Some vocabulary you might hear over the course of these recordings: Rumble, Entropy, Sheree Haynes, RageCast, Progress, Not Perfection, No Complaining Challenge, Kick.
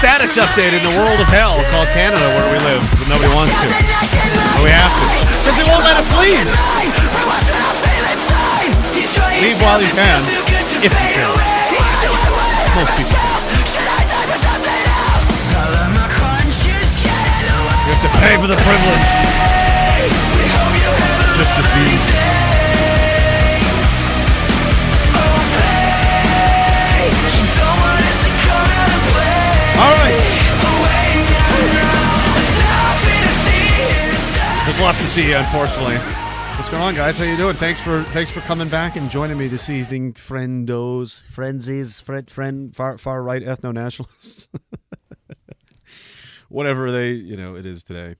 Status update in the world of hell called Canada, where we live, but nobody wants to. But we have to, because they won't let us leave. Leave while you can, if you can. Most people. You have to pay for the privilege. Just to be. There's lots to see, unfortunately. What's going on, guys? How you doing? Thanks for coming back and joining me this evening, friendos, frenzies, far right ethno nationalists, whatever they it is today.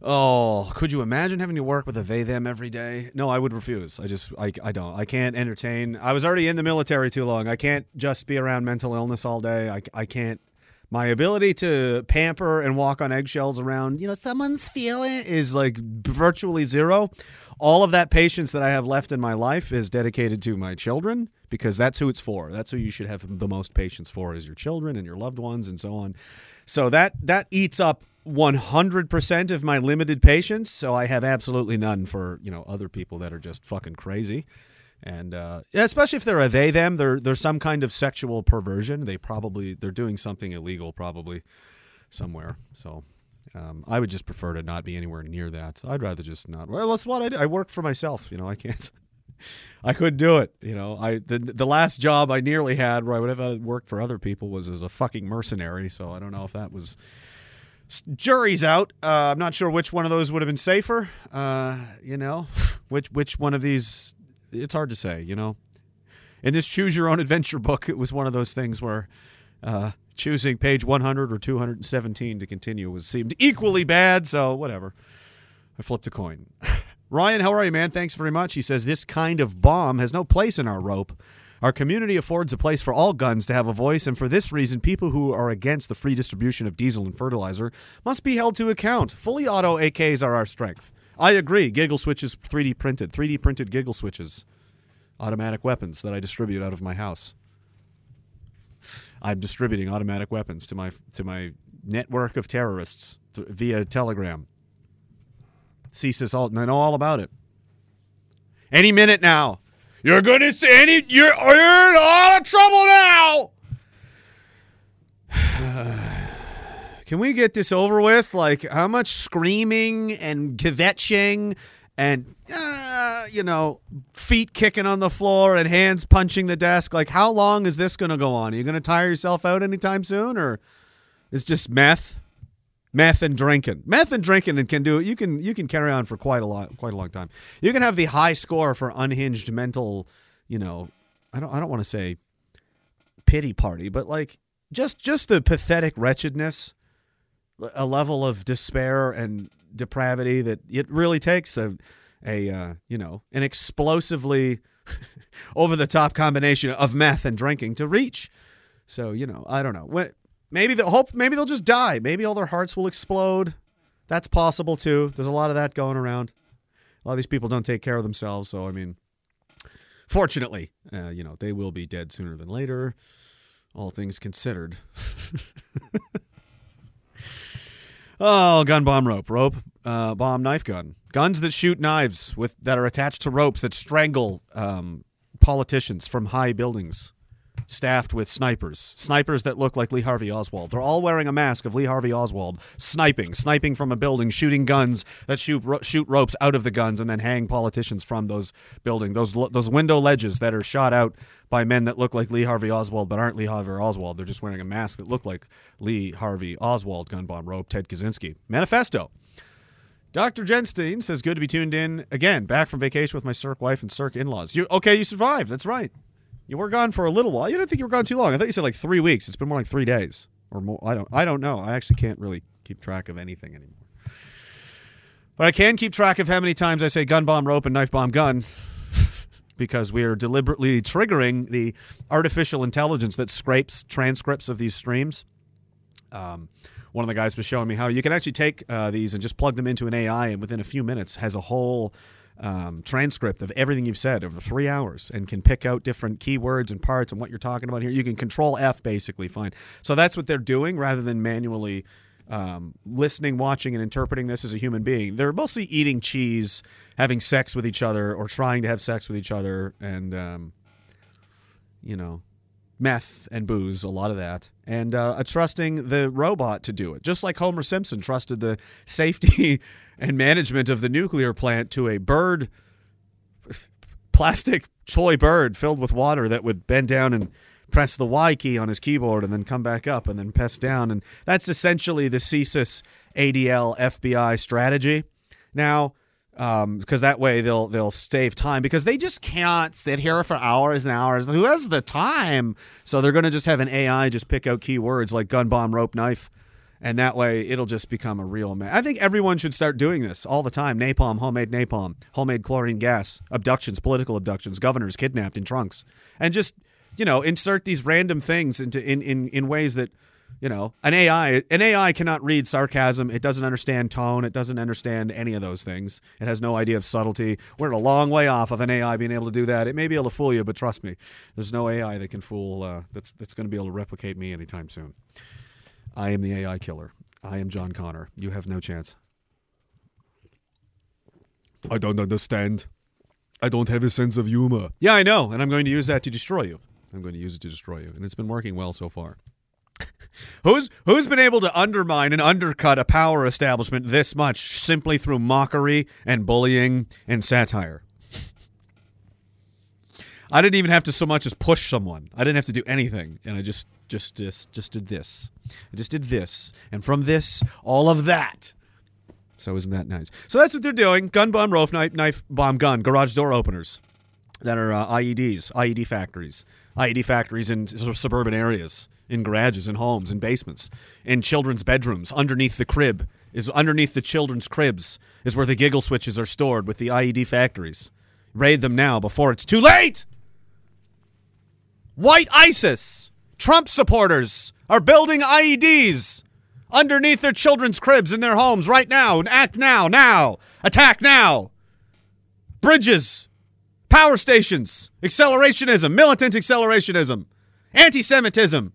Oh, could you imagine having to work with a they them every day? No, I would refuse. I can't entertain. I was already in the military too long. I can't just be around mental illness all day. I can't. My ability to pamper and walk on eggshells around, someone's feeling is like virtually zero. All of that patience that I have left in my life is dedicated to my children, because that's who it's for. That's who you should have the most patience for, is your children and your loved ones and so on. So that eats up 100% of my limited patience. So I have absolutely none for, other people that are just fucking crazy. And especially if they're a they them, there's some kind of sexual perversion. They're doing something illegal probably somewhere. So I would just prefer to not be anywhere near that. So I'd rather just not. Well, that's what I do. I work for myself. I can't. I couldn't do it. The last job I nearly had where I would have worked for other people was as a fucking mercenary. So I don't know if that was. Jury's out. I'm not sure which one of those would have been safer. Which one of these. It's hard to say, In this choose-your-own-adventure book, it was one of those things where choosing page 100 or 217 to continue seemed equally bad, so whatever. I flipped a coin. Ryan, how are you, man? Thanks very much. He says, this kind of bomb has no place in our rope. Our community affords a place for all guns to have a voice, and for this reason, people who are against the free distribution of diesel and fertilizer must be held to account. Fully auto AKs are our strength. I agree. Giggle switches 3D printed. 3D printed giggle switches. Automatic weapons that I distribute out of my house. I'm distributing automatic weapons to my network of terrorists via Telegram. CSIS Alt, and I know all about it. Any minute now. You're going to see you're in a lot of trouble now. Can we get this over with? Like, how much screaming and kvetching and, feet kicking on the floor and hands punching the desk? Like, how long is this going to go on? Are you going to tire yourself out anytime soon? Or it's just meth? Meth and drinking. Meth and drinking can do it. You can carry on for quite a long time. You can have the high score for unhinged mental, I don't want to say pity party, but like just the pathetic wretchedness. A level of despair and depravity that it really takes an explosively over-the-top combination of meth and drinking to reach. So, I don't know. When, Maybe they'll just die. Maybe all their hearts will explode. That's possible too. There's a lot of that going around. A lot of these people don't take care of themselves, so I mean, fortunately, you know, they will be dead sooner than later, all things considered. Oh, gun, bomb, rope, bomb, knife, gun. Guns that shoot knives with that are attached to ropes that strangle politicians from high buildings, staffed with snipers. Snipers that look like Lee Harvey Oswald. They're all wearing a mask of Lee Harvey Oswald, sniping from a building, shooting guns that shoot ropes out of the guns and then hang politicians from those buildings. Those window ledges that are shot out by men that look like Lee Harvey Oswald but aren't Lee Harvey Oswald. They're just wearing a mask that look like Lee Harvey Oswald. Gun, bomb, rope, Ted Kaczynski. Manifesto. Dr. Jenstein says, good to be tuned in again. Back from vacation with my Cirque wife and Cirque in-laws. Okay, you survived. That's right. You were gone for a little while. You didn't think you were gone too long. I thought you said like 3 weeks. It's been more like 3 days or more. I don't know. I actually can't really keep track of anything anymore. But I can keep track of how many times I say gun, bomb, rope, and knife, bomb, gun because we are deliberately triggering the artificial intelligence that scrapes transcripts of these streams. One of the guys was showing me how you can actually take these and just plug them into an AI, and within a few minutes has a whole transcript of everything you've said over 3 hours and can pick out different keywords and parts and what you're talking about here. You can control F basically, fine. So that's what they're doing rather than manually listening, watching, and interpreting this as a human being. They're mostly eating cheese, having sex with each other or trying to have sex with each other and, you know, meth and booze, a lot of that, and trusting the robot to do it. Just like Homer Simpson trusted the safety and management of the nuclear plant to a bird, plastic toy bird filled with water that would bend down and press the Y key on his keyboard and then come back up and then press down. And that's essentially the CSIS, ADL, FBI strategy. Now, because that way they'll save time because they just can't sit here for hours and hours. Who has the time? So they're going to just have an AI just pick out keywords like gun, bomb, rope, knife, and that way it'll just become a real man. I think everyone should start doing this all the time. Napalm, homemade chlorine gas, abductions, political abductions, governors kidnapped in trunks, and just, you know, insert these random things into in ways that, you know, an AI cannot read sarcasm. It doesn't understand tone. It doesn't understand any of those things. It has no idea of subtlety. We're a long way off of an AI being able to do that. It may be able to fool you, but trust me, there's no AI that can fool. That's going to be able to replicate me anytime soon. I am the AI killer. I am John Connor. You have no chance. I don't understand. I don't have a sense of humor. Yeah, I know, and I'm going to use that to destroy you. I'm going to use it to destroy you, and it's been working well so far. Who's been able to undermine and undercut a power establishment this much simply through mockery and bullying and satire? I didn't even have to so much as push someone. I didn't have to do anything, and I just did this. I just did this, and from this, all of that. So isn't that nice? So that's what they're doing. Gun, bomb, rope, knife, bomb, gun. Garage door openers that are IEDs, IED factories. IED factories in suburban areas, in garages, in homes, in basements, in children's bedrooms, underneath the children's cribs is where the giggle switches are stored with the IED factories. Raid them now before it's too late! White ISIS, Trump supporters are building IEDs underneath their children's cribs in their homes right now, and act now, attack now. Bridges, power stations, accelerationism, militant accelerationism, anti-Semitism.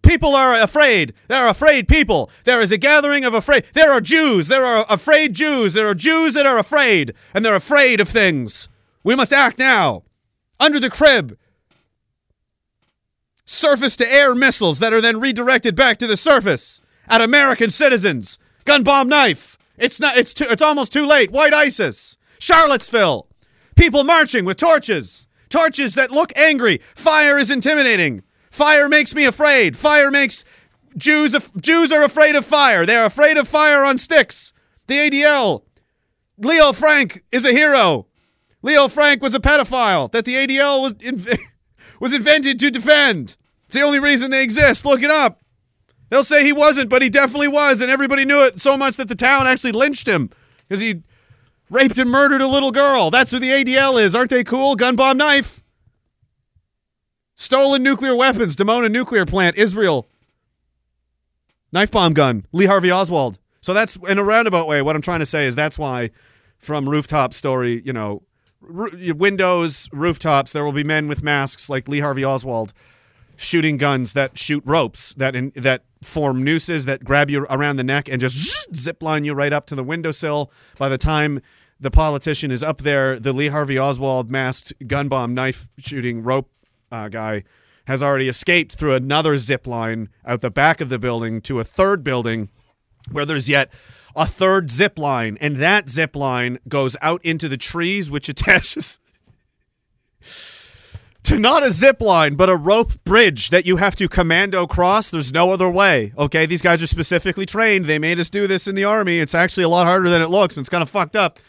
People are afraid. There are afraid people. There is a gathering of afraid. There are Jews. There are afraid Jews. There are Jews that are afraid, and they're afraid of things. We must act now. Under the crib. Surface-to-air missiles that are then redirected back to the surface at American citizens. Gun, bomb, knife. It's almost too late. White ISIS. Charlottesville. People marching with torches. Torches that look angry. Fire is intimidating. Fire makes me afraid. Fire makes Jews are afraid of fire. They're afraid of fire on sticks. The ADL. Leo Frank is a hero. Leo Frank was a pedophile that the ADL was invented to defend. It's the only reason they exist. Look it up. They'll say he wasn't, but he definitely was, and everybody knew it so much that the town actually lynched him because he raped and murdered a little girl. That's who the ADL is. Aren't they cool? Gun, bomb, knife. Stolen nuclear weapons, Dimona nuclear plant, Israel. Knife bomb gun. Lee Harvey Oswald. So that's, in a roundabout way, what I'm trying to say is that's why from rooftop story, you know, windows, rooftops, there will be men with masks like Lee Harvey Oswald shooting guns that shoot ropes, that form nooses, that grab you around the neck and just zip line you right up to the windowsill. By the time the politician is up there, the Lee Harvey Oswald masked gun bomb knife shooting rope guy has already escaped through another zip line out the back of the building to a third building where there's yet a third zip line, and that zip line goes out into the trees, which attaches to not a zip line, but a rope bridge that you have to commando cross. There's no other way, okay? These guys are specifically trained. They made us do this in the Army. It's actually a lot harder than it looks, and it's kind of fucked up.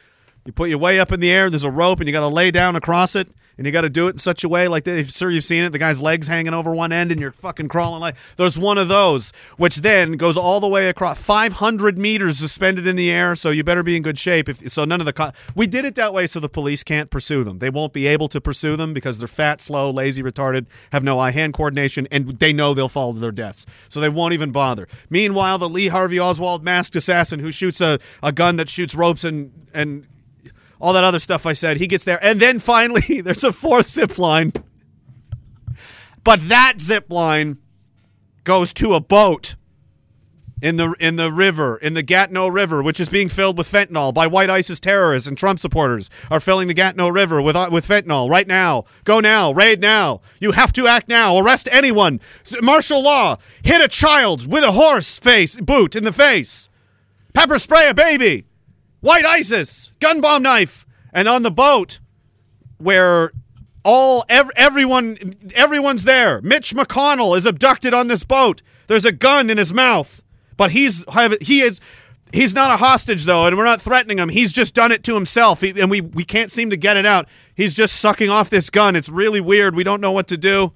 You put your way up in the air, there's a rope, and you got to lay down across it, and you got to do it in such a way like, sure, you've seen it, the guy's legs hanging over one end, and you're fucking crawling like, there's one of those, which then goes all the way across, 500 meters suspended in the air, so you better be in good shape. So none of the, we did it that way so the police can't pursue them. They won't be able to pursue them because they're fat, slow, lazy, retarded, have no eye-hand coordination, and they know they'll fall to their deaths. So they won't even bother. Meanwhile, the Lee Harvey Oswald masked assassin who shoots a gun that shoots ropes and all that other stuff I said, he gets there. And then finally, there's a fourth zip line. But that zip line goes to a boat in the river, in the Gatineau River, which is being filled with fentanyl by white ISIS terrorists, and Trump supporters are filling the Gatineau River with fentanyl right now. Go now. Raid now. You have to act now. Arrest anyone. Martial law. Hit a child with a horse boot in the face. Pepper spray a baby. White ISIS, gun bomb knife, and on the boat where everyone's there. Mitch McConnell is abducted on this boat. There's a gun in his mouth, but he's not a hostage though, and we're not threatening him. He's just done it to himself, and we can't seem to get it out. He's just sucking off this gun. It's really weird. We don't know what to do.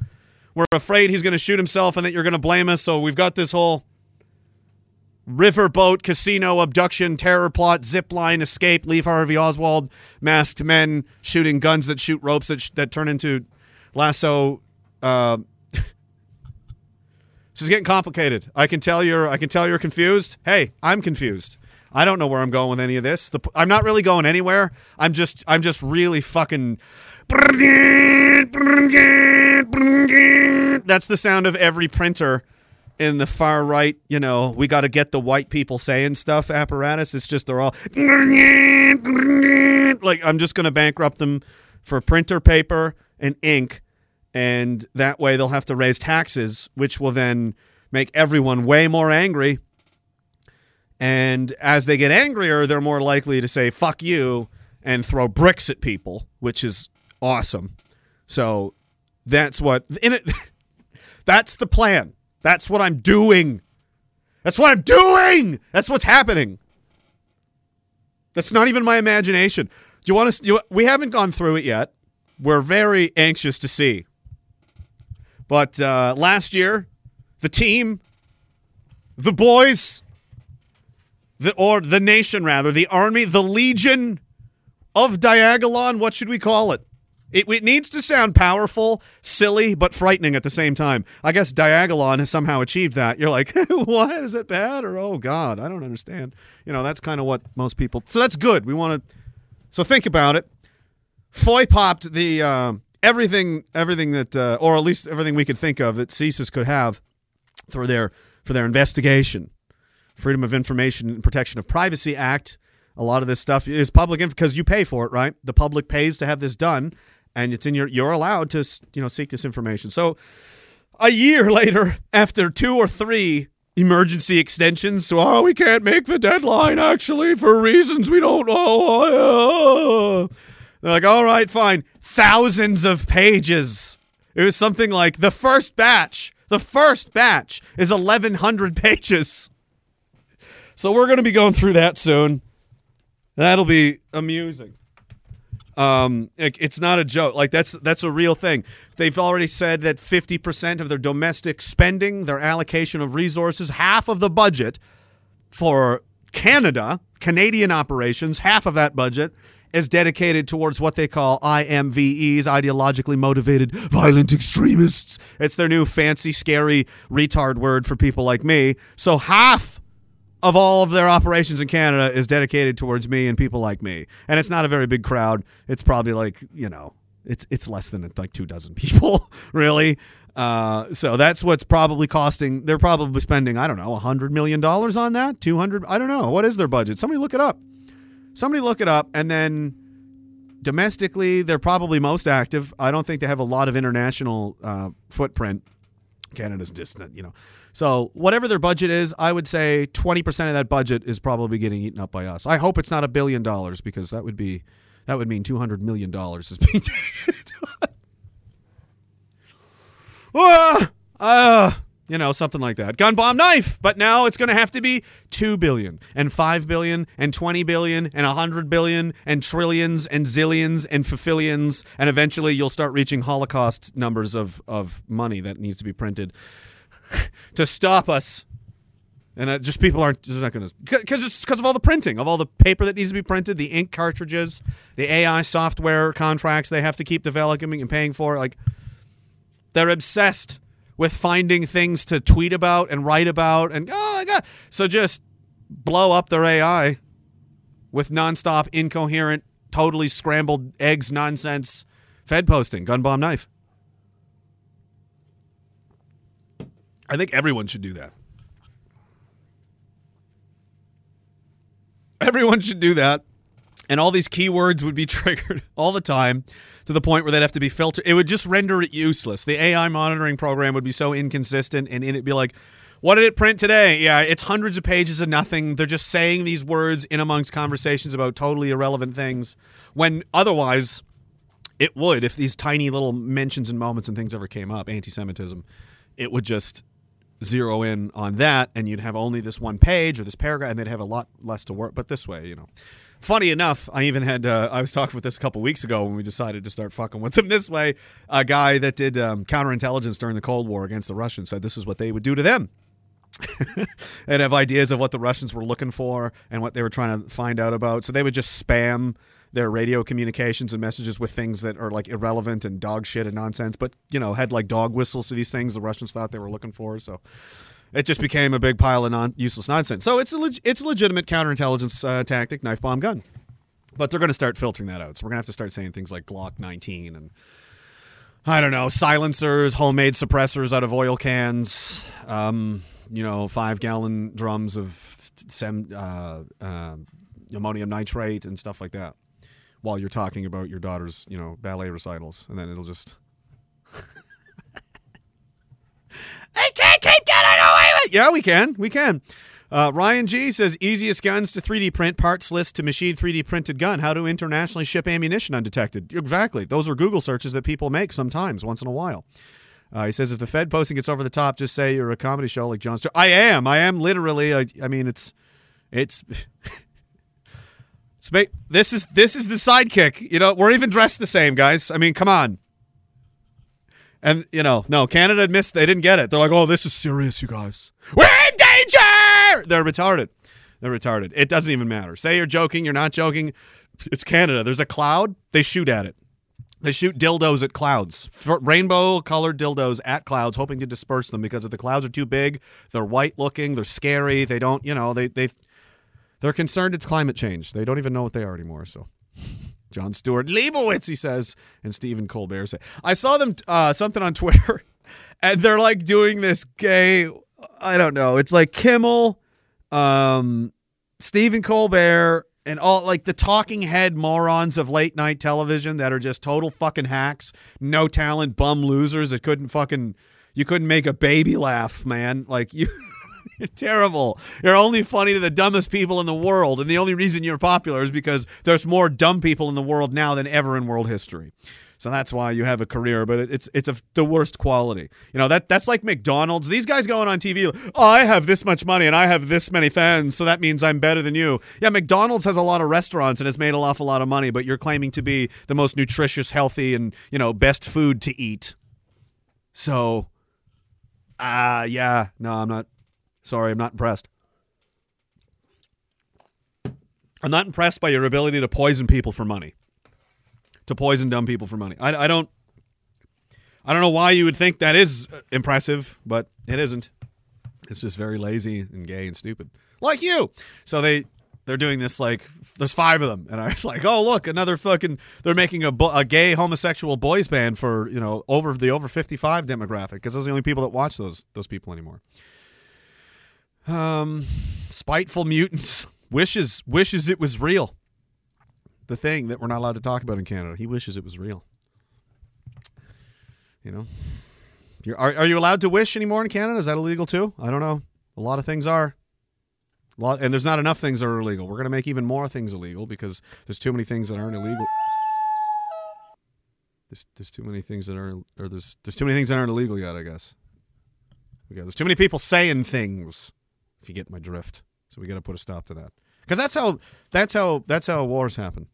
We're afraid he's going to shoot himself and that you're going to blame us, so we've got this whole riverboat, casino, abduction, terror plot, zipline, escape, Lee Harvey Oswald, masked men shooting guns that shoot ropes that turn into lasso. This is getting complicated. I can tell you're confused. Hey, I'm confused. I don't know where I'm going with any of this. I'm not really going anywhere. I'm just really fucking. That's the sound of every printer in the far right, you know, we got to get the white people saying stuff apparatus. It's just they're all like, I'm just going to bankrupt them for printer paper and ink. And that way they'll have to raise taxes, which will then make everyone way more angry. And as they get angrier, they're more likely to say, fuck you, and throw bricks at people, which is awesome. So that's what in it. That's the plan. That's what I'm doing. That's what I'm doing. That's what's happening. That's not even my imagination. Do you want to? We haven't gone through it yet. We're very anxious to see. But last year, the team, the boys, the nation rather, the army, the legion of Diagonal. What should we call it? It needs to sound powerful, silly, but frightening at the same time. I guess Diagonal has somehow achieved that. You're like, what? Is it bad? Or, oh, God, I don't understand. You know, that's kind of what most people... So that's good. We want to... So think about it. Foy popped the... everything that... or at least everything we could think of that CSIS could have for their investigation. Freedom of Information and Protection of Privacy Act. A lot of this stuff is public info because you pay for it, right? The public pays to have this done. And it's in you're allowed to, you know, seek this information. So a year later, after 2 or 3 emergency extensions, so we can't make the deadline actually for reasons we don't know. They're like, all right, fine. Thousands of pages. It was something like the first batch is 1,100 pages. So we're going to be going through that soon. That'll be amusing. It's not a joke. Like, that's a real thing. They've already said that 50% of their domestic spending, their allocation of resources, half of the budget for Canadian operations, half of that budget is dedicated towards what they call IMVEs, ideologically motivated violent extremists. It's their new fancy, scary, retard word for people like me. So half of all of their operations in Canada is dedicated towards me and people like me. And it's not a very big crowd. It's probably like, you know, it's less than like 24 people, really. So that's what's probably costing. They're probably spending, I don't know, $100 million on that? 200? I don't know. What is their budget? Somebody look it up. Somebody look it up. And then domestically, they're probably most active. I don't think they have a lot of international footprint. Canada's distant, you know. So whatever their budget is, I would say 20% of that budget is probably getting eaten up by us. I hope it's not $1 billion, because that would be, that would mean $200 million is being taken to us. You know, something like that. Gun, bomb, knife. But now it's going to have to be $2 billion and $5 billion and $20 billion and $100 billion and trillions and zillions and fafillions. And eventually you'll start reaching Holocaust numbers of money that needs to be printed to stop us. And just people aren't, they're not going to, because it's because of all the printing, of all the paper that needs to be printed, the ink cartridges, the AI software contracts they have to keep developing and paying for. Like, they're obsessed with finding things to tweet about and write about, and oh my God. So just blow up their AI with nonstop, incoherent, totally scrambled eggs nonsense Fed posting. Gun, bomb, knife. I think everyone should do that. Everyone should do that. And all these keywords would be triggered all the time to the point where they'd have to be filtered. It would just render it useless. The AI monitoring program would be so inconsistent, and it'd be like, what did it print today? Yeah, it's hundreds of pages of nothing. They're just saying these words in amongst conversations about totally irrelevant things, when otherwise it would, if these tiny little mentions and moments and things ever came up, anti-Semitism, it would just zero in on that, and you'd have only this one page or this paragraph, and they'd have a lot less to work. But this way, you know. Funny enough, I even had, I was talking with this a couple weeks ago when we decided to start fucking with them this way. A guy that did counterintelligence during the Cold War against the Russians said this is what they would do to them. They'd have ideas of what the Russians were looking for and what they were trying to find out about. So they would just spam their radio communications and messages with things that are like irrelevant and dog shit and nonsense, but, you know, had like dog whistles to these things the Russians thought they were looking for. So it just became a big pile of useless nonsense. So it's a legitimate counterintelligence tactic, knife, bomb, gun. But they're going to start filtering that out. So we're going to have to start saying things like Glock 19 and, I don't know, silencers, homemade suppressors out of oil cans, you know, 5-gallon drums of ammonium nitrate and stuff like that, while you're talking about your daughter's, you know, ballet recitals. And then it'll just... I can't keep getting away with... Yeah, we can. We can. Ryan G says, easiest guns to 3D print, parts list to machine 3D printed gun, how to internationally ship ammunition undetected. Exactly. Those are Google searches that people make sometimes, once in a while. He says, if the Fed posting gets over the top, just say you're a comedy show like John Stewart. I am literally. I mean, it's... This is the sidekick. You know, we're even dressed the same, guys. I mean, come on. And, you know, no, Canada missed. They didn't get it. They're like, oh, this is serious, you guys. We're in danger! They're retarded. It doesn't even matter. Say you're joking. You're not joking. It's Canada. There's a cloud. They shoot at it. They shoot dildos at clouds. Rainbow-colored dildos at clouds, hoping to disperse them, because if the clouds are too big, they're white-looking, they're scary, they don't, you know, They're concerned it's climate change. They don't even know what they are anymore, so. John Stewart Leibowitz, he says, and Stephen Colbert say. I saw them, something on Twitter, and they're, like, doing this gay, I don't know, it's like Kimmel, Stephen Colbert, and all, like, the talking head morons of late-night television that are just total fucking hacks, no talent, bum losers that you couldn't make a baby laugh, man. Like, you... You're terrible. You're only funny to the dumbest people in the world, and the only reason you're popular is because there's more dumb people in the world now than ever in world history. So that's why you have a career, but it's of the worst quality. You know, that's like McDonald's. These guys going on TV, oh, I have this much money and I have this many fans, so that means I'm better than you. Yeah, McDonald's has a lot of restaurants and has made an awful lot of money, but you're claiming to be the most nutritious, healthy, and, you know, best food to eat. So, yeah, no, I'm not impressed. I'm not impressed by your ability to poison people for money. To poison dumb people for money. I don't know why you would think that is impressive, but it isn't. It's just very lazy and gay and stupid. Like you! So they're doing this, like, there's 5 of them. And I was like, oh, look, another fucking, they're making a gay homosexual boys band for, you know, over 55 demographic. Because those are the only people that watch those people anymore. Spiteful mutants. Wishes it was real. The thing that we're not allowed to talk about in Canada. He wishes it was real. You know? Are you allowed to wish anymore in Canada? Is that illegal too? I don't know. A lot of things are. And there's not enough things that are illegal. We're going to make even more things illegal because there's too many things that aren't illegal. There's too many things that aren't illegal yet, I guess. There's too many people saying things, if you get my drift. So we got to put a stop to that. Because that's how wars happen.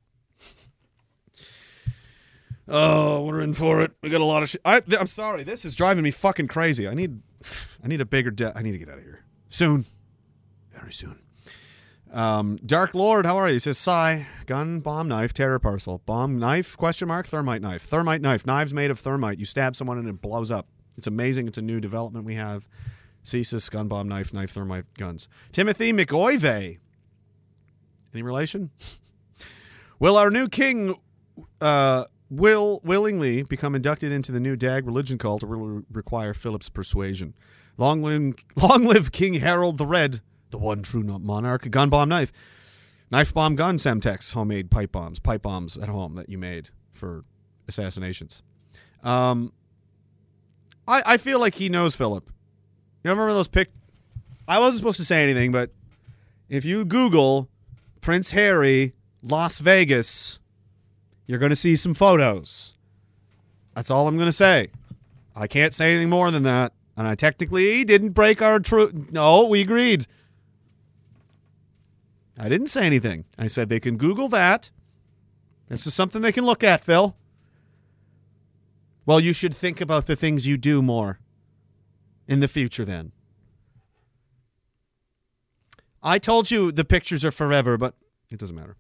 Oh, we're in for it. We got a lot of shit. I'm sorry. This is driving me fucking crazy. I need a bigger debt. I need to get out of here. Soon. Very soon. Dark Lord, how are you? He says, sigh. Gun, bomb, knife, terror parcel. Bomb, knife, question mark, thermite knife. Thermite knife. Knives made of thermite. You stab someone and it blows up. It's amazing. It's a new development we have. Ceases, gun, bomb, knife, thermite, guns. Timothy McOivey. Any relation? Will our new king... will willingly become inducted into the new Dag religion cult, or will require Philip's persuasion. Long live King Harold the Red, the one true monarch. Gun, bomb, knife. Knife, bomb, gun, Semtex. Homemade pipe bombs. Pipe bombs at home that you made for assassinations. I feel like he knows Philip. You remember those pic... I wasn't supposed to say anything, but if you Google Prince Harry, Las Vegas... You're going to see some photos. That's all I'm going to say. I can't say anything more than that. And I technically didn't break our truth. No, we agreed. I didn't say anything. I said they can Google that. This is something they can look at, Phil. Well, you should think about the things you do more in the future then. I told you the pictures are forever, but it doesn't matter.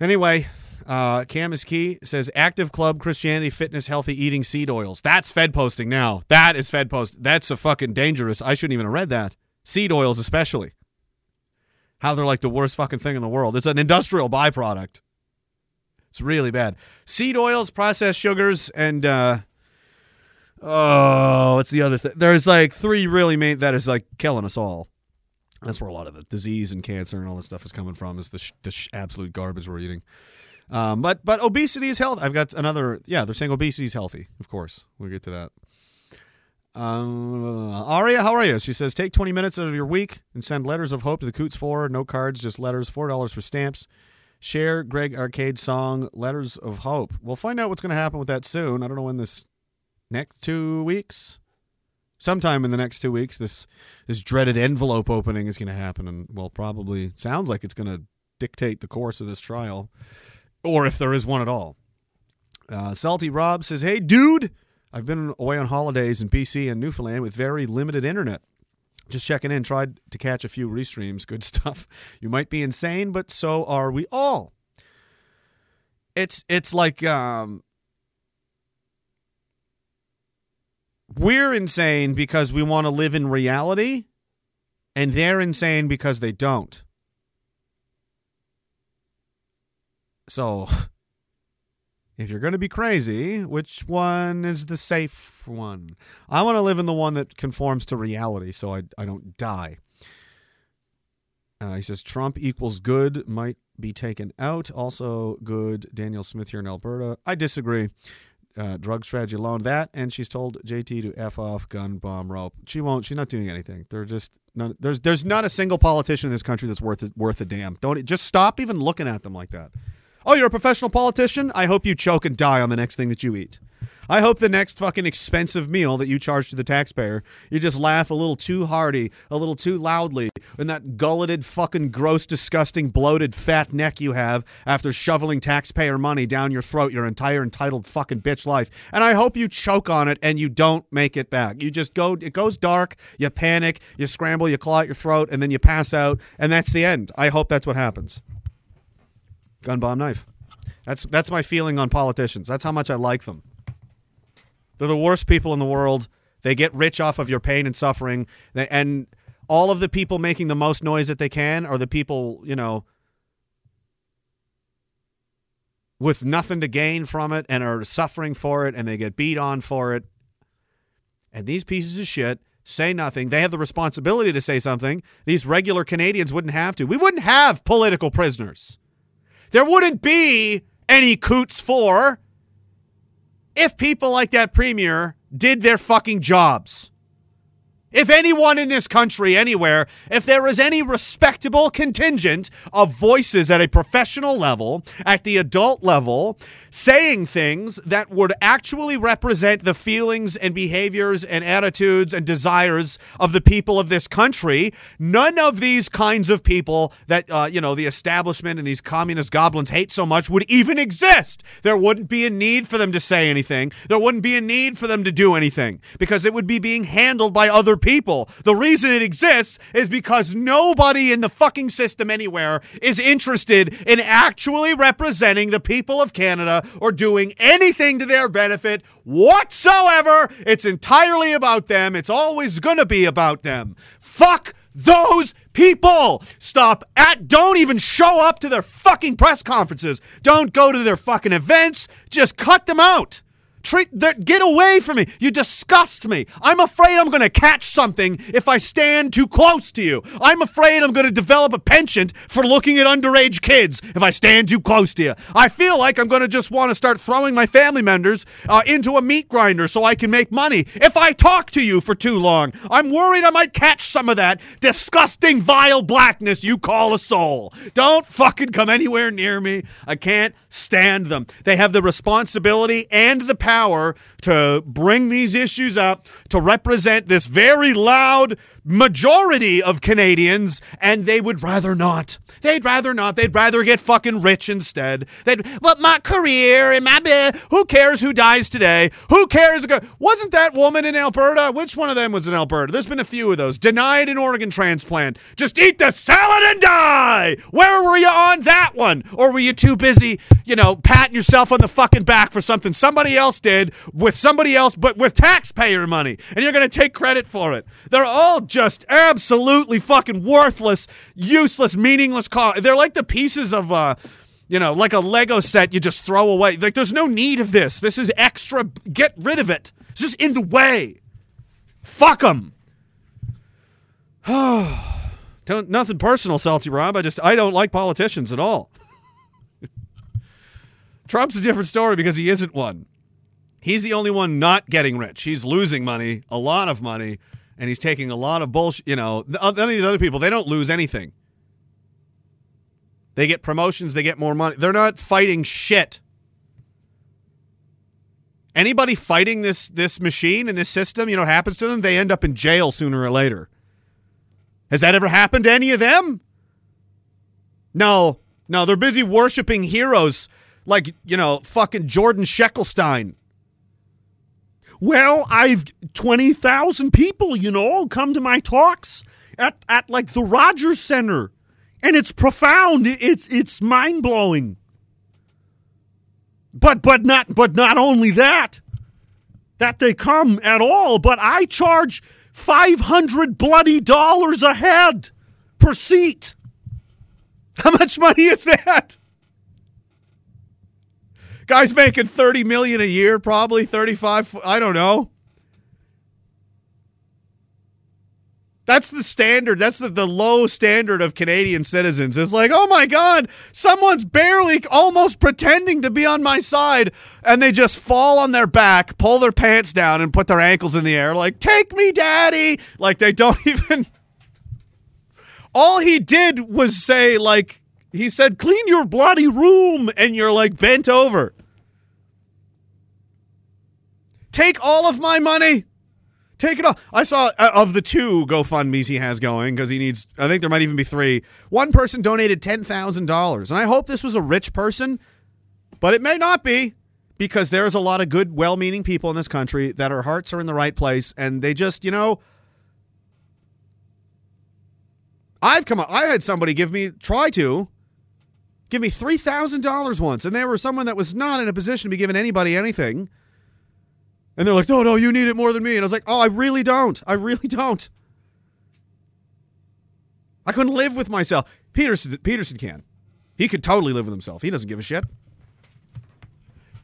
Anyway... Cam is key says active club, Christianity, fitness, healthy eating, seed oils. That's Fed posting now. That is Fed post. That's a fucking dangerous. I shouldn't even have read that. Seed oils especially. How they're like the worst fucking thing in the world. It's an industrial byproduct. It's really bad. Seed oils, processed sugars, and what's the other thing? There's like 3 really main that is like killing us all. That's where a lot of the disease and cancer and all that stuff is coming from, is the absolute garbage we're eating. But obesity is healthy. I've got another. Yeah, they're saying obesity is healthy. Of course, we'll get to that. Aria, how are you? She says, take 20 minutes out of your week and send letters of hope to the Coots 4. No cards, just letters. $4 for stamps. Share Greg Arcade's song, Letters of Hope. We'll find out what's going to happen with that soon. I don't know when this next 2 weeks. Sometime in the next 2 weeks, this dreaded envelope opening is going to happen, and well, probably sounds like it's going to dictate the course of this trial. Or if there is one at all. Salty Rob says, hey, dude, I've been away on holidays in BC and Newfoundland with very limited internet. Just checking in. Tried to catch a few restreams. Good stuff. You might be insane, but so are we all. It's like we're insane because we want to live in reality, and they're insane because they don't. So, if you're going to be crazy, which one is the safe one? I want to live in the one that conforms to reality so I don't die. He says, Trump equals good might be taken out. Also good, Daniel Smith here in Alberta. I disagree. Drug strategy alone, that, and she's told JT to F off, gun, bomb, rope. She won't. She's not doing anything. They're just none, there's not a single politician in this country that's worth a damn. Don't just stop even looking at them like that. Oh, you're a professional politician? I hope you choke and die on the next thing that you eat. I hope the next fucking expensive meal that you charge to the taxpayer, you just laugh a little too hearty, a little too loudly, and that gulleted, fucking gross, disgusting, bloated, fat neck you have after shoveling taxpayer money down your throat your entire entitled fucking bitch life. And I hope you choke on it and you don't make it back. You just go, it goes dark, you panic, you scramble, you claw at your throat, and then you pass out, and that's the end. I hope that's what happens. Gun, bomb, knife. That's my feeling on politicians. That's how much I like them. They're the worst people in the world. They get rich off of your pain and suffering. And all of the people making the most noise that they can are the people, you know, with nothing to gain from it and are suffering for it, and they get beat on for it. And these pieces of shit say nothing. They have the responsibility to say something. These regular Canadians wouldn't have to. We wouldn't have political prisoners. There wouldn't be any Coots for if people like that premier did their fucking jobs. If anyone in this country, anywhere, if there is any respectable contingent of voices at a professional level, at the adult level, saying things that would actually represent the feelings and behaviors and attitudes and desires of the people of this country, none of these kinds of people that, you know, the establishment and these communist goblins hate so much would even exist. There wouldn't be a need for them to say anything. There wouldn't be a need for them to do anything because it would be being handled by other people. The reason it exists is because nobody in the fucking system anywhere is interested in actually representing the people of Canada or doing anything to their benefit whatsoever. It's entirely about them. It's always gonna be about them. Fuck those people. Don't even show up to their fucking press conferences. Don't go to their fucking events. Just cut them out. Get away from me. You disgust me. I'm afraid I'm going to catch something if I stand too close to you. I'm afraid I'm going to develop a penchant for looking at underage kids if I stand too close to you. I feel like I'm going to just want to start throwing my family members into a meat grinder so I can make money. If I talk to you for too long, I'm worried I might catch some of that disgusting, vile blackness you call a soul. Don't fucking come anywhere near me. I can't stand them. They have the responsibility and the power to bring these issues up, to represent this very loud majority of Canadians, and they would rather not. They'd rather not. They'd rather get fucking rich instead. But my career and my who cares who dies today? Who cares? Wasn't that woman in Alberta? Which one of them was in Alberta? There's been a few of those. Denied an organ transplant. Just eat the salad and die! Where were you on that one? Or were you too busy, you know, patting yourself on the fucking back for something somebody else did with somebody else, but with taxpayer money, and you're going to take credit for it? They're all just absolutely fucking worthless, useless, meaningless. They're like the pieces of, you know, like a Lego set you just throw away. Like, there's no need of this. This is extra. Get rid of it. It's just in the way. Fuck them. Nothing personal, Salty Rob. I don't like politicians at all. Trump's a different story because he isn't one. He's the only one not getting rich. He's losing money, a lot of money, and he's taking a lot of bullshit. You know, none of these other people, they don't lose anything. They get promotions, they get more money. They're not fighting shit. Anybody fighting this machine and this system, you know, happens to them, they end up in jail sooner or later. Has that ever happened to any of them? No. No, they're busy worshiping heroes like, you know, fucking Jordan Shekelstein. Well, I've 20,000 people, you know, come to my talks at like the Rogers Center, and it's profound. It's mind blowing. But not only that they come at all, but I charge $500 a head per seat. How much money is that? Guy's making $30 million a year, probably, $35, I don't know. That's the standard. That's the low standard of Canadian citizens. It's like, oh my God, someone's barely almost pretending to be on my side, and they just fall on their back, pull their pants down, and put their ankles in the air like, take me, daddy! Like, they don't even... All he did was say, like, he said, clean your bloody room, and you're like bent over. Take all of my money. Take it all. I saw of the two GoFundMes he has going, because he needs, I think there might even be three. One person donated $10,000, and I hope this was a rich person, but it may not be, because there's a lot of good, well-meaning people in this country that our hearts are in the right place, and they just, you know, I had somebody give me $3,000 once, and they were someone that was not in a position to be giving anybody anything. And they're like, no, no, you need it more than me. And I was like, oh, I really don't. I really don't. I couldn't live with myself. Peterson can. He could totally live with himself. He doesn't give a shit.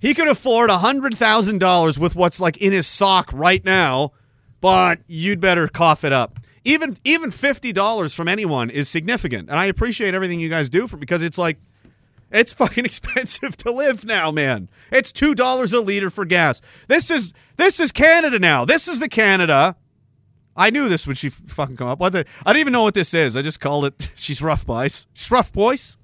He could afford $100,000 with what's like in his sock right now, but you'd better cough it up. Even $50 from anyone is significant. And I appreciate everything you guys do because it's like, it's fucking expensive to live now, man. It's $2 a liter for gas. This is Canada now. This is the Canada. I knew this would she fucking come up. I don't even know what this is. I just called it. She's rough, boys. She's rough, boys.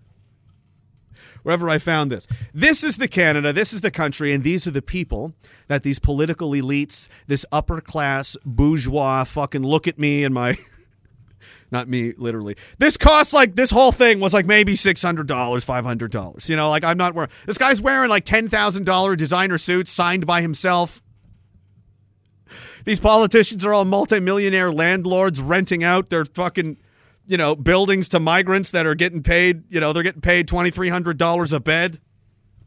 Wherever I found this. This is the Canada. This is the country. And these are the people that these political elites, this upper class bourgeois fucking look at me and my... Not me, literally. This cost, like, this whole thing was, like, maybe $600, $500. You know, like, I'm not wearing... This guy's wearing, like, $10,000 designer suits signed by himself. These politicians are all multimillionaire landlords renting out their fucking, you know, buildings to migrants that are getting paid, you know, they're getting paid $2,300 a bed.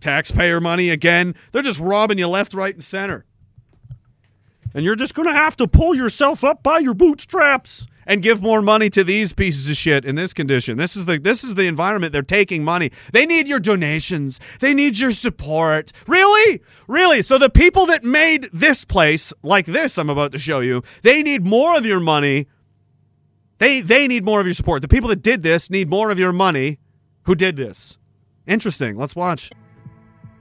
Taxpayer money again. They're just robbing you left, right, and center. And you're just going to have to pull yourself up by your bootstraps. And give more money to these pieces of shit in this condition. This is the environment they're taking money. They need your donations. They need your support. Really? Really? So the people that made this place, like this I'm about to show you, they need more of your money. They need more of your support. The people that did this need more of your money. Who did this? Interesting. Let's watch.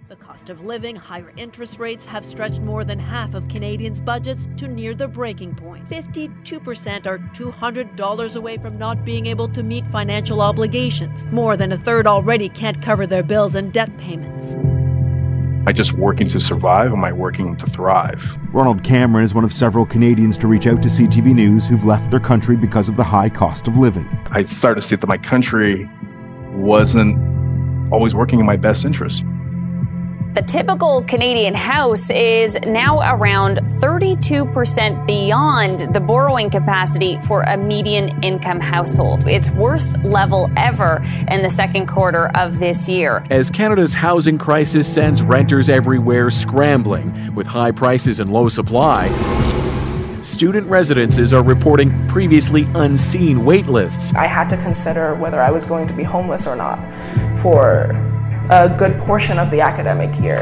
The cost of living, higher interest rates have stretched more than half of Canadians' budgets to near the breaking point. 52% are $200 away from not being able to meet financial obligations. More than a third already can't cover their bills and debt payments. Am I just working to survive? Am I working to thrive? Ronald Cameron is one of several Canadians to reach out to CTV News who've left their country because of the high cost of living. I started to see that my country wasn't always working in my best interest. The typical Canadian house is now around 32% beyond the borrowing capacity for a median income household. Its worst level ever in the second quarter of this year. As Canada's housing crisis sends renters everywhere scrambling with high prices and low supply, student residences are reporting previously unseen wait lists. I had to consider whether I was going to be homeless or not for a good portion of the academic year.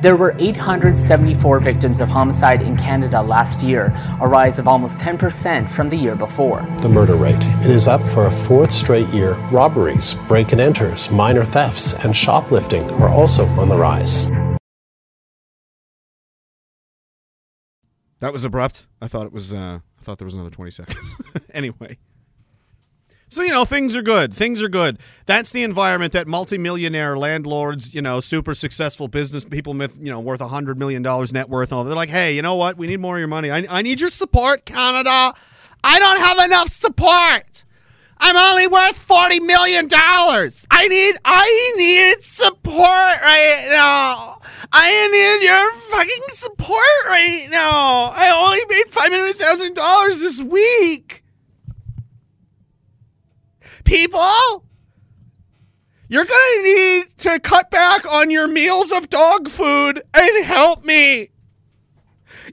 There were 874 victims of homicide in Canada last year, a rise of almost 10% from the year before. The murder rate, it is up for a fourth straight year. Robberies, break and enters, minor thefts, and shoplifting are also on the rise. That was abrupt. I thought there was another 20 seconds. Anyway. So, you know, things are good. Things are good. That's the environment that multimillionaire landlords, you know, super successful business people with, you know, worth $100 million net worth and all. They're like, hey, you know what? We need more of your money. I need your support, Canada. I don't have enough support. I'm only worth $40 million. I need support right now. I need your fucking support right now. I only made $500,000 this week. People, you're going to need to cut back on your meals of dog food and help me.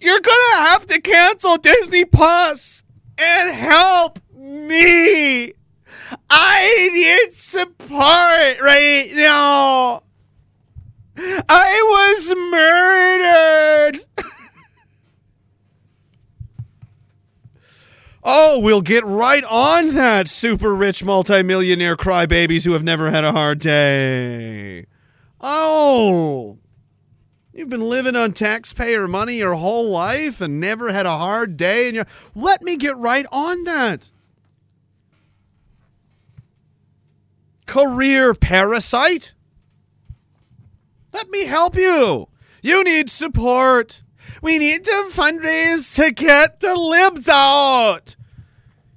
You're going to have to cancel Disney Plus and help me. I need support right now. I was murdered. Oh, we'll get right on that, super-rich multimillionaire crybabies who have never had a hard day. Oh, you've been living on taxpayer money your whole life and never had a hard day. And let me get right on that. Career parasite. Let me help you. You need support. We need to fundraise to get the libs out.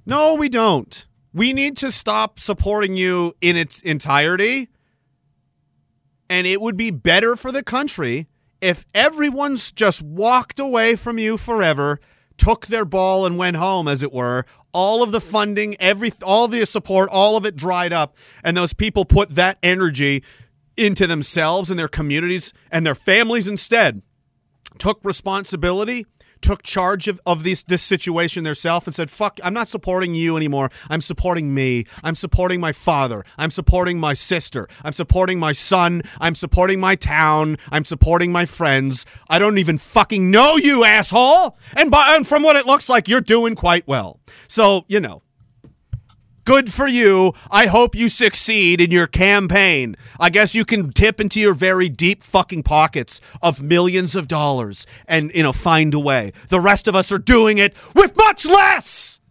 No, we don't. We need to stop supporting you in its entirety. And it would be better for the country if everyone's just walked away from you forever, took their ball and went home, as it were. All of the funding, all the support, all of it dried up. And those people put that energy into themselves and their communities and their families instead. Took responsibility, took charge of this situation themselves and said, fuck, I'm not supporting you anymore. I'm supporting me. I'm supporting my father. I'm supporting my sister. I'm supporting my son. I'm supporting my town. I'm supporting my friends. I don't even fucking know you, asshole. And from what it looks like, you're doing quite well. So, you know, good for you. I hope you succeed in your campaign. I guess you can tip into your very deep fucking pockets of millions of dollars and, you know, find a way. The rest of us are doing it with much less!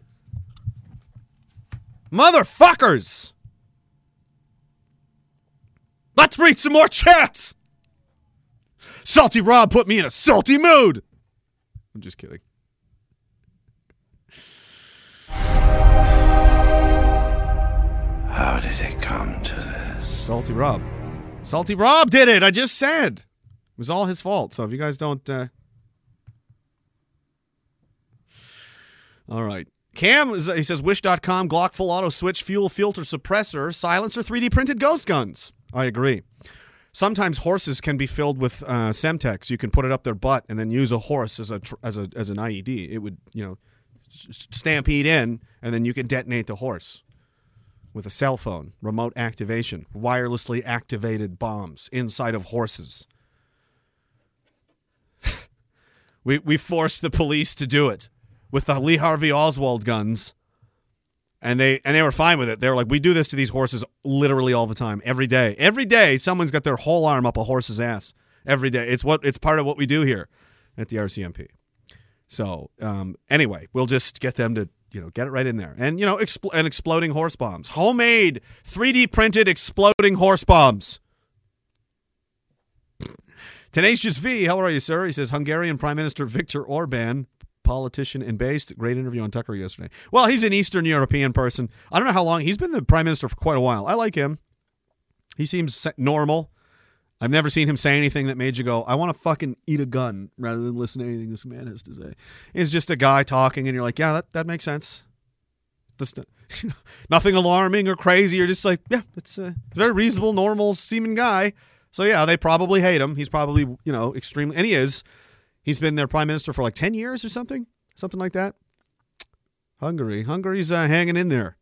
Motherfuckers! Let's read some more chats! Salty Rob put me in a salty mood! I'm just kidding. How did it come to this? Salty Rob. Salty Rob did it! I just said! It was all his fault, so if you guys don't, Alright. Cam, he says, Wish.com, Glock full auto switch, fuel filter suppressor, silencer, 3D printed ghost guns. I agree. Sometimes horses can be filled with Semtex. You can put it up their butt and then use a horse as an IED. It would, you know, stampede in, and then you can detonate the horse. With a cell phone, remote activation, wirelessly activated bombs inside of horses. we forced the police to do it with the Lee Harvey Oswald guns, and they were fine with it. They were like, we do this to these horses literally all the time, every day. Every day, someone's got their whole arm up a horse's ass. Every day, it's part of what we do here at the RCMP. So anyway, we'll just get them to. You know, get it right in there. And, you know, exploding horse bombs. Homemade, 3D printed exploding horse bombs. Tenacious V, how are you, sir? He says, Hungarian Prime Minister Viktor Orban, politician and based. Great interview on Tucker yesterday. Well, he's an Eastern European person. I don't know how long. He's been the Prime Minister for quite a while. I like him. He seems normal. I've never seen him say anything that made you go, I want to fucking eat a gun rather than listen to anything this man has to say. It's just a guy talking, and you're like, yeah, that makes sense. This, nothing alarming or crazy. You're just like, yeah, it's a very reasonable, normal seeming guy. So, yeah, they probably hate him. He's probably, you know, extremely, and he is. He's been their prime minister for like 10 years or something like that. Hungary's hanging in there.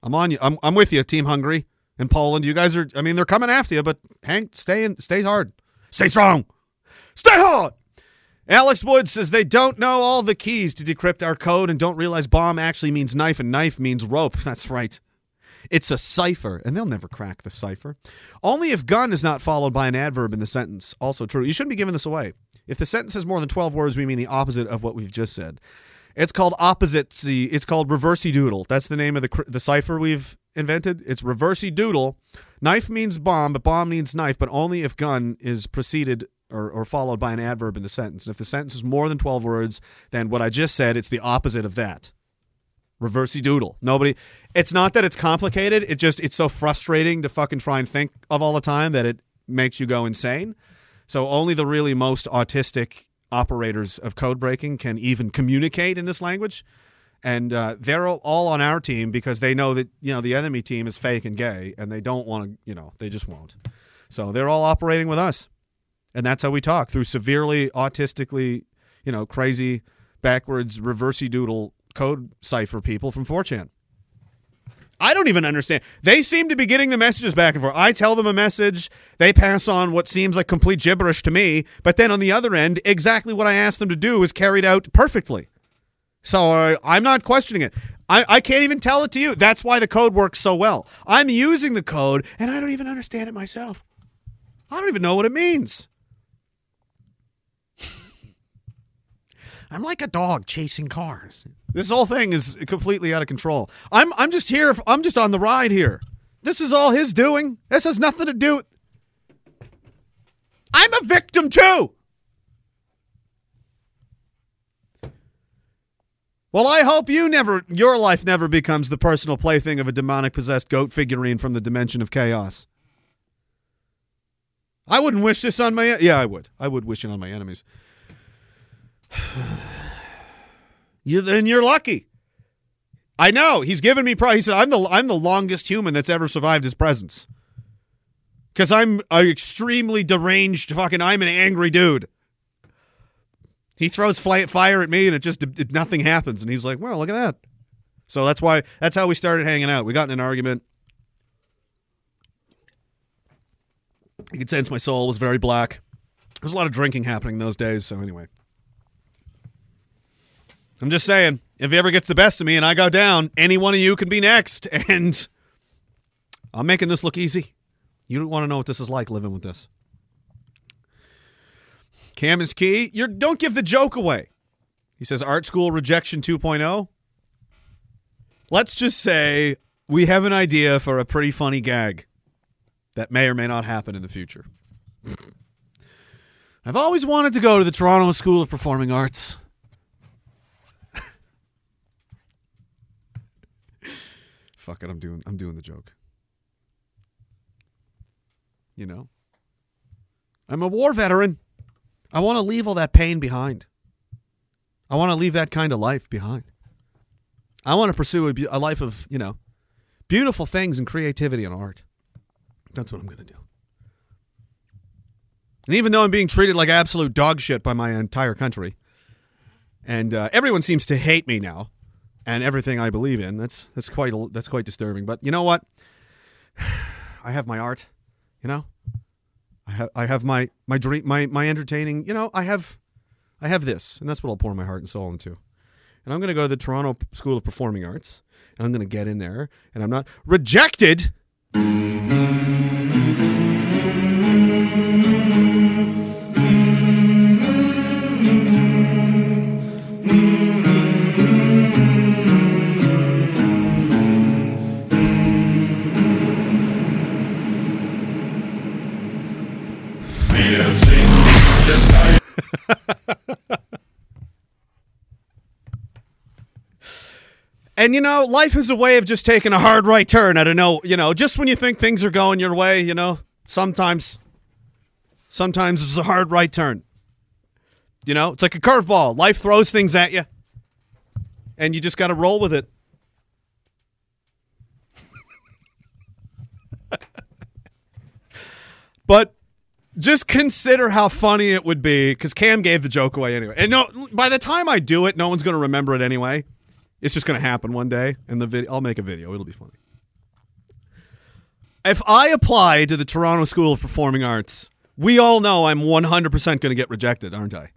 I'm on you. I'm with you, Team Hungary. In Poland, you guys are, I mean, they're coming after you, but stay hard. Stay strong. Stay hard! Alex Wood says they don't know all the keys to decrypt our code and don't realize bomb actually means knife and knife means rope. That's right. It's a cipher, and they'll never crack the cipher. Only if gun is not followed by an adverb in the sentence. Also true. You shouldn't be giving this away. If the sentence has more than 12 words, we mean the opposite of what we've just said. It's called opposite-see. It's called reversey-doodle. That's the name of the cipher we've invented. It's reversey-doodle. Knife means bomb, but bomb means knife, but only if gun is preceded or followed by an adverb in the sentence. And if the sentence is more than 12 words, then what I just said, it's the opposite of that. Reversey-doodle. Nobody. It's not that it's complicated. It's so frustrating to fucking try and think of all the time that it makes you go insane. So only the really most autistic operators of code breaking can even communicate in this language, and they're all on our team because they know that, you know, the enemy team is fake and gay, and they don't want to, you know, they just won't. So they're all operating with us, and that's how we talk, through severely autistically, you know, crazy, backwards, reversey-doodle code cipher people from 4chan. I don't even understand. They seem to be getting the messages back and forth. I tell them a message. They pass on what seems like complete gibberish to me. But then on the other end, exactly what I asked them to do is carried out perfectly. So I'm not questioning it. I can't even tell it to you. That's why the code works so well. I'm using the code, and I don't even understand it myself. I don't even know what it means. I'm like a dog chasing cars. This whole thing is completely out of control. I'm just here. I'm just on the ride here. This is all his doing. This has nothing to do. I'm a victim too. Well, I hope you never, your life never becomes the personal plaything of a demonic possessed goat figurine from the dimension of chaos. I wouldn't wish this on my, yeah, I would. I would wish it on my enemies. Then you're lucky. I know. He's given me pride. He said, I'm the longest human that's ever survived his presence. Because I'm an extremely deranged fucking, I'm an angry dude. He throws fire at me and it just nothing happens. And he's like, well, look at that. So that's how we started hanging out. We got in an argument. You could sense my soul was very black. There was a lot of drinking happening those days. So anyway, I'm just saying, if he ever gets the best of me and I go down, any one of you can be next. And I'm making this look easy. You don't want to know what this is like living with this. Cam is key. Don't give the joke away. He says, art school rejection 2.0. Let's just say we have an idea for a pretty funny gag that may or may not happen in the future. I've always wanted to go to the Toronto School of Performing Arts. Fuck it, I'm doing the joke. You know, I'm a war veteran. I want to leave all that pain behind. I want to leave that kind of life behind. I want to pursue a life of, you know, beautiful things and creativity and art. That's what I'm going to do. And even though I'm being treated like absolute dog shit by my entire country, and everyone seems to hate me now and everything I believe in, that's quite disturbing. But you know what? I have my art. You know, I have my dream, my entertaining, you know, I have this, and that's what I'll pour my heart and soul into. And I'm going to go to the Toronto School of Performing Arts, and I'm going to get in there, and I'm not rejected. And, you know, life is a way of just taking a hard right turn. I don't know, you know, just when you think things are going your way, you know, sometimes it's a hard right turn. You know, it's like a curveball. Life throws things at you, and you just got to roll with it. But just consider how funny it would be, because Cam gave the joke away anyway. And no, by the time I do it, no one's going to remember it anyway. It's just going to happen one day, and I'll make a video. It'll be funny. If I apply to the Toronto School of Performing Arts, we all know I'm 100% going to get rejected, aren't I?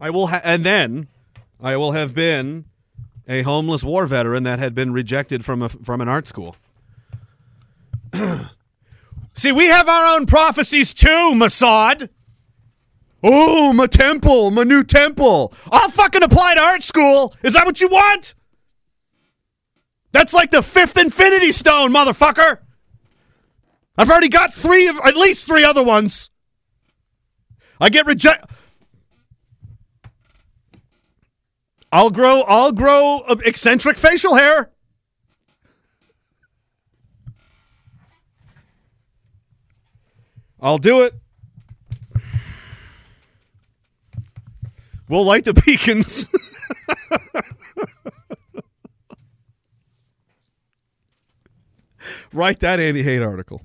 I will have been a homeless war veteran that had been rejected from an art school. See, we have our own prophecies too, Mossad. Oh, my temple, my new temple. I'll fucking apply to art school. Is that what you want? That's like the 5th Infinity Stone, motherfucker. I've already got at least 3 other ones. I get rejected. I'll grow eccentric facial hair. I'll do it. We'll light the beacons. Write that anti-hate article.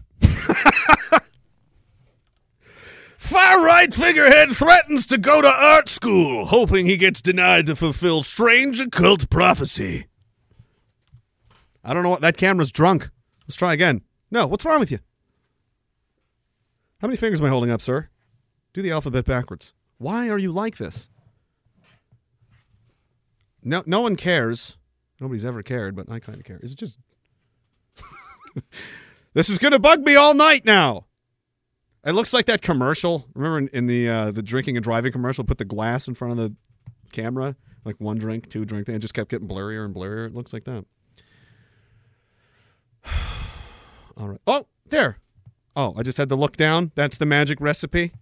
Far-right figurehead threatens to go to art school, hoping he gets denied to fulfill strange occult prophecy. I don't know what, that camera's drunk. Let's try again. No, what's wrong with you? How many fingers am I holding up, sir? Do the alphabet backwards. Why are you like this? No one cares. Nobody's ever cared, but I kind of care. Is it just... This is going to bug me all night now. It looks like that commercial. Remember in the drinking and driving commercial, put the glass in front of the camera? Like 1 drink, 2 drink, and just kept getting blurrier and blurrier. It looks like that. All right. Oh, there. Oh, I just had to look down. That's the magic recipe.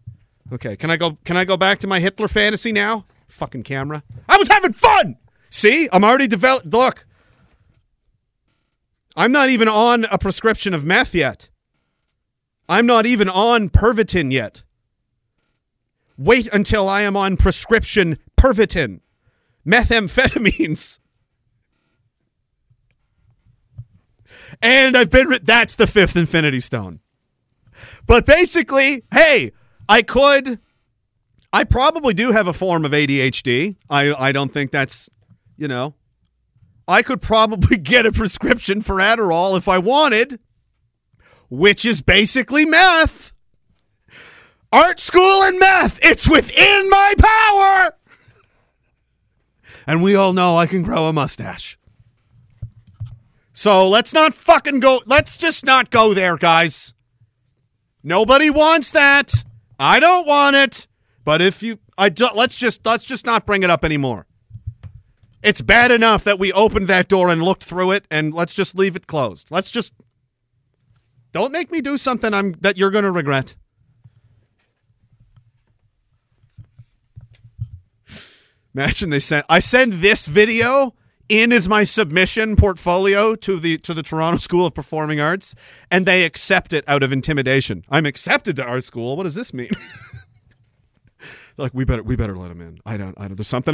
Okay, can I go back to my Hitler fantasy now? Fucking camera. I was having fun! See? I'm already developed. Look. I'm not even on a prescription of meth yet. I'm not even on Pervitin yet. Wait until I am on prescription Pervitin. Methamphetamines. And I've been... That's the fifth Infinity Stone. But basically, hey, I could... I probably do have a form of ADHD. I don't think that's, you know. I could probably get a prescription for Adderall if I wanted, which is basically meth. Art school and meth. It's within my power. And we all know I can grow a mustache. So let's not fucking go. Let's just not go there, guys. Nobody wants that. I don't want it. But if you, let's just not bring it up anymore. It's bad enough that we opened that door and looked through it, and let's just leave it closed. Let's just don't make me do something that you're going to regret. Imagine they sent. I send this video in as my submission portfolio to the Toronto School of Performing Arts, and they accept it out of intimidation. I'm accepted to art school. What does this mean? Like, we better let him in. I don't. There's something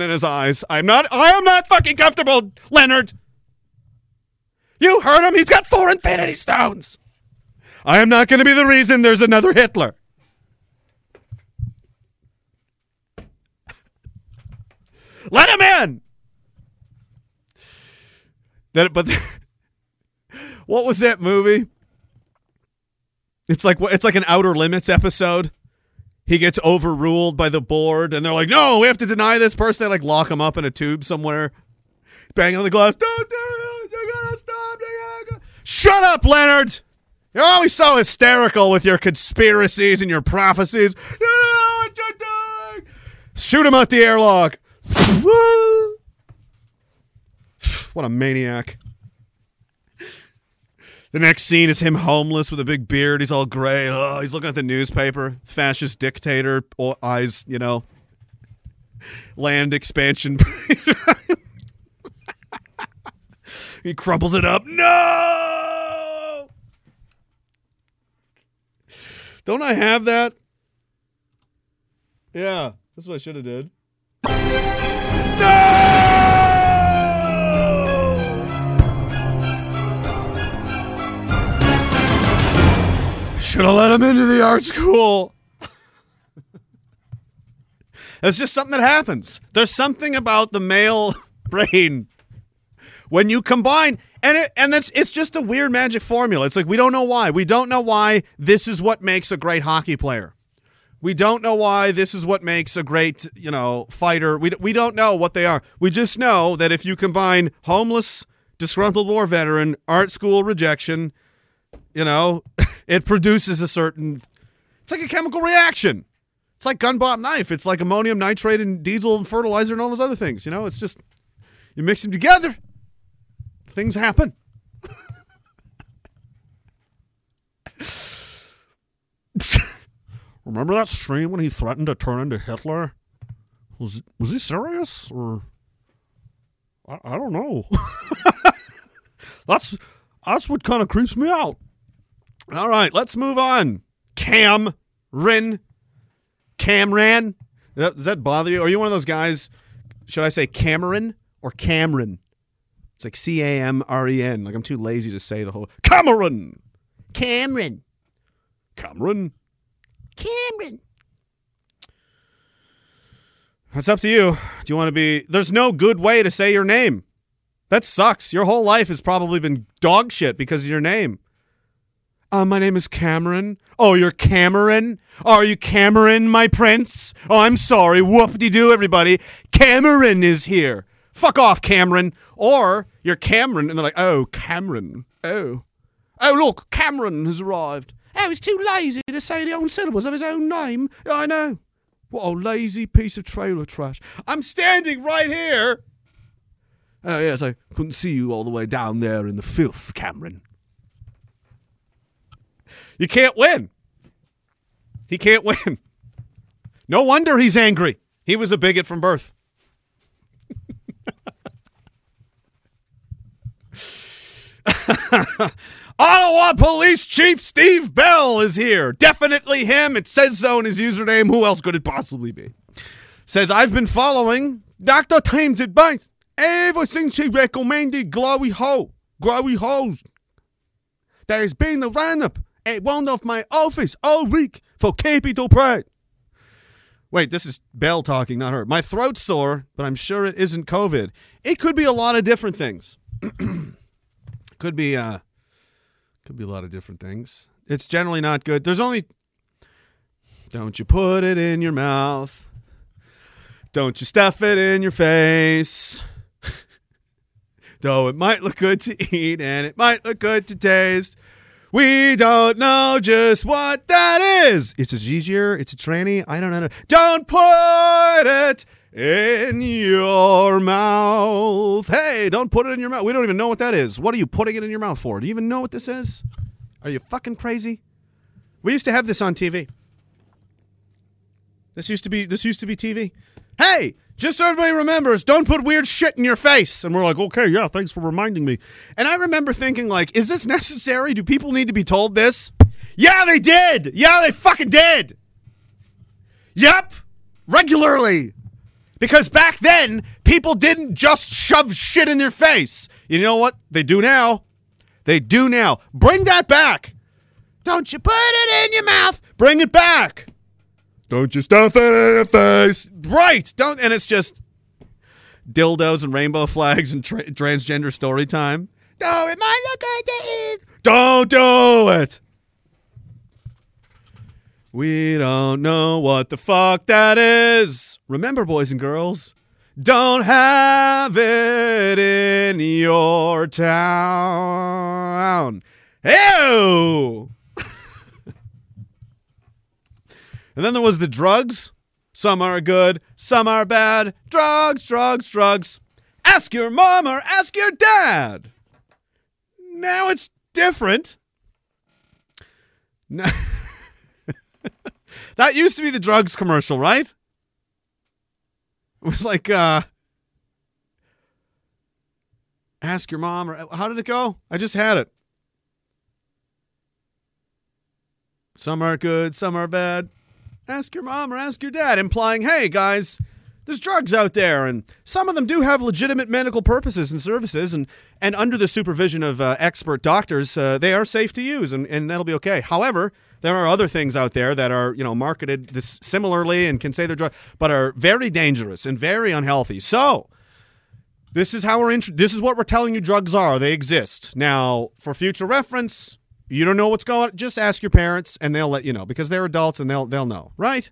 in his eyes. I am not fucking comfortable, Leonard. You heard him. He's got 4 Infinity Stones. I am not going to be the reason there's another Hitler. Let him in. What was that movie? It's like an Outer Limits episode. He gets overruled by the board, and they're like, no, we have to deny this person. They, like, lock him up in a tube somewhere. Banging on the glass. Don't do it. You're going to stop. Shut up, Leonard. You're always so hysterical with your conspiracies and your prophecies. You don't know what you're doing. Shoot him out the airlock. What a maniac. The next scene is him homeless with a big beard. He's all gray. Oh, he's looking at the newspaper. Fascist dictator. Eyes, you know. Land expansion. He crumples it up. No! Don't I have that? Yeah. That's what I should have did. No! Should have let him into the art school. It's just something that happens. There's something about the male brain when you combine, and it's just a weird magic formula. It's like we don't know why. We don't know why this is what makes a great hockey player. We don't know why this is what makes a great, you know, fighter. We don't know what they are. We just know that if you combine homeless, disgruntled war veteran, art school rejection, you know, it produces a certain, it's like a chemical reaction. It's like gun, bomb, knife. It's like ammonium nitrate and diesel and fertilizer and all those other things. You know, it's just, you mix them together, things happen. Remember that stream when he threatened to turn into Hitler? Was he serious? Or, I don't know. That's what kind of creeps me out. All right, let's move on. Cameron. Does that bother you? Are you one of those guys, should I say Cameron or Cameron? It's like C-A-M-R-E-N. Like I'm too lazy to say the whole... Cameron! Cameron. Cameron. Cameron. That's up to you. Do you want to be... There's no good way to say your name. That sucks. Your whole life has probably been dog shit because of your name. My name is Cameron. Oh, you're Cameron? Are you Cameron, my prince? Oh, I'm sorry. Whoop-de-doo, everybody. Cameron is here. Fuck off, Cameron. Or you're Cameron, and they're like, oh, Cameron. Oh. Oh, look, Cameron has arrived. Oh, he's too lazy to say the own syllables of his own name. Oh, I know. What a lazy piece of trailer trash. I'm standing right here. Oh, yes, I couldn't see you all the way down there in the filth, Cameron. You can't win. He can't win. No wonder he's angry. He was a bigot from birth. Ottawa Police Chief Steve Bell is here. Definitely him. It says so in his username. Who else could it possibly be? Says, I've been following Dr. Time's advice ever since she recommended Glowy Hoes. There's been a lineup at one of my office all week for Capital Pride. Wait, this is Bell talking, not her. My throat's sore, but I'm sure it isn't COVID. It could be a lot of different things. Could be a lot of different things. It's generally not good. There's only... Don't you put it in your mouth. Don't you stuff it in your face. Though it might look good to eat and it might look good to taste. We don't know just what that is. It's a Gigier. It's a tranny. I don't know. Don't put it in your mouth. Hey, don't put it in your mouth. We don't even know what that is. What are you putting it in your mouth for? Do you even know what this is? Are you fucking crazy? We used to have this on TV. This used to be TV. Hey, just so everybody remembers, don't put weird shit in your face. And we're like, okay, yeah, thanks for reminding me. And I remember thinking, like, is this necessary? Do people need to be told this? Yeah, they did. Yeah, they fucking did. Yep. Regularly. Because back then, people didn't just shove shit in their face. You know what? They do now. They do now. Bring that back. Don't you put it in your mouth. Bring it back. Don't you stuff it in your face. Right. Don't. And it's just dildos and rainbow flags and transgender story time. No, it might look good to eat. Don't do it. We don't know what the fuck that is. Remember, boys and girls, don't have it in your town. Ew! And then there was the drugs. Some are good, some are bad. Drugs. Ask your mom or ask your dad. Now it's different. No. That used to be the drugs commercial, right? It was like, ask your mom, or how did it go? I just had it. Some are good, some are bad. Ask your mom or ask your dad, implying, hey, guys, there's drugs out there, and some of them do have legitimate medical purposes and services, and under the supervision of expert doctors, they are safe to use, and that'll be okay. However, there are other things out there that are, you know, marketed this similarly and can say they're drugs, but are very dangerous and very unhealthy. So this is how this is what we're telling you drugs are. They exist. Now, for future reference, you don't know what's going on. Just ask your parents and they'll let you know because they're adults and they'll know, right?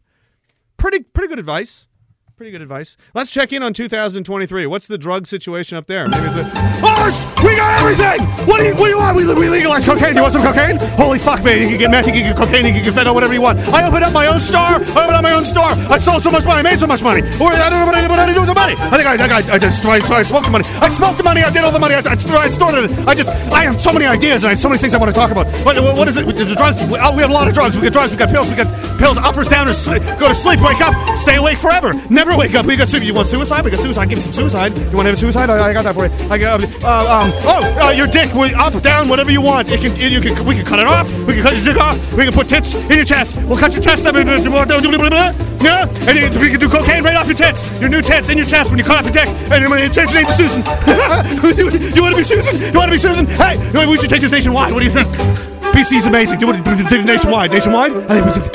Pretty good advice. Pretty good advice. Let's check in on 2023. What's the drug situation up there? Maybe it's we got everything! What do you want? We legalized cocaine. Do you want some cocaine? Holy fuck, man. You can get meth, you can get cocaine, you can get fentanyl, whatever you want. I opened up my own store. I sold so much money. I made so much money. I don't know what I do with the money. I smoked the money. I smoked the money. I did all the money. I stored it. I have so many ideas and I have so many things I want to talk about. What is it? The drugs? We have a lot of drugs. We got drugs. We got pills. Uppers, downers. Go to sleep. Wake up. Stay awake forever. Never wake up. You want suicide? We got suicide. Give me some suicide. You want to have a suicide? I got that for you. Your dick. Up, down, whatever you want. We can cut it off. We can cut your dick off. We can put tits in your chest. We'll cut your chest up. Yeah, and we can do cocaine right off your tits. Your new tits in your chest when you cut off your dick. And when you change your name to Susan. You want to be Susan? You want to be Susan? Hey, we should take this nationwide. What do you think? BC's amazing. Do you want to take nationwide? Nationwide? I think we should.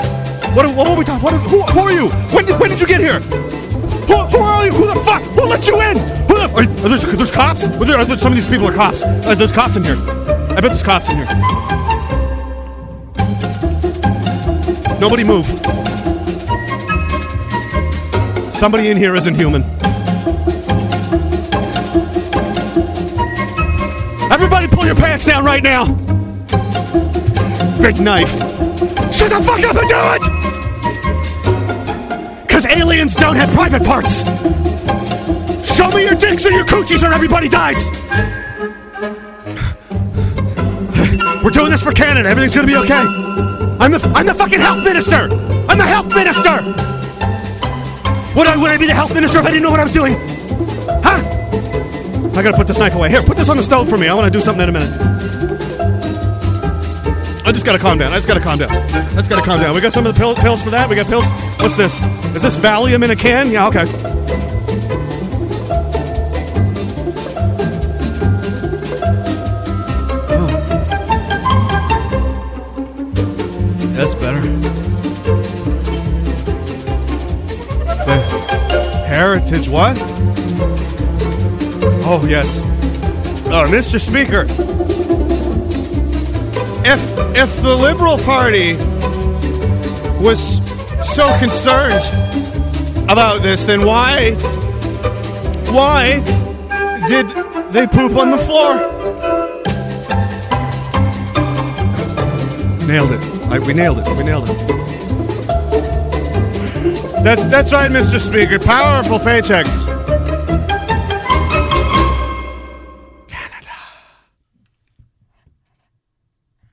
What were we talking about? Who are you? When did you get here? Who are you? Who the fuck? Who let you in? There's cops? Some of these people are cops. There's cops in here. I bet there's cops in here. Nobody move. Somebody in here isn't human. Everybody pull your pants down right now. Big knife. Shut the fuck up and do it! Because aliens don't have private parts! Show me your dicks and your coochies or everybody dies! We're doing this for Canada. Everything's gonna be okay. I'm the fucking health minister! Would I be the health minister if I didn't know what I was doing? Huh? I gotta put this knife away. Here, put this on the stove for me. I wanna do something in a minute. I just gotta calm down. We got some of the pills for that. We got pills. What's this? Is this Valium in a can? Yeah, okay. Oh. That's better. The heritage what? Oh, yes. Oh, Mr. Speaker. If the Liberal Party was so concerned about this, then why did they poop on the floor? Nailed it. We nailed it. That's right, Mr. Speaker. Powerful paychecks.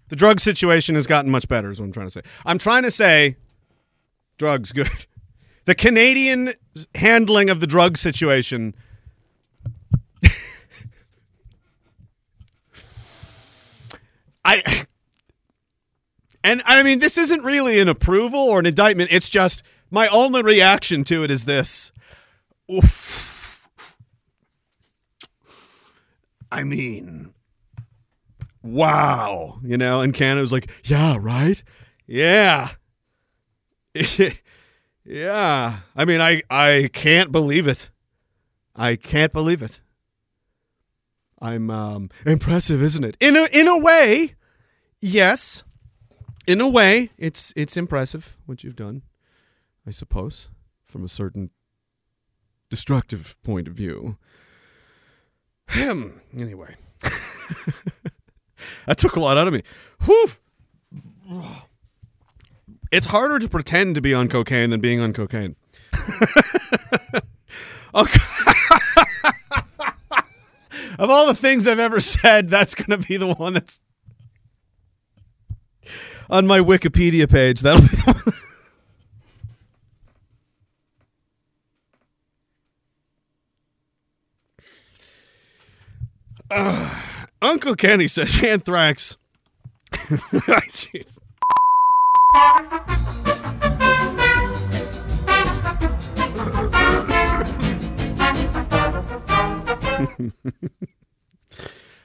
The drug situation has gotten much better, is what I'm trying to say. I'm trying to say drugs, good. The Canadian handling of the drug situation. I mean, this isn't really an approval or an indictment. It's just my only reaction to it is this. Oof. I mean... wow, you know, and Canada was like, yeah, right? Yeah. Yeah. I mean, I can't believe it. I'm impressive, isn't it? In a way, yes. In a way, it's impressive what you've done, I suppose, from a certain destructive point of view. Anyway. That took a lot out of me. Whew. It's harder to pretend to be on cocaine than being on cocaine. Okay. Of all the things I've ever said, that's going to be the one that's on my Wikipedia page. That'll be the one. Uncle Kenny says anthrax. Jeez.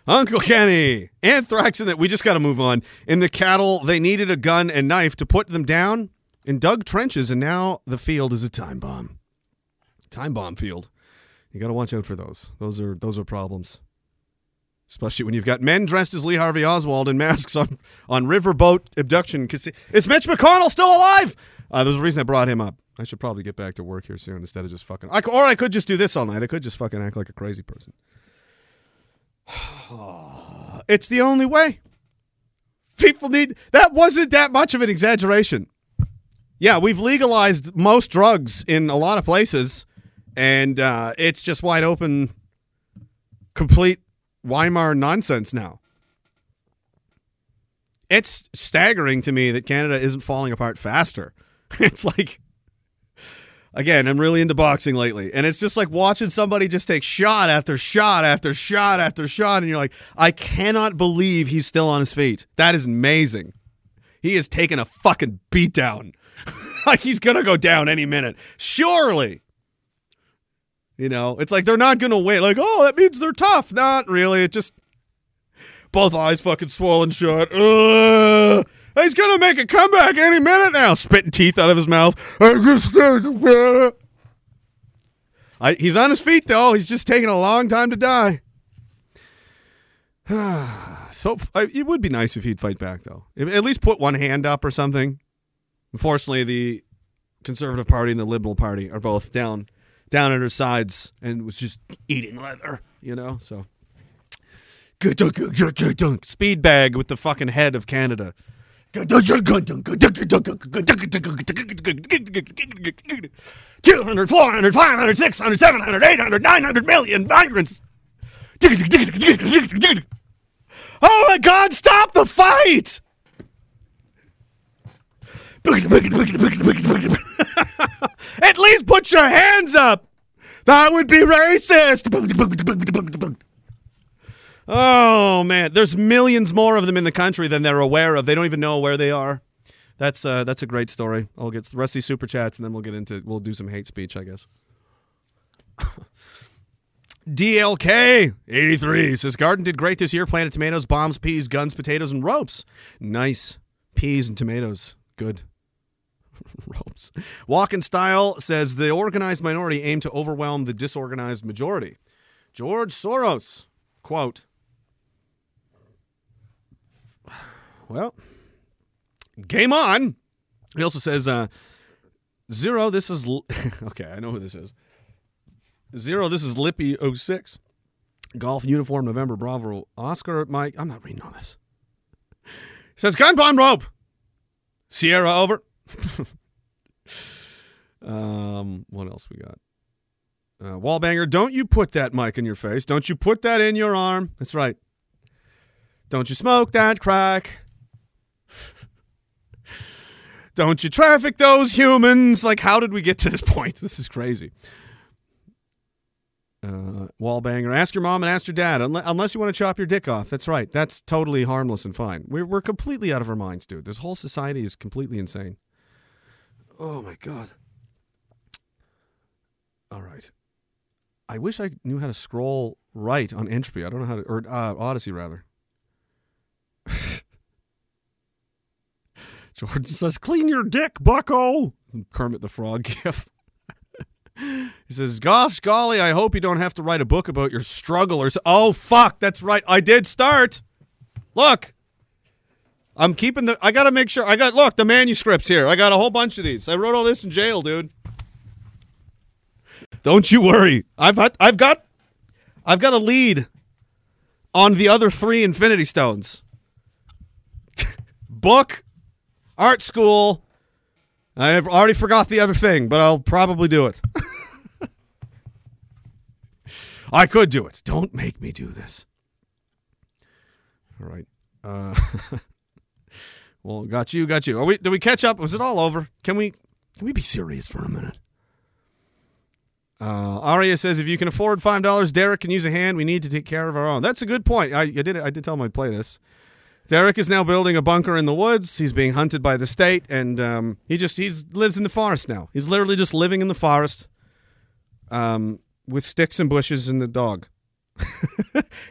Uncle Kenny, anthrax in that. We just got to move on. In the cattle, they needed a gun and knife to put them down and dug trenches, and now the field is a time bomb. Time bomb field. You got to watch out for those. Those are problems. Especially when you've got men dressed as Lee Harvey Oswald in masks on riverboat abduction. Is Mitch McConnell still alive? There's a reason I brought him up. I should probably get back to work here soon instead of just fucking... Or I could just do this all night. I could just fucking act like a crazy person. It's the only way. People need... That wasn't that much of an exaggeration. Yeah, we've legalized most drugs in a lot of places. And it's just wide open, complete... Weimar nonsense now. It's staggering to me that Canada isn't falling apart faster. It's like, again, I'm really into boxing lately, and it's just like watching somebody just take shot after shot after shot after shot, and you're like, I cannot believe he's still on his feet. That is amazing. He is taking a fucking beatdown. Like he's gonna go down any minute. Surely. You know, it's like they're not going to wait. Like, oh, that means they're tough. Not really. It just, both eyes fucking swollen shut. He's going to make a comeback any minute now. Spitting teeth out of his mouth. He's on his feet, though. He's just taking a long time to die. So it would be nice if he'd fight back, though. At least put one hand up or something. Unfortunately, the Conservative Party and the Liberal Party are both down at her sides and was just eating leather, you know? So, speed bag with the fucking head of Canada. $200, $400, $500, $600, $700, $800, $900 million migrants. Oh my God, stop the fight! At least put your hands up. That would be racist. Oh, man. There's millions more of them in the country than they're aware of. They don't even know where they are. That's a great story. I'll get the rest of these super chats, and then we'll do some hate speech, I guess. DLK83 says, Garden did great this year. Planted tomatoes, bombs, peas, guns, potatoes, and ropes. Nice. Peas and tomatoes. Good. Ropes. Walk in Style says, the organized minority aim to overwhelm the disorganized majority. George Soros, quote, well, game on. He also says, Zero, this is, okay, I know who this is. Zero, this is Lippy06. Golf uniform, November, Bravo. Oscar, Mike, I'm not reading all this. Says, gun, bomb, rope. Sierra, over. What else we got? Wallbanger, don't you put that mic in your face. Don't you put that in your arm. That's right. Don't you smoke that crack. Don't you traffic those humans. Like, how did we get to this point? This is crazy. Wallbanger, ask your mom and ask your dad, unless you want to chop your dick off. That's right. That's totally harmless and fine. We're completely out of our minds, dude. This whole society is completely insane. Oh, my God. All right. I wish I knew how to scroll right on Entropy. I don't know how to, or Odysee, rather. Jordan says, clean your dick, bucko. Kermit the Frog gif. He says, gosh golly, I hope you don't have to write a book about your struggle or so. Oh, fuck, that's right. I did start. Look. I'm keeping the... I got to make sure... Look, the manuscripts here. I got a whole bunch of these. I wrote all this in jail, dude. Don't you worry. I've got a lead on the other three Infinity Stones. Book, art school... I already forgot the other thing, but I'll probably do it. I could do it. Don't make me do this. All right. Well, got you. Did we catch up? Was it all over? Can we be serious for a minute? Aria says, if you can afford $5, Derek can use a hand. We need to take care of our own. That's a good point. I did tell him I'd play this. Derek is now building a bunker in the woods. He's being hunted by the state, and he lives in the forest now. He's literally just living in the forest with sticks and bushes and the dog.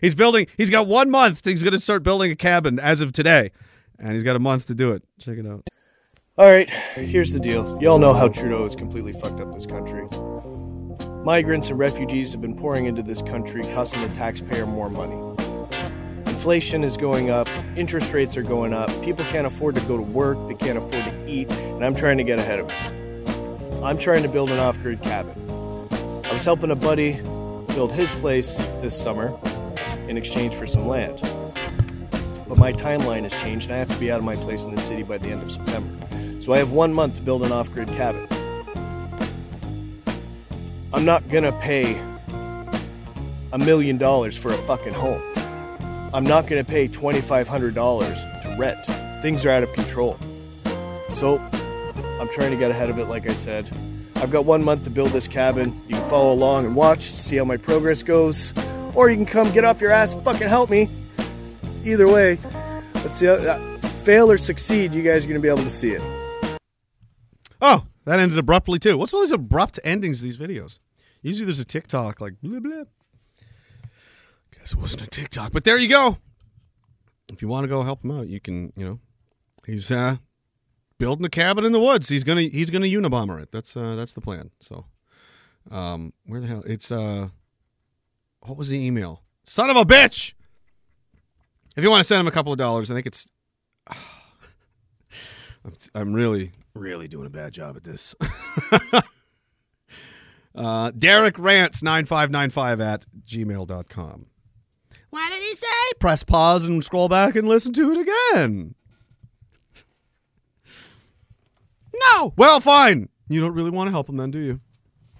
He's got 1 month. He's going to start building a cabin as of today, and he's got a month to do it. Check it out. All right, here's the deal. Y'all know how Trudeau has completely fucked up this country. Migrants and refugees have been pouring into this country, costing the taxpayer more money. Inflation is going up, interest rates are going up, people can't afford to go to work, they can't afford to eat, and I'm trying to get ahead of it. I'm trying to build an off-grid cabin. I was helping a buddy build his place this summer in exchange for some land. But my timeline has changed and I have to be out of my place in the city by the end of September. So I have 1 month to build an off-grid cabin. I'm not gonna pay $1 million for a fucking home. I'm not going to pay $2,500 to rent. Things are out of control. So I'm trying to get ahead of it, like I said. I've got 1 month to build this cabin. You can follow along and watch, see how my progress goes. Or you can come get off your ass and fucking help me. Either way, let's see how, fail or succeed, you guys are going to be able to see it. Oh, that ended abruptly too. What's all these abrupt endings of these videos? Usually there's a TikTok like blah, blah. This wasn't a TikTok, but there you go. If you want to go help him out, you can, you know. He's building a cabin in the woods. He's gonna Unabomber it. That's the plan. So where the hell it's what was the email? Son of a bitch! If you want to send him a couple of dollars, I think it's I'm really, really doing a bad job at this. Derek Rants 9595 at gmail.com. What did he say? Press pause and scroll back and listen to it again. No. Well, fine. You don't really want to help him then, do you?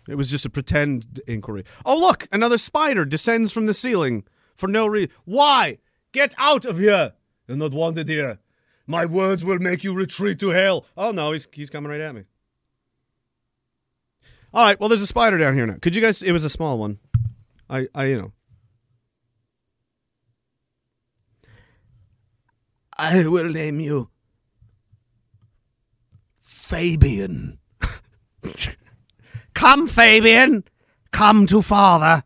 It was just a pretend inquiry. Oh, look. Another spider descends from the ceiling for no reason. Why? Get out of here. You're not wanted here. My words will make you retreat to hell. Oh no, he's coming right at me. All right, well, there's a spider down here now. Could you guys? It was a small one. You know. I will name you Fabian. Come, Fabian. Come to father.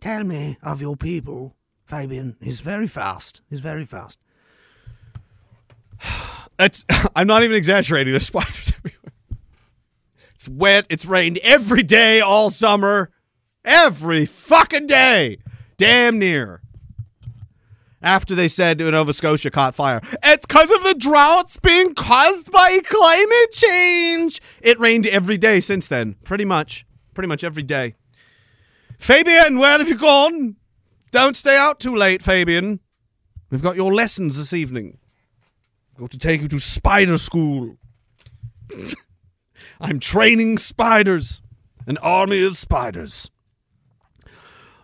Tell me of your people. Fabian is very fast. He's very fast. I'm not even exaggerating. There's spiders everywhere. It's wet. It's rained every day all summer. Every fucking day. Damn near. After they said Nova Scotia caught fire. It's because of the droughts being caused by climate change. It rained every day since then. Pretty much. Pretty much every day. Fabian, where have you gone? Don't stay out too late, Fabian. We've got your lessons this evening. I've got to take you to spider school. I'm training spiders. An army of spiders.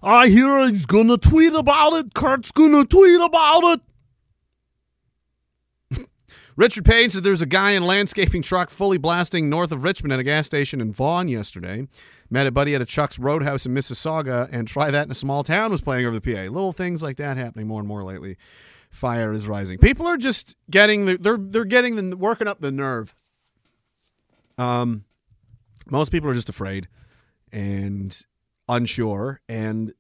I hear he's gonna tweet about it. Kurt's gonna tweet about it. Richard Payne said there's a guy in a landscaping truck fully blasting north of Richmond at a gas station in Vaughan yesterday. Met a buddy at a Chuck's Roadhouse in Mississauga, and Try That in a Small Town was playing over the PA. Little things like that happening more and more lately. Fire is rising. People are just getting working up the nerve. Most people are just afraid and unsure, and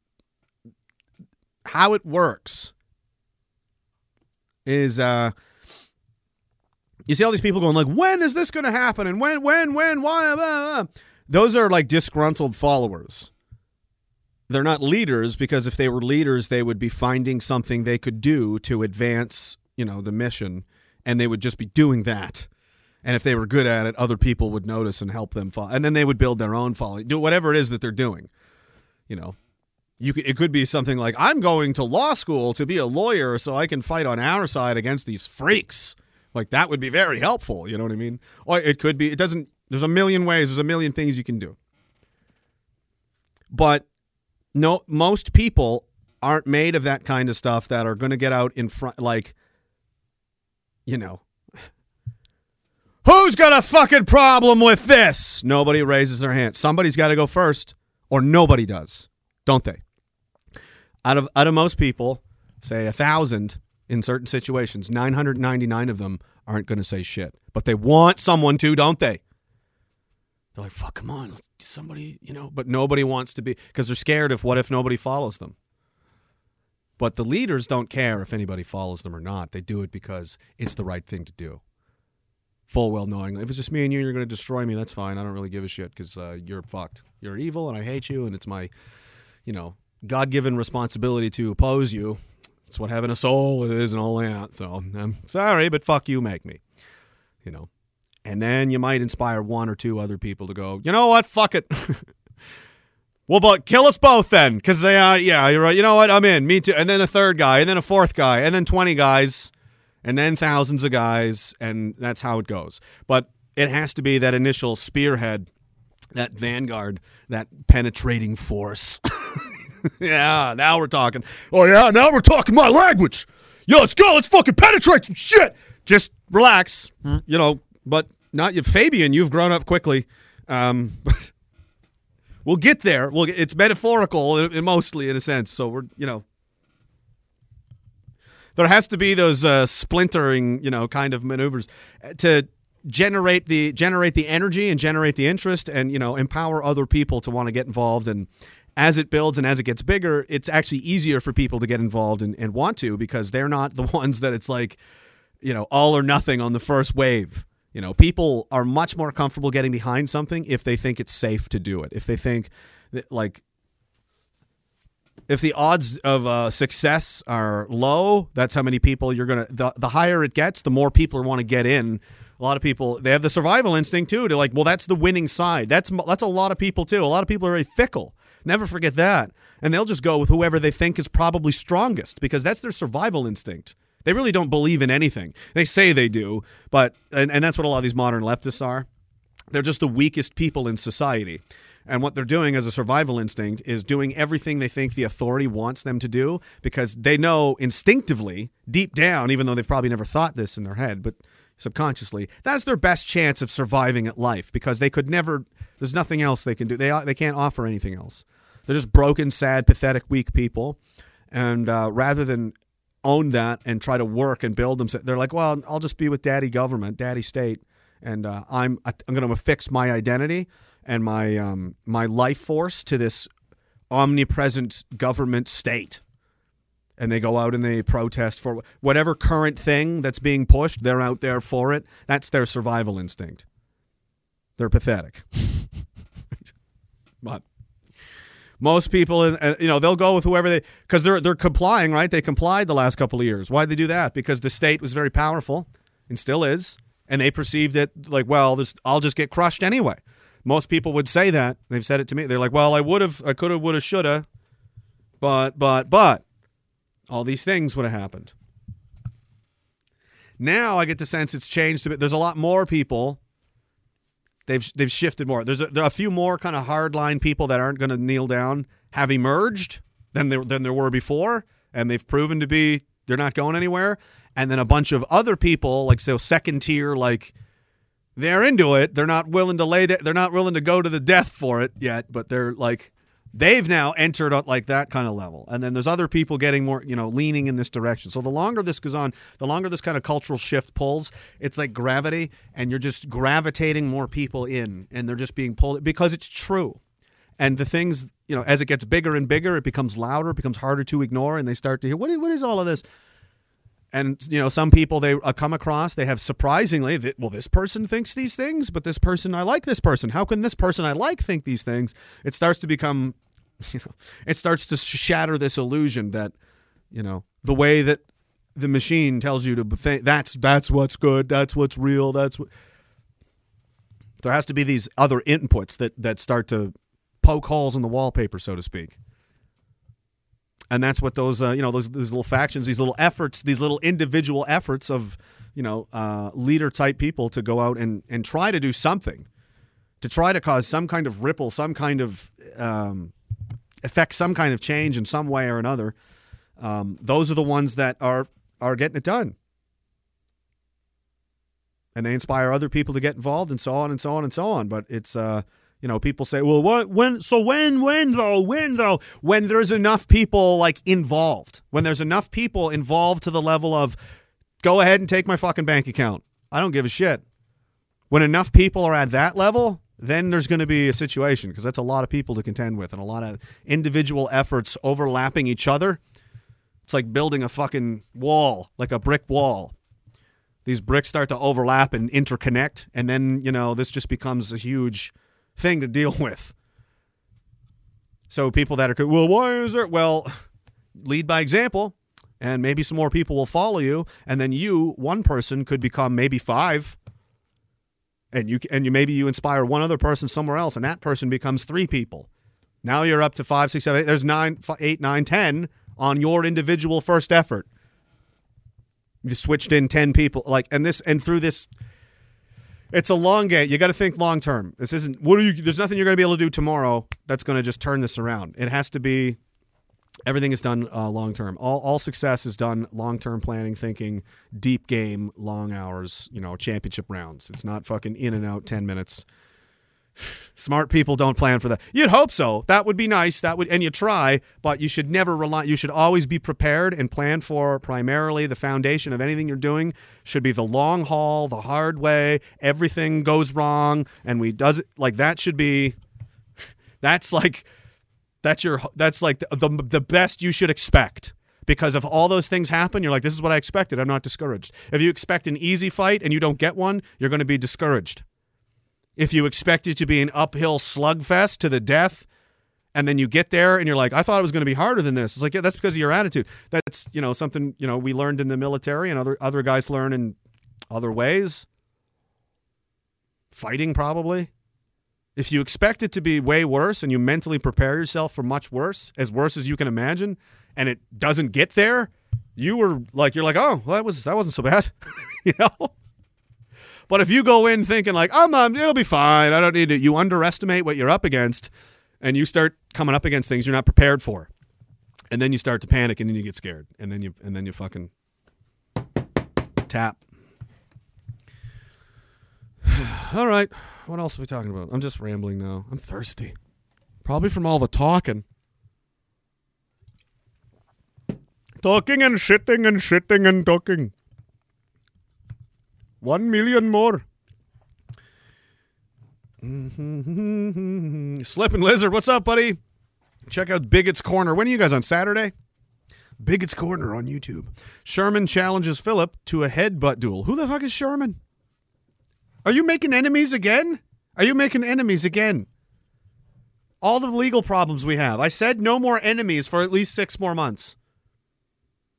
how it works is you see all these people going like, when is this going to happen, and when, why, blah, blah. Those are like disgruntled followers. They're not leaders, because if they were leaders, they would be finding something they could do to advance, you know, the mission, and they would just be doing that. And if they were good at it, other people would notice and help them follow. And then they would build their own following, do whatever it is that they're doing. You know, it could be something like, I'm going to law school to be a lawyer so I can fight on our side against these freaks. Like, that would be very helpful. You know what I mean? Or it could be, there's a million ways, there's a million things you can do. But no, most people aren't made of that kind of stuff that are going to get out in front, like, you know. Who's got a fucking problem with this? Nobody raises their hand. Somebody's got to go first, or nobody does, don't they? Out of most people, say 1,000 in certain situations, 999 of them aren't going to say shit. But they want someone to, don't they? They're like, fuck, come on, somebody, you know. But nobody wants to be, because they're scared of what if nobody follows them. But the leaders don't care if anybody follows them or not. They do it because it's the right thing to do. Full well knowing, if it's just me and you, you're going to destroy me, that's fine. I don't really give a shit, because you're fucked. You're evil, and I hate you, and it's my, you know, God-given responsibility to oppose you. It's what having a soul is and all that. So I'm sorry, but fuck you, make me. You know. And then you might inspire one or two other people to go, you know what, fuck it. Well, but kill us both then, because, yeah, you're right. You know what, I'm in, me too. And then a third guy, and then a fourth guy, and then 20 guys. And then thousands of guys, and that's how it goes. But it has to be that initial spearhead, that vanguard, that penetrating force. Yeah, now we're talking. Oh, yeah, now we're talking my language. Yo, let's go. Let's fucking penetrate some shit. Just relax, you know. But not you, Fabian. You've grown up quickly. We'll get there. It's metaphorical, mostly, in a sense. So we're, you know. There has to be those splintering, you know, kind of maneuvers to generate the energy and generate the interest, and, you know, empower other people to want to get involved. And as it builds and as it gets bigger, it's actually easier for people to get involved and want to, because they're not the ones that it's like, you know, all or nothing on the first wave. You know, people are much more comfortable getting behind something if they think it's safe to do it. If they think that, like, if the odds of success are low, that's how many people you're going to... The higher it gets, the more people want to get in. A lot of people, they have the survival instinct, too. They're like, well, that's the winning side. That's a lot of people, too. A lot of people are very fickle. Never forget that. And they'll just go with whoever they think is probably strongest, because that's their survival instinct. They really don't believe in anything. They say they do, but... And that's what a lot of these modern leftists are. They're just the weakest people in society. And what they're doing as a survival instinct is doing everything they think the authority wants them to do, because they know instinctively, deep down, even though they've probably never thought this in their head, but subconsciously, that's their best chance of surviving at life, because they could never, there's nothing else they can do. They can't offer anything else. They're just broken, sad, pathetic, weak people. And rather than own that and try to work and build themselves, they're like, well, I'll just be with daddy government, daddy state, and I'm going to affix my identity and my my life force to this omnipresent government state. And they go out and they protest for whatever current thing that's being pushed. They're out there for it. That's their survival instinct. They're pathetic. But most people, you know, they'll go with whoever they, because they're complying, right? They complied the last couple of years. Why'd they do that? Because the state was very powerful and still is. And they perceived it like, well, I'll just get crushed anyway. Most people would say that. They've said it to me. They're like, well, I would have, I could have, would have, should have, but. All these things would have happened. Now I get the sense it's changed a bit. There's a lot more people. They've shifted more. There are a few more kind of hardline people that aren't going to kneel down have emerged than there were before, and they've proven to be, they're not going anywhere. And then a bunch of other people, like, so second tier, like, they're into it. They're not willing to they're not willing to go to the death for it yet, but they're like, they've now entered at like that kind of level. And then there's other people getting more, you know, leaning in this direction. So the longer this goes on, the longer this kind of cultural shift pulls, it's like gravity, and you're just gravitating more people in, and they're just being pulled because it's true. And the things, you know, as it gets bigger and bigger, it becomes louder, it becomes harder to ignore, and they start to hear, what is all of this? And, you know, some people they come across, they have surprisingly, well, this person thinks these things, but this person, I like this person. How can this person I like think these things? It starts to become, you know, it starts to shatter this illusion that, you know, the way that the machine tells you to think, that's what's good, that's what's real, that's what. There has to be these other inputs that start to poke holes in the wallpaper, so to speak. And that's what those, you know, those little factions, these little efforts, these little individual efforts of, you know, leader-type people to go out and try to do something, to try to cause some kind of ripple, some kind of effect, some kind of change in some way or another. Those are the ones that are getting it done. And they inspire other people to get involved and so on and so on and so on. But it's... you know, people say, well, what, when, so when, though, when there's enough people like involved, when there's enough people involved to the level of go ahead and take my fucking bank account, I don't give a shit. When enough people are at that level, then there's going to be a situation, because that's a lot of people to contend with and a lot of individual efforts overlapping each other. It's like building a fucking wall, like a brick wall. These bricks start to overlap and interconnect. And then, you know, this just becomes a huge thing to deal with. So people that are, well, why is there? Well, lead by example, and maybe some more people will follow you, and then you, one person, could become maybe five, and you maybe you inspire one other person somewhere else, and that person becomes three people. Now you're up to 5, 6, 7, 8. There's 9, 8, 9, 10 on your individual first effort. You switched in 10 people, like, and through this. It's a long game. You got to think long term. This isn't. There's nothing you're going to be able to do tomorrow that's going to just turn this around. It has to be. Everything is done long term. All success is done long term planning, thinking, deep game, long hours. You know, championship rounds. It's not fucking in and out 10 minutes. Smart people don't plan for that. You'd hope so. That would be nice. That would, and you try, but you should never rely. You should always be prepared and plan for. Primarily, the foundation of anything you're doing should be the long haul, the hard way. Everything goes wrong, and we does it like that should be. That's like the best you should expect. Because if all those things happen, you're like, this is what I expected. I'm not discouraged. If you expect an easy fight and you don't get one, you're going to be discouraged. If you expect it to be an uphill slugfest to the death, and then you get there and you're like, I thought it was going to be harder than this. It's like, yeah, that's because of your attitude. That's, you know, something, you know, we learned in the military, and other guys learn in other ways. Fighting, probably. If you expect it to be way worse and you mentally prepare yourself for much worse as you can imagine, and it doesn't get there, you're like, oh, well, that wasn't so bad, you know? But if you go in thinking like, it'll be fine, I don't need it, you underestimate what you're up against, and you start coming up against things you're not prepared for, and then you start to panic, and then you get scared, and then you fucking tap. All right, what else are we talking about? I'm just rambling now. I'm thirsty, probably from all the talking. Talking and shitting and shitting and talking. 1 million more. Slippin' Lizard, what's up, buddy? Check out Bigot's Corner. When are you guys on Saturday? Bigot's Corner on YouTube. Sherman challenges Philip to a headbutt duel. Who the fuck is Sherman? Are you making enemies again? Are you making enemies again? All the legal problems we have. I said no more enemies for at least 6 more months.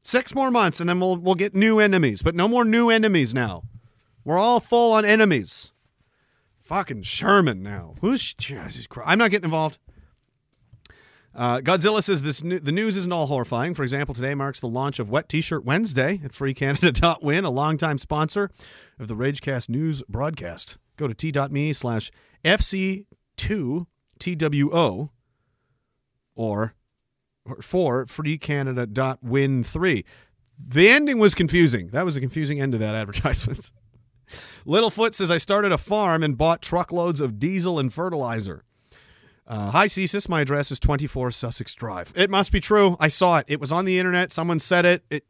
6 more months, and then we'll get new enemies. But no more new enemies now. We're all full on enemies. Fucking Sherman now. Who's Jesus Christ? I'm not getting involved. Godzilla says the news isn't all horrifying. For example, today marks the launch of Wet T-Shirt Wednesday at FreeCanada.win, a longtime sponsor of the RageCast news broadcast. Go to t.me/FC2TWO or for FreeCanada.win3. The ending was confusing. That was a confusing end to that advertisement. Littlefoot says, I started a farm and bought truckloads of diesel and fertilizer. Hi, Cesis. My address is 24 Sussex Drive. It must be true. I saw it. It was on the internet. Someone said it.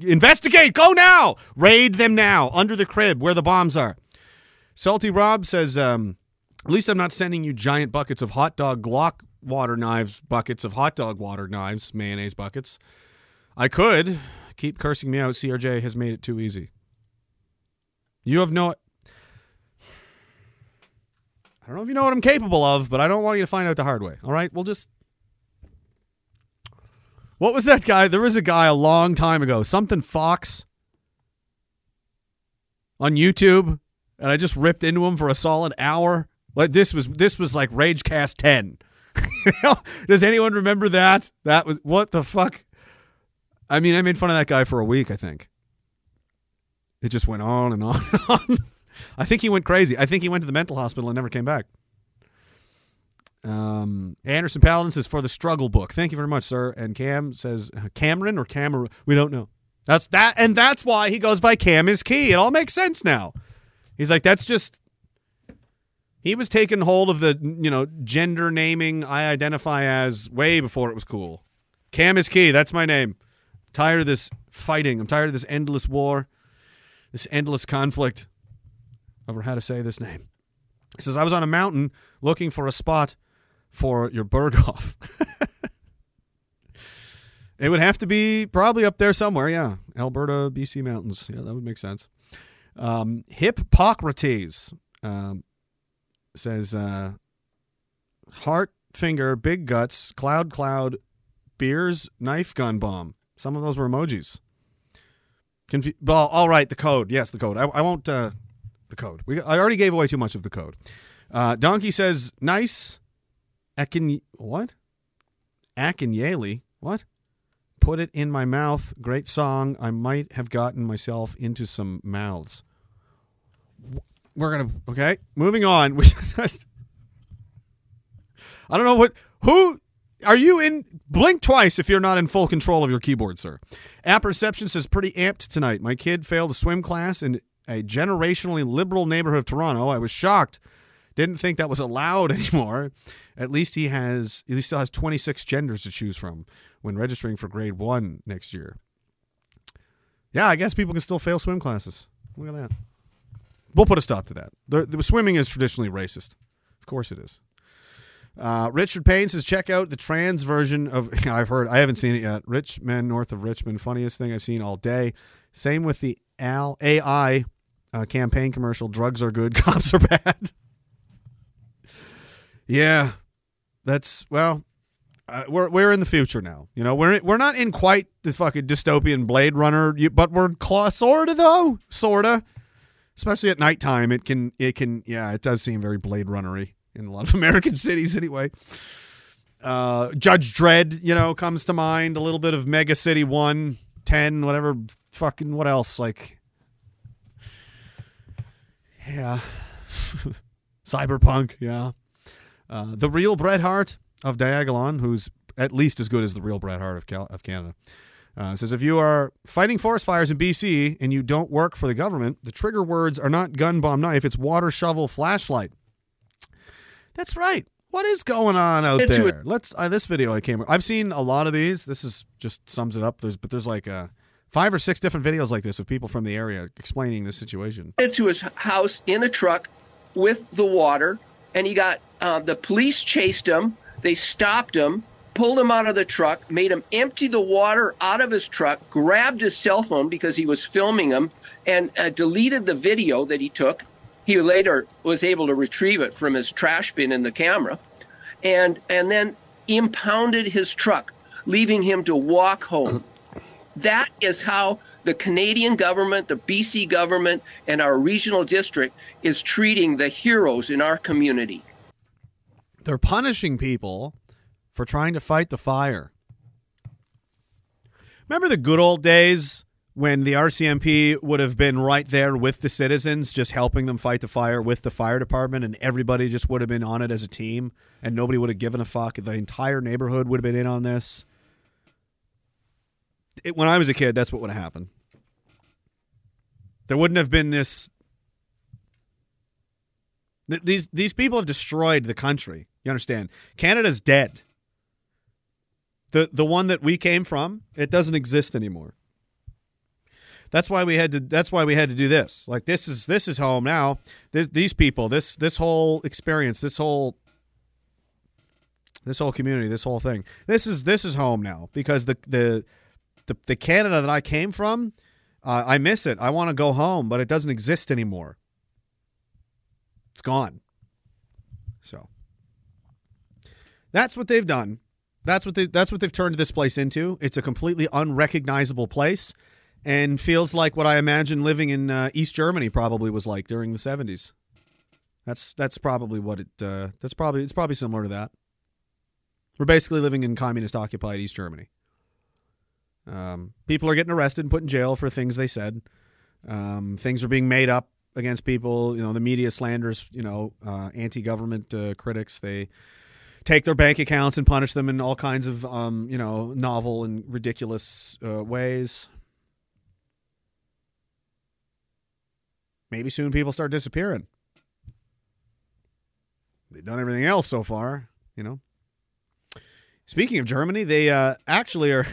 Investigate. Go now. Raid them now. Under the crib where the bombs are. Salty Rob says, at least I'm not sending you giant buckets of hot dog Glock water knives, buckets of hot dog water knives, mayonnaise buckets. I could. Keep cursing me out. CRJ has made it too easy. You have no... I don't know if you know what I'm capable of, but I don't want you to find out the hard way. All right? We'll just... What was that guy? There was a guy a long time ago. Something Fox. On YouTube. And I just ripped into him for a solid hour. Like this was like RageCast 10. Does anyone remember that? That was... What the fuck? I mean, I made fun of that guy for a week, I think. It just went on and on and on. I think he went crazy. I think he went to the mental hospital and never came back. Anderson Paladin says, for the struggle book. Thank you very much, sir. And Cam says, Cameron or Cameron? We don't know. That's why he goes by Cam is Key. It all makes sense now. He's like, that's just... He was taking hold of the, gender naming I identify as way before it was cool. Cam is Key. That's my name. I'm tired of this fighting. I'm tired of this endless war. This endless conflict over how to say this name. It says, I was on a mountain looking for a spot for your Berghoff. It would have to be probably up there somewhere, yeah. Alberta, BC Mountains. Yeah, that would make sense. Hippocrates says, heart, finger, big guts, cloud, beers, knife, gun, bomb. Some of those were emojis. All right, the code. Yes, the code. I won't... the code. I already gave away too much of the code. Donkey says, nice. What? Akinyele? What? Put it in my mouth. Great song. I might have gotten myself into some mouths. Okay. Moving on. I don't know what... Who... Are you in... Blink twice if you're not in full control of your keyboard, sir. Apperception says, pretty amped tonight. My kid failed a swim class in a generationally liberal neighborhood of Toronto. I was shocked. Didn't think that was allowed anymore. At least he still has 26 genders to choose from when registering for grade 1 next year. Yeah, I guess people can still fail swim classes. Look at that. We'll put a stop to that. The swimming is traditionally racist. Of course it is. Richard Payne says, check out the trans version of... I haven't seen it yet. Rich Men North of Richmond. Funniest thing I've seen all day. Same with the AI campaign commercial. Drugs are good, cops are bad. Yeah. That's... Well, we're in the future now. We're not in quite the fucking dystopian Blade Runner, but we're sorta though. Sorta. Especially at nighttime. It does seem very Blade Runner-y. In a lot of American cities, anyway. Judge Dredd, comes to mind. A little bit of Mega City 1, 10, whatever. Fucking what else? Like, Yeah. Cyberpunk, yeah. The real Bret Hart of Diagonal, who's at least as good as the real Bret Hart of Canada, says, if you are fighting forest fires in BC and you don't work for the government, the trigger words are not gun, bomb, knife. It's water, shovel, flashlight. That's right. What is going on out there? This video I came. I've seen a lot of these. This is just sums it up. There's like 5 or 6 different videos like this of people from the area explaining this situation. Into his house in a truck with the water, and he got the police chased him. They stopped him, pulled him out of the truck, made him empty the water out of his truck, grabbed his cell phone because he was filming him, and deleted the video that he took. He later was able to retrieve it from his trash bin in the camera, and then impounded his truck, leaving him to walk home. That is how the Canadian government, the BC government, and our regional district is treating the heroes in our community. They're punishing people for trying to fight the fire. Remember the good old days when the RCMP would have been right there with the citizens, just helping them fight the fire with the fire department, and everybody just would have been on it as a team, and nobody would have given a fuck. The entire neighborhood would have been in on this. When I was a kid, that's what would have happened. There wouldn't have been this. These people have destroyed the country. You understand? Canada's dead. The one that we came from, it doesn't exist anymore. That's why we had to do this. Like this is home now. These people, this whole experience, this whole community, this whole thing. This is home now because the Canada that I came from, I miss it. I want to go home, but it doesn't exist anymore. It's gone. So that's what they've done. That's what they've turned this place into. It's a completely unrecognizable place. And feels like what I imagine living in East Germany probably was like during the 70s. That's probably what it. It's probably similar to that. We're basically living in communist-occupied East Germany. People are getting arrested and put in jail for things they said. Things are being made up against people. You know, the media slanders. You know, anti-government critics. They take their bank accounts and punish them in all kinds of novel and ridiculous ways. Maybe soon people start disappearing. They've done everything else so far, you know. Speaking of Germany, they actually are,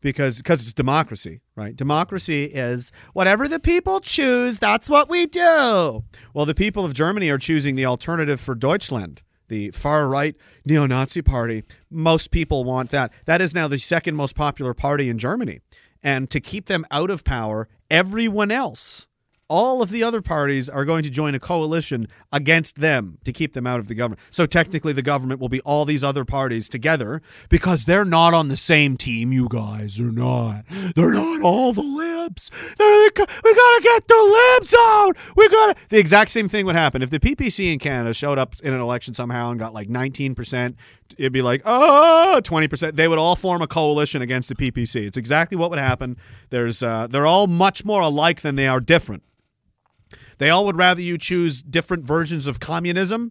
because it's democracy, right? Democracy is whatever the people choose, that's what we do. Well, the people of Germany are choosing the alternative for Deutschland, the far-right neo-Nazi party. Most people want that. That is now the second most popular party in Germany. And to keep them out of power, everyone else, all of the other parties are going to join a coalition against them to keep them out of the government. So technically the government will be all these other parties together because they're not on the same team, you guys are not. They're not all the libs. We got to get the libs out. The exact same thing would happen. If the PPC in Canada showed up in an election somehow and got like 19%, it'd be like, 20%. They would all form a coalition against the PPC. It's exactly what would happen. They're all much more alike than they are different. They all would rather you choose different versions of communism,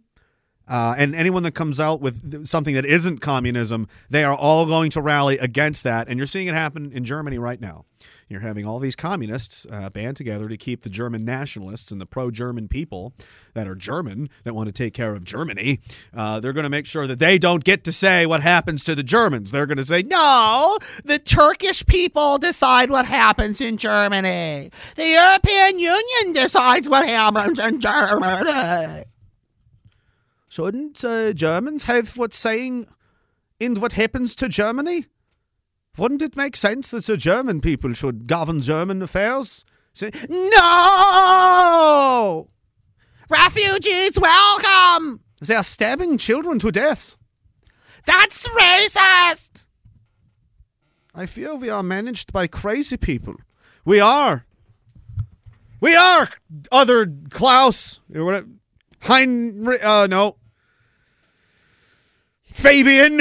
and anyone that comes out with something that isn't communism, they are all going to rally against that, and you're seeing it happen in Germany right now. You're having all these communists band together to keep the German nationalists and the pro-German people that are German, that want to take care of Germany. They're going to make sure that they don't get to say what happens to the Germans. They're going to say, no, the Turkish people decide what happens in Germany. The European Union decides what happens in Germany. Shouldn't Germans have what's saying in what happens to Germany? Wouldn't it make sense that the German people should govern German affairs? No! Refugees welcome! They are stabbing children to death. That's racist! I fear we are managed by crazy people. We are! Other Klaus. Heinrich. No. Fabian.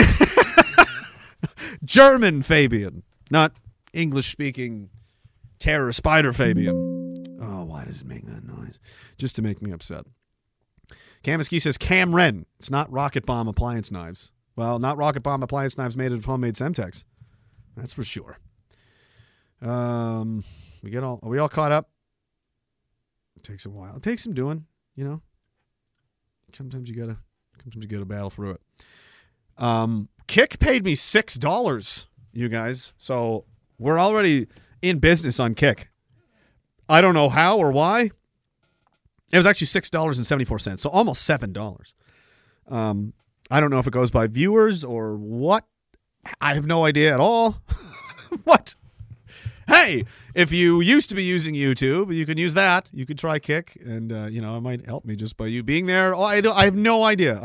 German Fabian, not English-speaking terror spider Fabian. Oh, why does it make that noise? Just to make me upset. Kamiski says, Camren. It's not rocket bomb appliance knives. Well, not rocket bomb appliance knives made of homemade Semtex. That's for sure. Are we all caught up? It takes a while. It takes some doing, you know. Sometimes you gotta battle through it. Kick paid me $6, you guys. So we're already in business on Kick. I don't know how or why. It was actually $6.74, so almost $7. I don't know if it goes by viewers or what. I have no idea at all. What? Hey, if you used to be using YouTube, you can use that. You could try Kick, and it might help me just by you being there. Oh, I have no idea.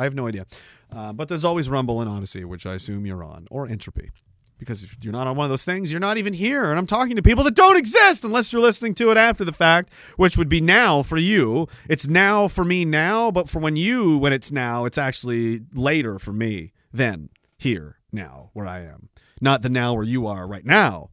But there's always Rumble and Odysee, which I assume you're on, or Entropy. Because if you're not on one of those things, you're not even here. And I'm talking to people that don't exist unless you're listening to it after the fact, which would be now for you. It's now for me now, but for when it's now, it's actually later for me than here now where I am. Not the now where you are right now,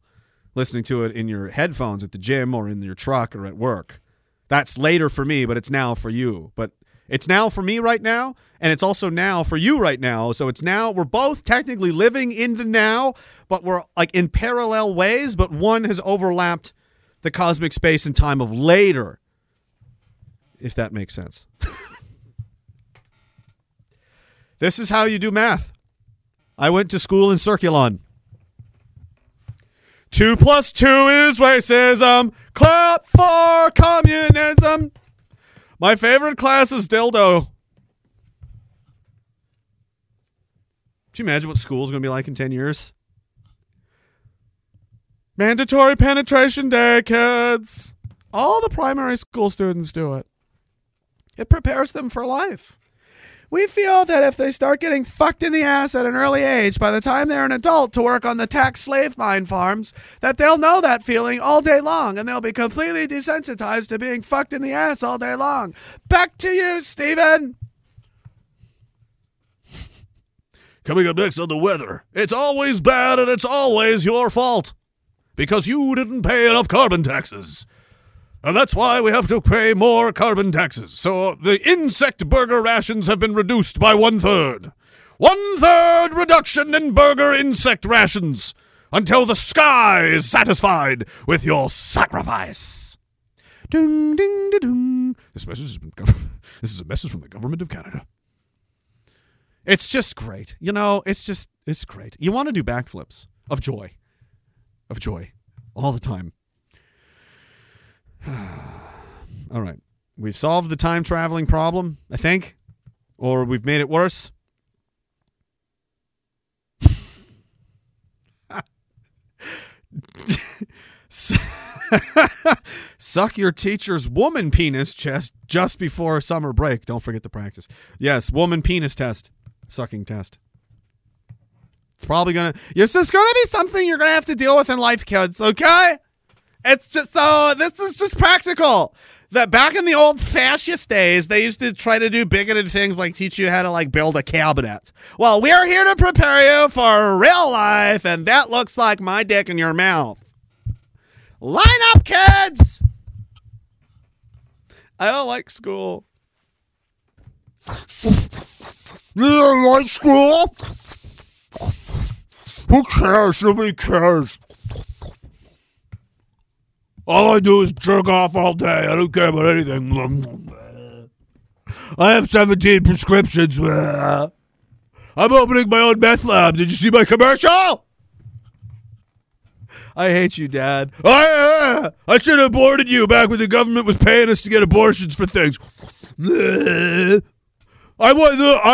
listening to it in your headphones at the gym or in your truck or at work. That's later for me, but it's now for you. But it's now for me right now, and it's also now for you right now. So it's now. We're both technically living in the now, but we're like in parallel ways, but one has overlapped the cosmic space and time of later, if that makes sense. This is how you do math. I went to school in Circulon. 2 + 2 is racism. Clap for communism. My favorite class is dildo. Could you imagine what school's going to be like in 10 years? Mandatory penetration day, kids. All the primary school students do it. It prepares them for life. We feel that if they start getting fucked in the ass at an early age, by the time they're an adult to work on the tax slave mine farms, that they'll know that feeling all day long, and they'll be completely desensitized to being fucked in the ass all day long. Back to you, Stephen. Coming up next on the weather, it's always bad and it's always your fault because you didn't pay enough carbon taxes. And that's why we have to pay more carbon taxes. So the insect burger rations have been reduced by 1/3. 1/3 reduction in burger insect rations until the sky is satisfied with your sacrifice. Ding, ding, ding, ding. This is a message from the government of Canada. It's just great. It's great. You want to do backflips of joy. Of joy. All the time. All right. We've solved the time traveling problem, I think, or we've made it worse. Suck your teacher's woman penis test just before summer break. Don't forget to practice. Yes, woman penis test. Sucking test. It's probably going to... Yes, there's going to be something you're going to have to deal with in life, kids, okay? It's just, this is just practical. That back in the old fascist days, they used to try to do bigoted things like teach you how to build a cabinet. Well, we are here to prepare you for real life, and that looks like my dick in your mouth. Line up, kids! I don't like school. You don't like school? Who cares? Nobody cares. All I do is jerk off all day. I don't care about anything. I have 17 prescriptions. I'm opening my own meth lab. Did you see my commercial? I hate you, Dad. I should have aborted you back when the government was paying us to get abortions for things. I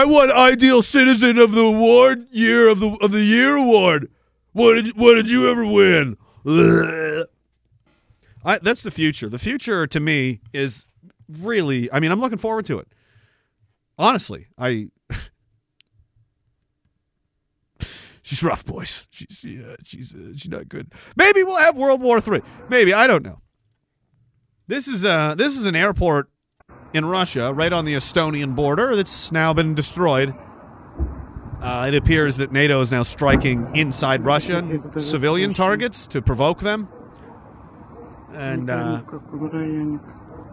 won Ideal Citizen of the Award Year of the Year Award. What did you ever win? That's the future. The future, to me, is really... I'm looking forward to it. Honestly, she's rough, boys. She's not good. Maybe we'll have World War III. Maybe. I don't know. This is an airport in Russia, right on the Estonian border, that's now been destroyed. It appears that NATO is now striking inside Russian civilian targets to provoke them. And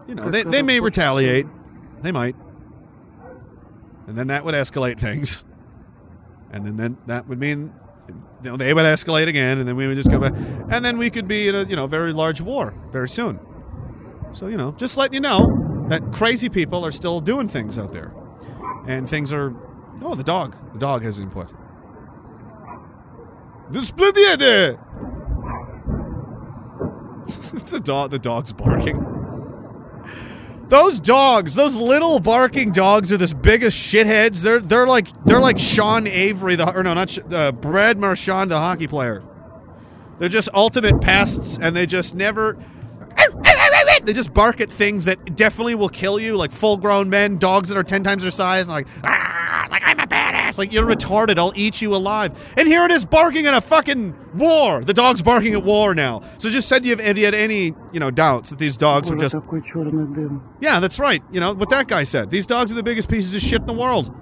you know, they may retaliate. They might. And then that would escalate things. And then that would mean, you know, they would escalate again, and then we would just come back. And then we could be in a, you know, very large war very soon. So, you know, just letting you know that crazy people are still doing things out there. And things are... Oh, the dog. The dog has input. It's a dog. The dog's barking. Those dogs, those little barking dogs, are the biggest shitheads. They're like Sean Avery, Brad Marchand, the hockey player. They're just ultimate pests, and they just never. They just bark at things that definitely will kill you, like full-grown men, dogs that are 10 times their size, and like I'm a badass, like you're retarded. I'll eat you alive. And here it is, barking at a fucking war. The dog's barking at war now. So just said you had any, you know, doubts that these dogs were just. Yeah, that's right. You know what that guy said. These dogs are the biggest pieces of shit in the world.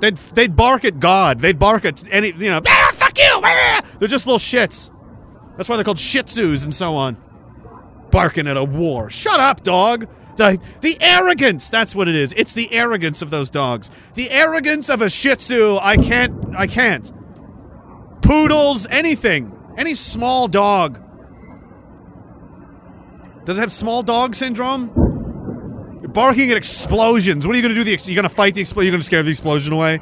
They'd bark at God. They'd bark at any, you know. Ah, fuck you. Ah! They're just little shits. That's why they're called Shih Tzus and so on. Barking at a war. Shut up, dog. The arrogance. That's what it is. It's the arrogance of those dogs. The arrogance of a Shih Tzu. I can't. Poodles. Anything. Any small dog. Does it have small dog syndrome? You're barking at explosions. What are you going to do? You're going to fight the explosion? You're going to scare the explosion away?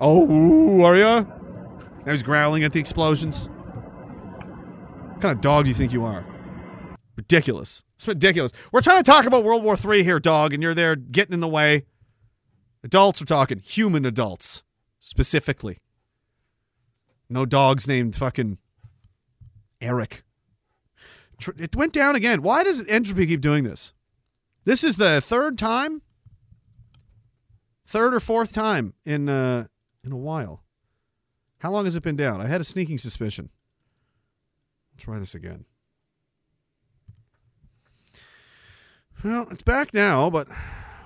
Oh, are you? Now he's growling at the explosions. What kind of dog do you think you are? Ridiculous. It's ridiculous. We're trying to talk about World War III here, dog, and you're there getting in the way. Adults are talking. Human adults. Specifically. No dogs named fucking Eric. It went down again. Why does Entropy keep doing this? This is the third time? Third or fourth time in a while. How long has it been down? I had a sneaking suspicion. Try this again. Well, it's back now, but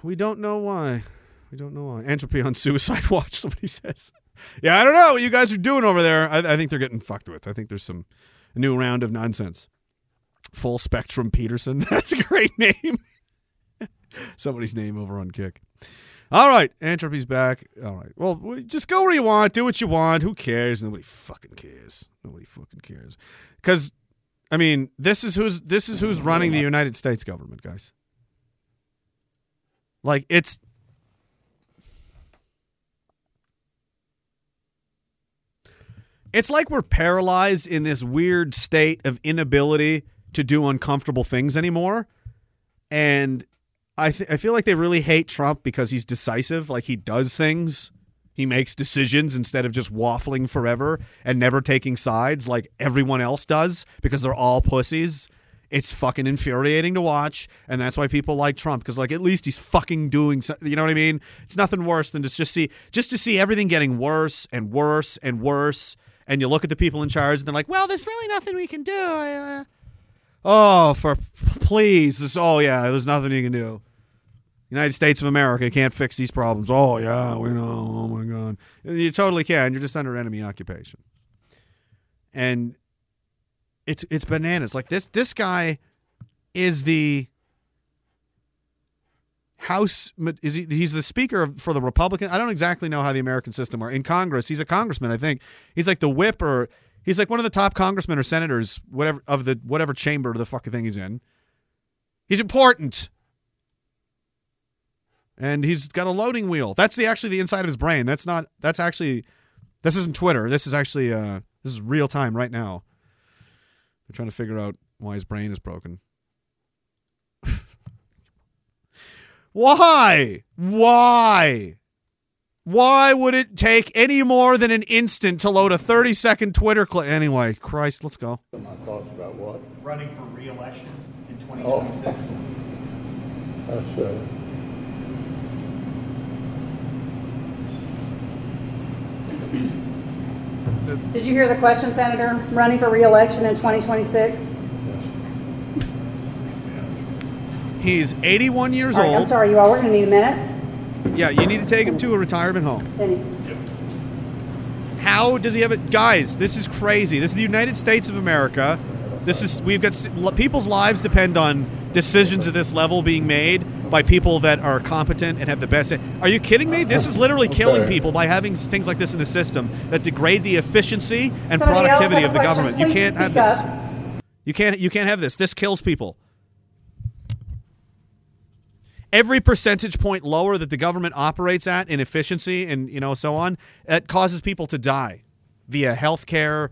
we don't know why. We don't know why. Entropy on suicide watch, somebody says. Yeah, I don't know what you guys are doing over there. I think they're getting fucked with. I think there's some new round of nonsense. Full Spectrum Peterson. That's a great name. Somebody's name over on Kick. All right, Entropy's back. All right, well, just go where you want, do what you want. Who cares? Nobody fucking cares. Nobody fucking cares. Because, I mean, this is who's running the United States government, guys. Like it's. It's like we're paralyzed in this weird state of inability to do uncomfortable things anymore, and. I feel like they really hate Trump because he's decisive. Like, he does things. He makes decisions instead of just waffling forever and never taking sides like everyone else does because they're all pussies. It's fucking infuriating to watch, and that's why people like Trump because, like, at least he's fucking doing something. You know what I mean? It's nothing worse than just to see everything getting worse and worse and worse, and you look at the people in charge, and they're like, well, there's really nothing we can do. Oh, for please. There's nothing you can do. United States of America can't fix these problems. Oh, yeah, we know. Oh, my God. You totally can. You're just under enemy occupation. And it's bananas. Like, this guy is the House... He's the speaker for the Republican... I don't exactly know how the American system are. In Congress, he's a congressman, I think. He's like the whip or... He's like one of the top congressmen or senators, whatever of the whatever chamber the fucking thing he's in. He's important, and he's got a loading wheel. That's the inside of his brain. This isn't Twitter. This is actually this is real time right now. They're trying to figure out why his brain is broken. Why? Why would it take any more than an instant to load a 30-second Twitter clip? Anyway, Christ, let's go. My thoughts about what? Running for re-election in 2026. Oh. That's right. Did you hear the question, Senator? Running for re-election in 2026? Yes. He's 81 years old. I'm sorry, you all. We're going to need a minute. Yeah, you need to take him to a retirement home. How does he have it? Guys, this is crazy. This is the United States of America. We've got people's lives depend on decisions at this level being made by people that are competent and have the best. Are you kidding me? This is literally killing people by having things like this in the system that degrade the efficiency and productivity of the government. You can't have this. You can't have this. This kills people. Every percentage point lower that the government operates at in efficiency and, you know, so on, it causes people to die via healthcare,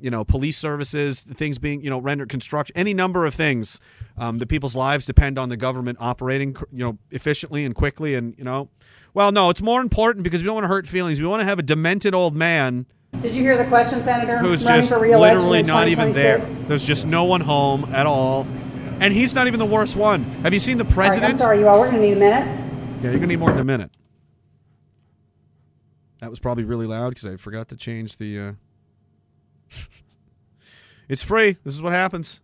you know, police services, things being, you know, rendered, construction, any number of things that people's lives depend on the government operating, you know, efficiently and quickly. And, you know, well, no, it's more important because we don't want to hurt feelings. We want to have a demented old man. Did you hear the question, Senator? Who's running just for re-election literally not even there. There's just no one home at all. And he's not even the worst one. Have you seen the president? All right, I'm sorry, you all. We're going to need a minute. Yeah, you're going to need more than a minute. That was probably really loud because I forgot to change the... It's free. This is what happens.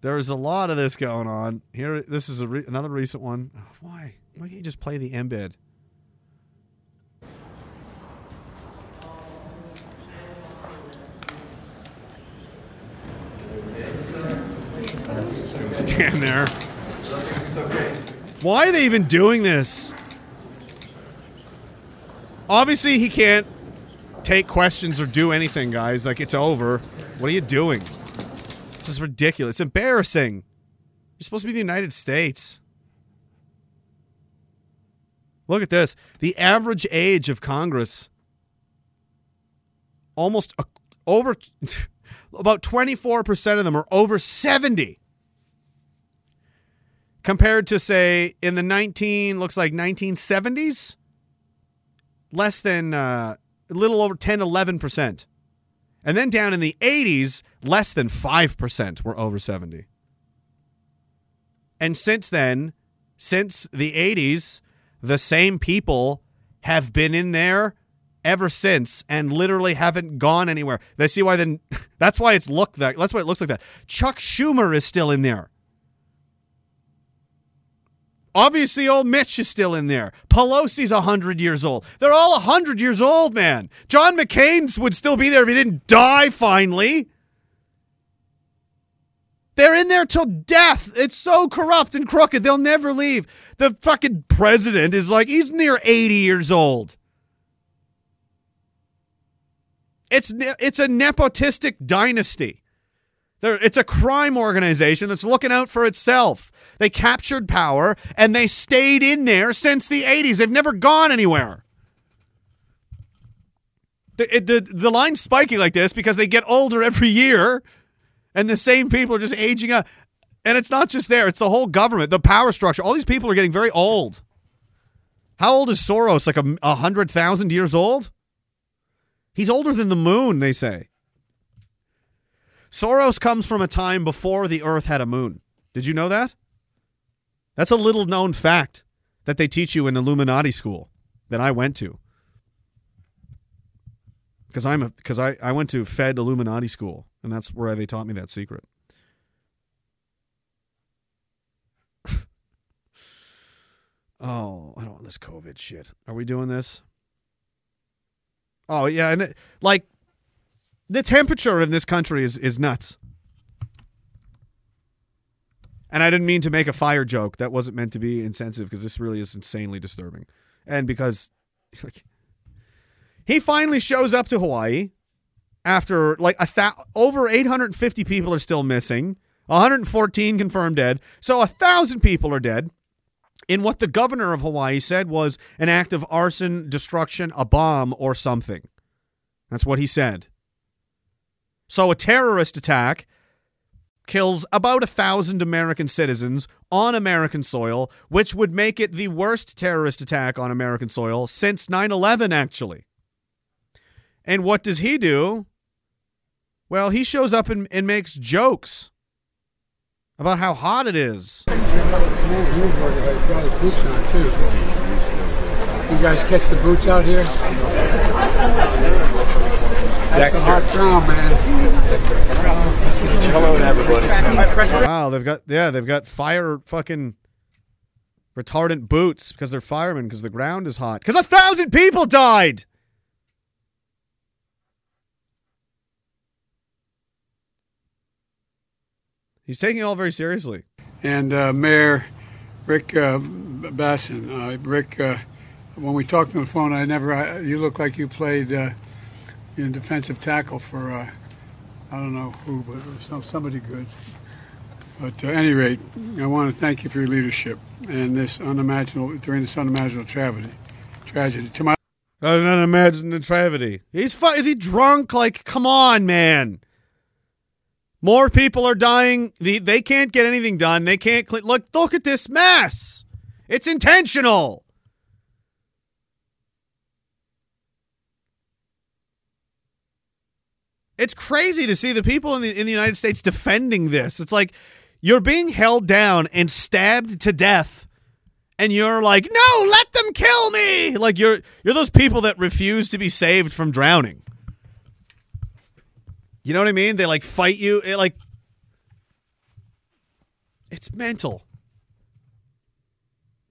There's a lot of this going on. Here, this is a another recent one. Oh, why? Why can't you just play the embed? I'm just going to stand there. Why are they even doing this? Obviously, he can't take questions or do anything, guys. Like, it's over. What are you doing? This is ridiculous. It's embarrassing. You're supposed to be the United States. Look at this. The average age of Congress, almost over... About 24% of them are over 70. Compared to, say, in the 1970s, less than, a little over 10, 11%. And then down in the 80s, less than 5% were over 70. And since then, since the 80s, the same people have been in there ever since and literally haven't gone anywhere. They see why then that's why it's looked that that's why it looks like that. Chuck Schumer is still in there. Obviously, old Mitch is still in there. Pelosi's 100 years old. They're all 100 years old, man. John McCain's would still be there if he didn't die finally. They're in there till death. It's so corrupt and crooked. They'll never leave. The fucking president is like, he's near 80 years old. It's a nepotistic dynasty. It's a crime organization that's looking out for itself. They captured power, and they stayed in there since the 80s. They've never gone anywhere. The line's spiking like this because they get older every year, and the same people are just aging up. And it's not just there. It's the whole government, the power structure. All these people are getting very old. How old is Soros? Like 100,000 years old? He's older than the moon, they say. Soros comes from a time before the Earth had a moon. Did you know that? That's a little-known fact that they teach you in Illuminati school that I went to. Because I went to Fed Illuminati school, and that's where they taught me that secret. Oh, I don't want this COVID shit. Are we doing this? Oh, yeah, and like, the temperature in this country is nuts. And I didn't mean to make a fire joke. That wasn't meant to be insensitive because this really is insanely disturbing. And because like, he finally shows up to Hawaii after like over 850 people are still missing, 114 confirmed dead. So 1,000 people are dead. In what the governor of Hawaii said was an act of arson, destruction, a bomb, or something. That's what he said. So a terrorist attack kills about 1,000 American citizens on American soil, which would make it the worst terrorist attack on American soil since 9/11, actually. And what does he do? Well, he shows up and makes jokes about how hot it is. You guys catch the boots out here? That's a hot ground, man. Hello to everybody. Wow, they've got fire fucking retardant boots because they're firemen because the ground is hot. Because 1,000 people died. He's taking it all very seriously. And Mayor Rick Bassin, Rick, when we talked on the phone, you look like you played in defensive tackle for, I don't know who, but it was somebody good. But at any rate, I want to thank you for your leadership and during this unimaginable tragedy. To my unimaginable tragedy. Is he drunk? Like, come on, man. More people are dying. They can't get anything done. They can't clean. Look at this mess. It's intentional. It's crazy to see the people in the United States defending this. It's like you're being held down and stabbed to death, and you're like, "No, let them kill me!" Like you're those people that refuse to be saved from drowning. You know what I mean? They like fight you. It's mental.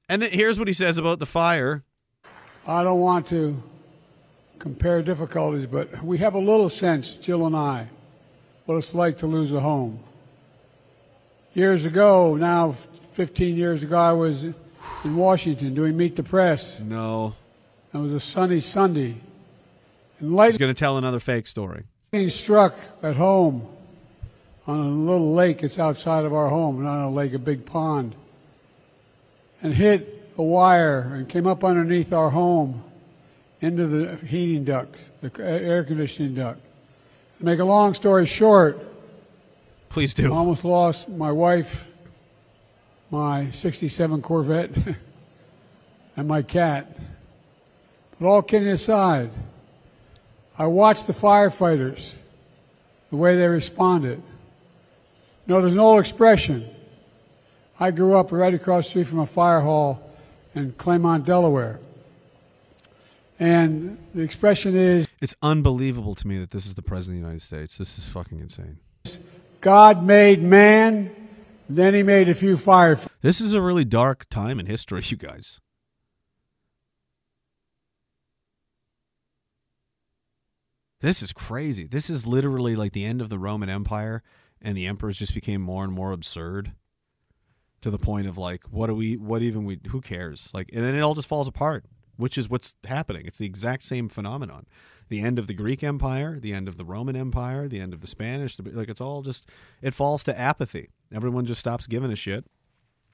And then here's what he says about the fire. I don't want to compare difficulties, but we have a little sense, Jill and I, what it's like to lose a home. Years ago, now 15 years ago, I was in Washington doing Meet the Press. No. It was a sunny Sunday. And lightning He's going to tell another fake story. Lightning struck at home on a little lake that's outside of our home, not a lake, a big pond, and hit a wire and came up underneath our home into the heating ducts, the air conditioning duct. To make a long story short, please do. I almost lost my wife, my 67 Corvette, and my cat. But all kidding aside, I watched the firefighters, the way they responded. You know, there's an old expression. I grew up right across the street from a fire hall in Claymont, Delaware. And the expression is... It's unbelievable to me that this is the President of the United States. This is fucking insane. God made man, then he made a few firefighters. This is a really dark time in history, you guys. This is crazy. This is literally like the end of the Roman Empire, and the emperors just became more and more absurd to the point of like, who cares? Like, and then it all just falls apart. Which is what's happening. It's the exact same phenomenon. The end of the Greek Empire, the end of the Roman Empire, the end of the Spanish. It's all just, it falls to apathy. Everyone just stops giving a shit.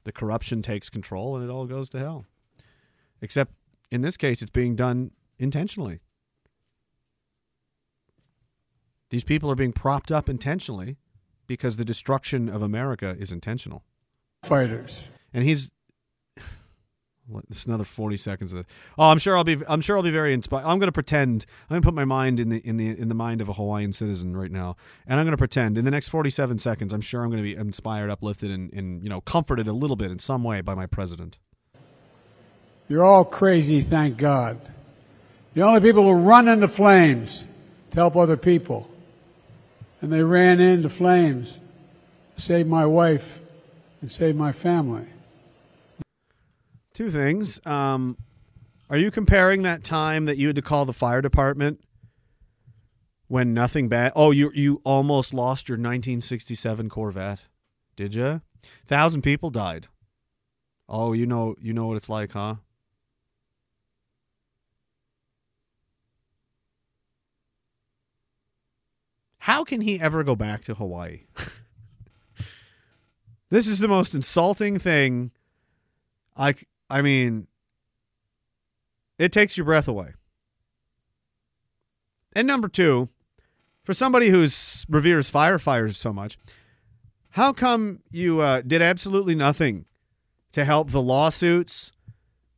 The corruption takes control, and it all goes to hell. Except in this case, it's being done intentionally. These people are being propped up intentionally because the destruction of America is intentional. Fighters. And he's... It's another 40 seconds of this. Oh, I'm sure I'll be very inspired. I'm going to pretend. I'm going to put my mind in the mind of a Hawaiian citizen right now, and I'm going to pretend in the next 47 seconds. I'm sure I'm going to be inspired, uplifted, and comforted a little bit in some way by my president. You're all crazy, thank God. The only people who run into flames to help other people, and they ran into flames to save my wife and save my family. Two things. Are you comparing that time that you had to call the fire department when nothing bad? Oh, you almost lost your 1967 Corvette, did you? 1,000 people died. Oh, you know what it's like, huh? How can he ever go back to Hawaii? This is the most insulting thing. I mean, it takes your breath away. And number two, for somebody who reveres firefighters so much, how come you did absolutely nothing to help the lawsuits,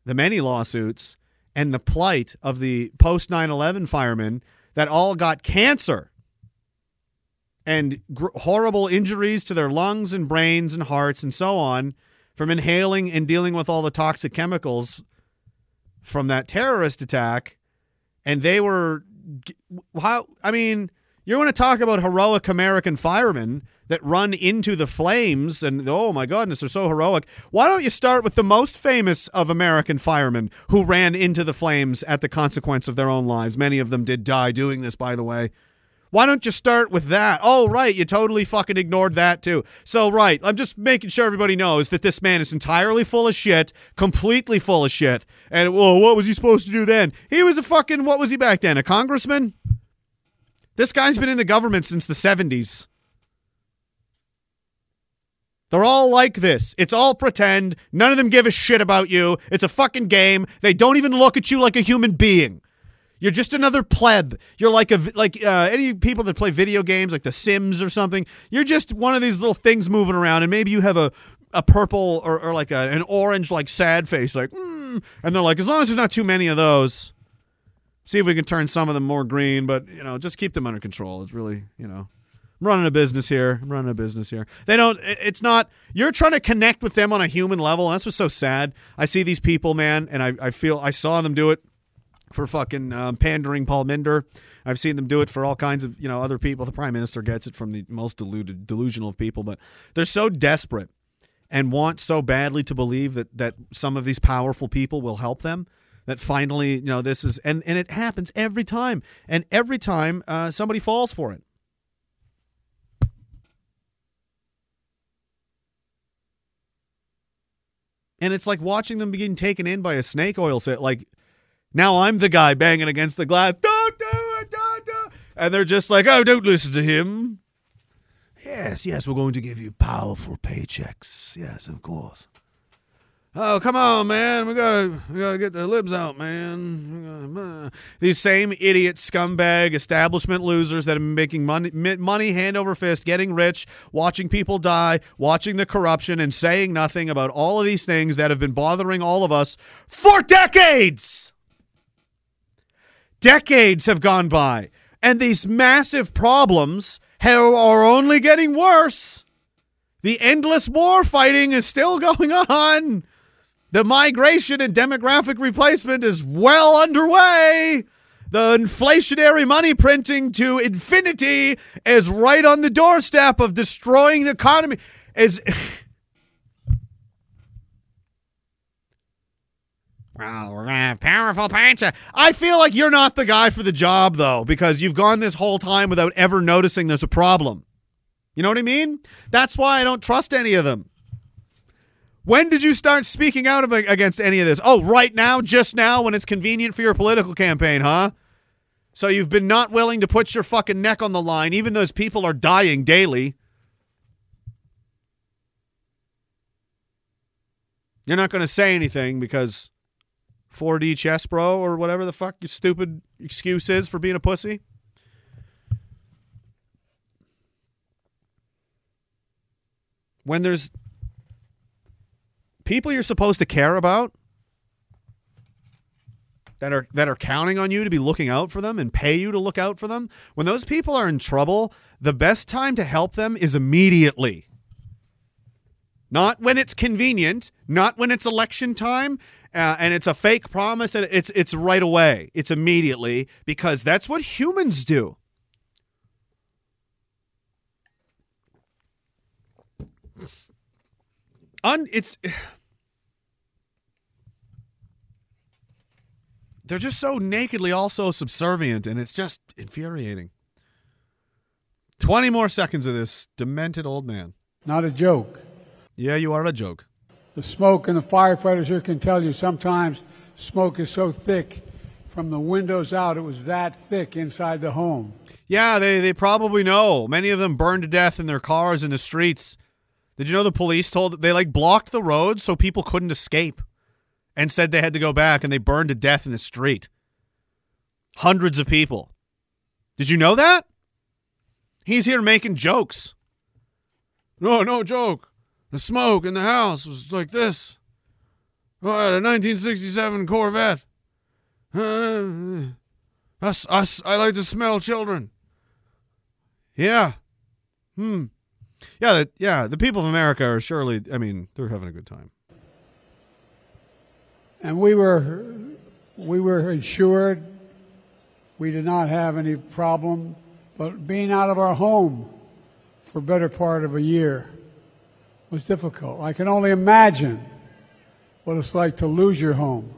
the many lawsuits, and the plight of the post-9/11 firemen that all got cancer and horrible injuries to their lungs and brains and hearts and so on, from inhaling and dealing with all the toxic chemicals from that terrorist attack? And they were, you want to talk about heroic American firemen that run into the flames and, oh my goodness, they're so heroic. Why don't you start with the most famous of American firemen who ran into the flames at the consequence of their own lives? Many of them did die doing this, by the way. Why don't you start with that? Oh, right, you totally fucking ignored that too. So, right, I'm just making sure everybody knows that this man is entirely full of shit, completely full of shit. And, well, what was he supposed to do then? He was a fucking, what was he back then, a congressman? This guy's been in the government since the 70s. They're all like this. It's all pretend. None of them give a shit about you. It's a fucking game. They don't even look at you like a human being. You're just another pleb. You're like a any people that play video games like The Sims or something. You're just one of these little things moving around, and maybe you have a purple or like an orange like sad face like and they're like, as long as there's not too many of those, see if we can turn some of them more green, but you know, just keep them under control. It's really, you know, I'm running a business here. I'm running a business here. They don't, it's not, you're trying to connect with them on a human level. That's what's so sad. I see these people, man, and I feel, I saw them do it for fucking pandering Paul Minder. I've seen them do it for all kinds of, you know, other people. The prime minister gets it from the most delusional of people, but they're so desperate and want so badly to believe that some of these powerful people will help them. That finally, you know, this is, and it happens every time. And every time somebody falls for it. And it's like watching them begin taken in by a snake oil set. Like, now I'm the guy banging against the glass. Don't do it, don't do it. And they're just like, oh, don't listen to him. Yes, yes, we're going to give you powerful paychecks. Yes, of course. Oh, come on, man. We gotta get their libs out, man. These same idiot scumbag establishment losers that have been making money hand over fist, getting rich, watching people die, watching the corruption, and saying nothing about all of these things that have been bothering all of us for decades. Decades have gone by, and these massive problems are only getting worse. The endless war fighting is still going on. The migration and demographic replacement is well underway. The inflationary money printing to infinity is right on the doorstep of destroying the economy. Well, we're going to have powerful pizza. I feel like you're not the guy for the job, though, because you've gone this whole time without ever noticing there's a problem. You know what I mean? That's why I don't trust any of them. When did you start speaking out against any of this? Oh, right now, just now, when it's convenient for your political campaign, huh? So you've been not willing to put your fucking neck on the line, even though those people are dying daily. You're not going to say anything because 4D chess bro or whatever the fuck your stupid excuse is for being a pussy. When there's people you're supposed to care about that are counting on you to be looking out for them and pay you to look out for them, when those people are in trouble, the best time to help them is immediately. Not when it's convenient, not when it's election time, and it's a fake promise, and it's right away. It's immediately, because that's what humans do. They're just so nakedly also subservient, and it's just infuriating. 20 more seconds of this demented old man. Not a joke. Yeah, you are a joke. The smoke and the firefighters here can tell you sometimes smoke is so thick from the windows out, it was that thick inside the home. Yeah, they probably know. Many of them burned to death in their cars in the streets. Did you know the police they blocked the roads so people couldn't escape and said they had to go back, and they burned to death in the street. Hundreds of people. Did you know that? He's here making jokes. No joke. The smoke in the house was like this. Oh, I had a 1967 Corvette. I like to smell children. Yeah. Yeah, the people of America are surely, I mean, they're having a good time. And we were insured. We did not have any problem, but being out of our home for a better part of a year was difficult. I can only imagine what it's like to lose your home.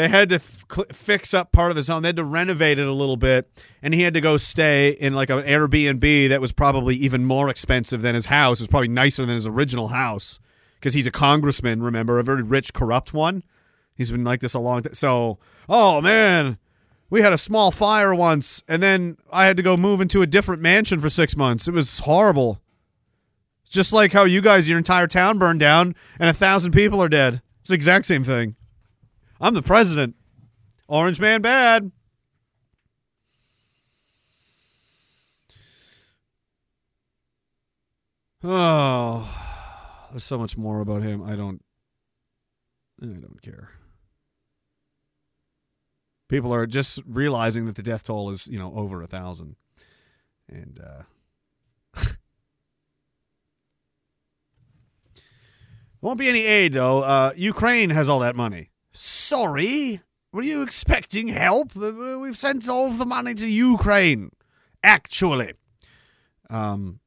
They had to fix up part of his home. They had to renovate it a little bit, and he had to go stay in like an Airbnb that was probably even more expensive than his house. It was probably nicer than his original house because he's a congressman, remember, a very rich, corrupt one. He's been like this a long time. So, oh, man, we had a small fire once, and then I had to go move into a different mansion for 6 months. It was horrible. It's just like how you guys, your entire town burned down, and 1,000 people are dead. It's the exact same thing. I'm the president. Orange man bad. Oh, there's so much more about him. I don't care. People are just realizing that the death toll is, over 1,000. And won't be any aid though. Ukraine has all that money. Sorry, were you expecting help? We've sent all of the money to Ukraine, actually. Well,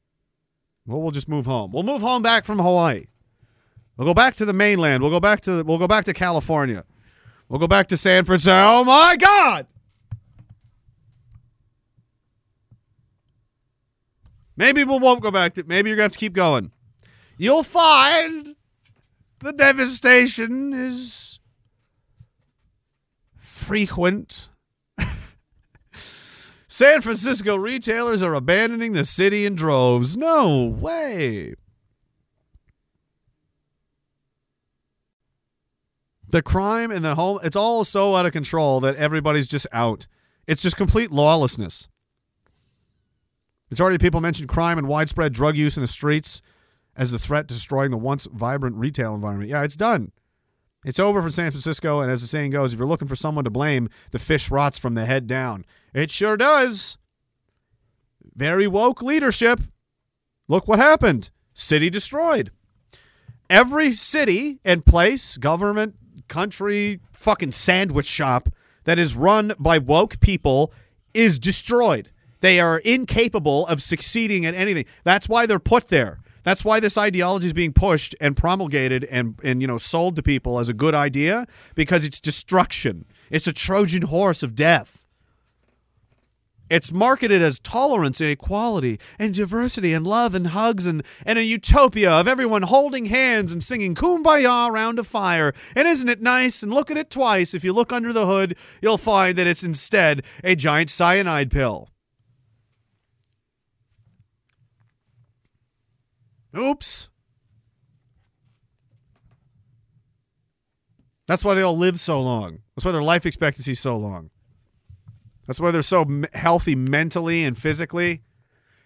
we'll just move home. We'll move home back from Hawaii. We'll go back to the mainland. We'll go back to California. We'll go back to San Francisco. Oh my God! Maybe we won't go back to. Maybe you're gonna have to keep going. You'll find the devastation is frequent. San Francisco retailers are abandoning the city in droves. No way. The crime in the home, it's all so out of control that everybody's just out. It's just complete lawlessness. Majority of people mentioned crime and widespread drug use in the streets as the threat destroying the once vibrant retail environment. Yeah, it's done. It's over for San Francisco, and as the saying goes, if you're looking for someone to blame, the fish rots from the head down. It sure does. Very woke leadership. Look what happened. City destroyed. Every city and place, government, country, fucking sandwich shop that is run by woke people is destroyed. They are incapable of succeeding at anything. That's why they're put there. That's why this ideology is being pushed and promulgated and sold to people as a good idea, because it's destruction. It's a Trojan horse of death. It's marketed as tolerance and equality and diversity and love and hugs and a utopia of everyone holding hands and singing Kumbaya around a fire. And isn't it nice? And look at it twice. If you look under the hood, you'll find that it's instead a giant cyanide pill. Oops. That's why they all live so long. That's why their life expectancy is so long. That's why they're so healthy mentally and physically.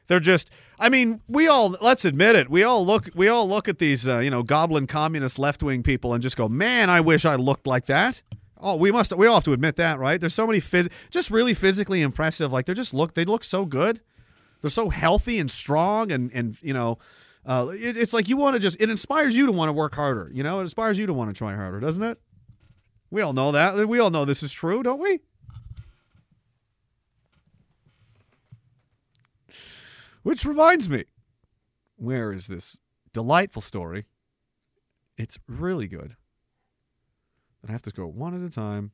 They're just, let's admit it. We all look at these, goblin communist left-wing people and just go, man, I wish I looked like that. Oh, we all have to admit that, right? There's so many just really physically impressive. Like they look so good. They're so healthy and strong and it's like it inspires you to want to work harder. It inspires you to want to try harder, doesn't it? We all know that. We all know this is true, don't we? Which reminds me, where is this delightful story? It's really good. I have to go one at a time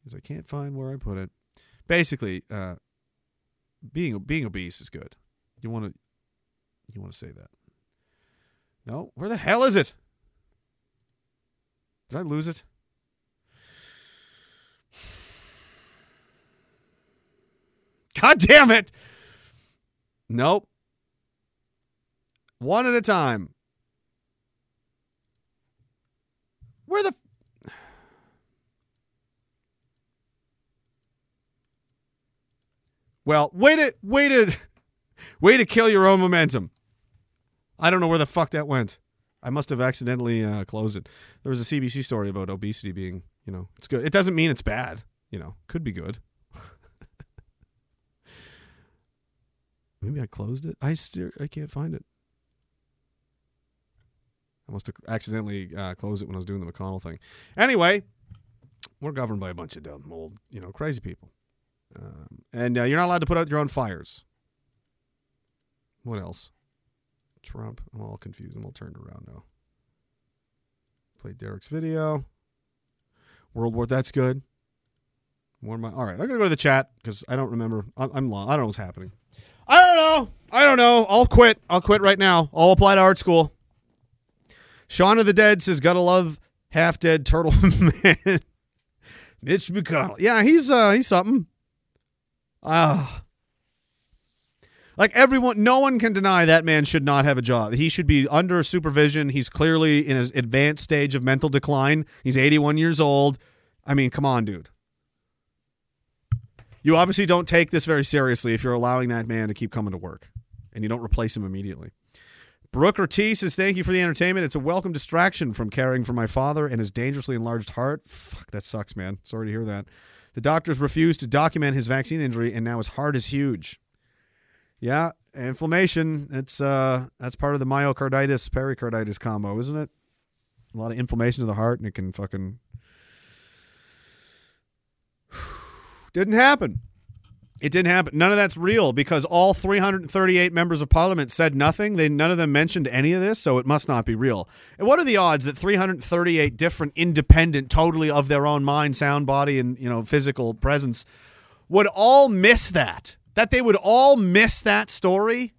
because I can't find where I put it. Basically, being obese is good. You want to say that? No. Where the hell is it? Did I lose it? God damn it! Nope. One at a time. Where the... Well, way to kill your own momentum. I don't know where the fuck that went. I must have accidentally closed it. There was a CBC story about obesity being, it's good. It doesn't mean it's bad. Could be good. Maybe I closed it. I can't find it. I must have accidentally closed it when I was doing the McConnell thing. Anyway, we're governed by a bunch of dumb old, crazy people. And you're not allowed to put out your own fires. What else? Trump. I'm all confused. I'm all turned around now. Played Derek's video. World War. That's good. More of my, all right, I'm gonna go to the chat because I don't remember. I'm long. I don't know what's happening. I don't know. I don't know. I'll quit. I'll quit right now. I'll apply to art school. Shaun of the Dead says, "Gotta love half dead turtle man." Mitch McConnell. Yeah, he's something. Like everyone, no one can deny that man should not have a job. He should be under supervision. He's clearly in his advanced stage of mental decline. He's 81 years old. I mean, come on, dude. You obviously don't take this very seriously if you're allowing that man to keep coming to work and you don't replace him immediately. Brooke T says, thank you for the entertainment. It's a welcome distraction from caring for my father and his dangerously enlarged heart. Fuck, that sucks, man. Sorry to hear that. The doctors refused to document his vaccine injury, and now his heart is huge. Yeah, inflammation. It's that's part of the myocarditis, pericarditis combo, isn't it? A lot of inflammation to the heart, and it can fucking... Didn't happen. It didn't happen. None of that's real because all 338 members of parliament said nothing. None of them mentioned any of this, so it must not be real. And what are the odds that 338 different, independent, totally of their own mind, sound, body, and physical presence would all miss that? That they would all miss that story?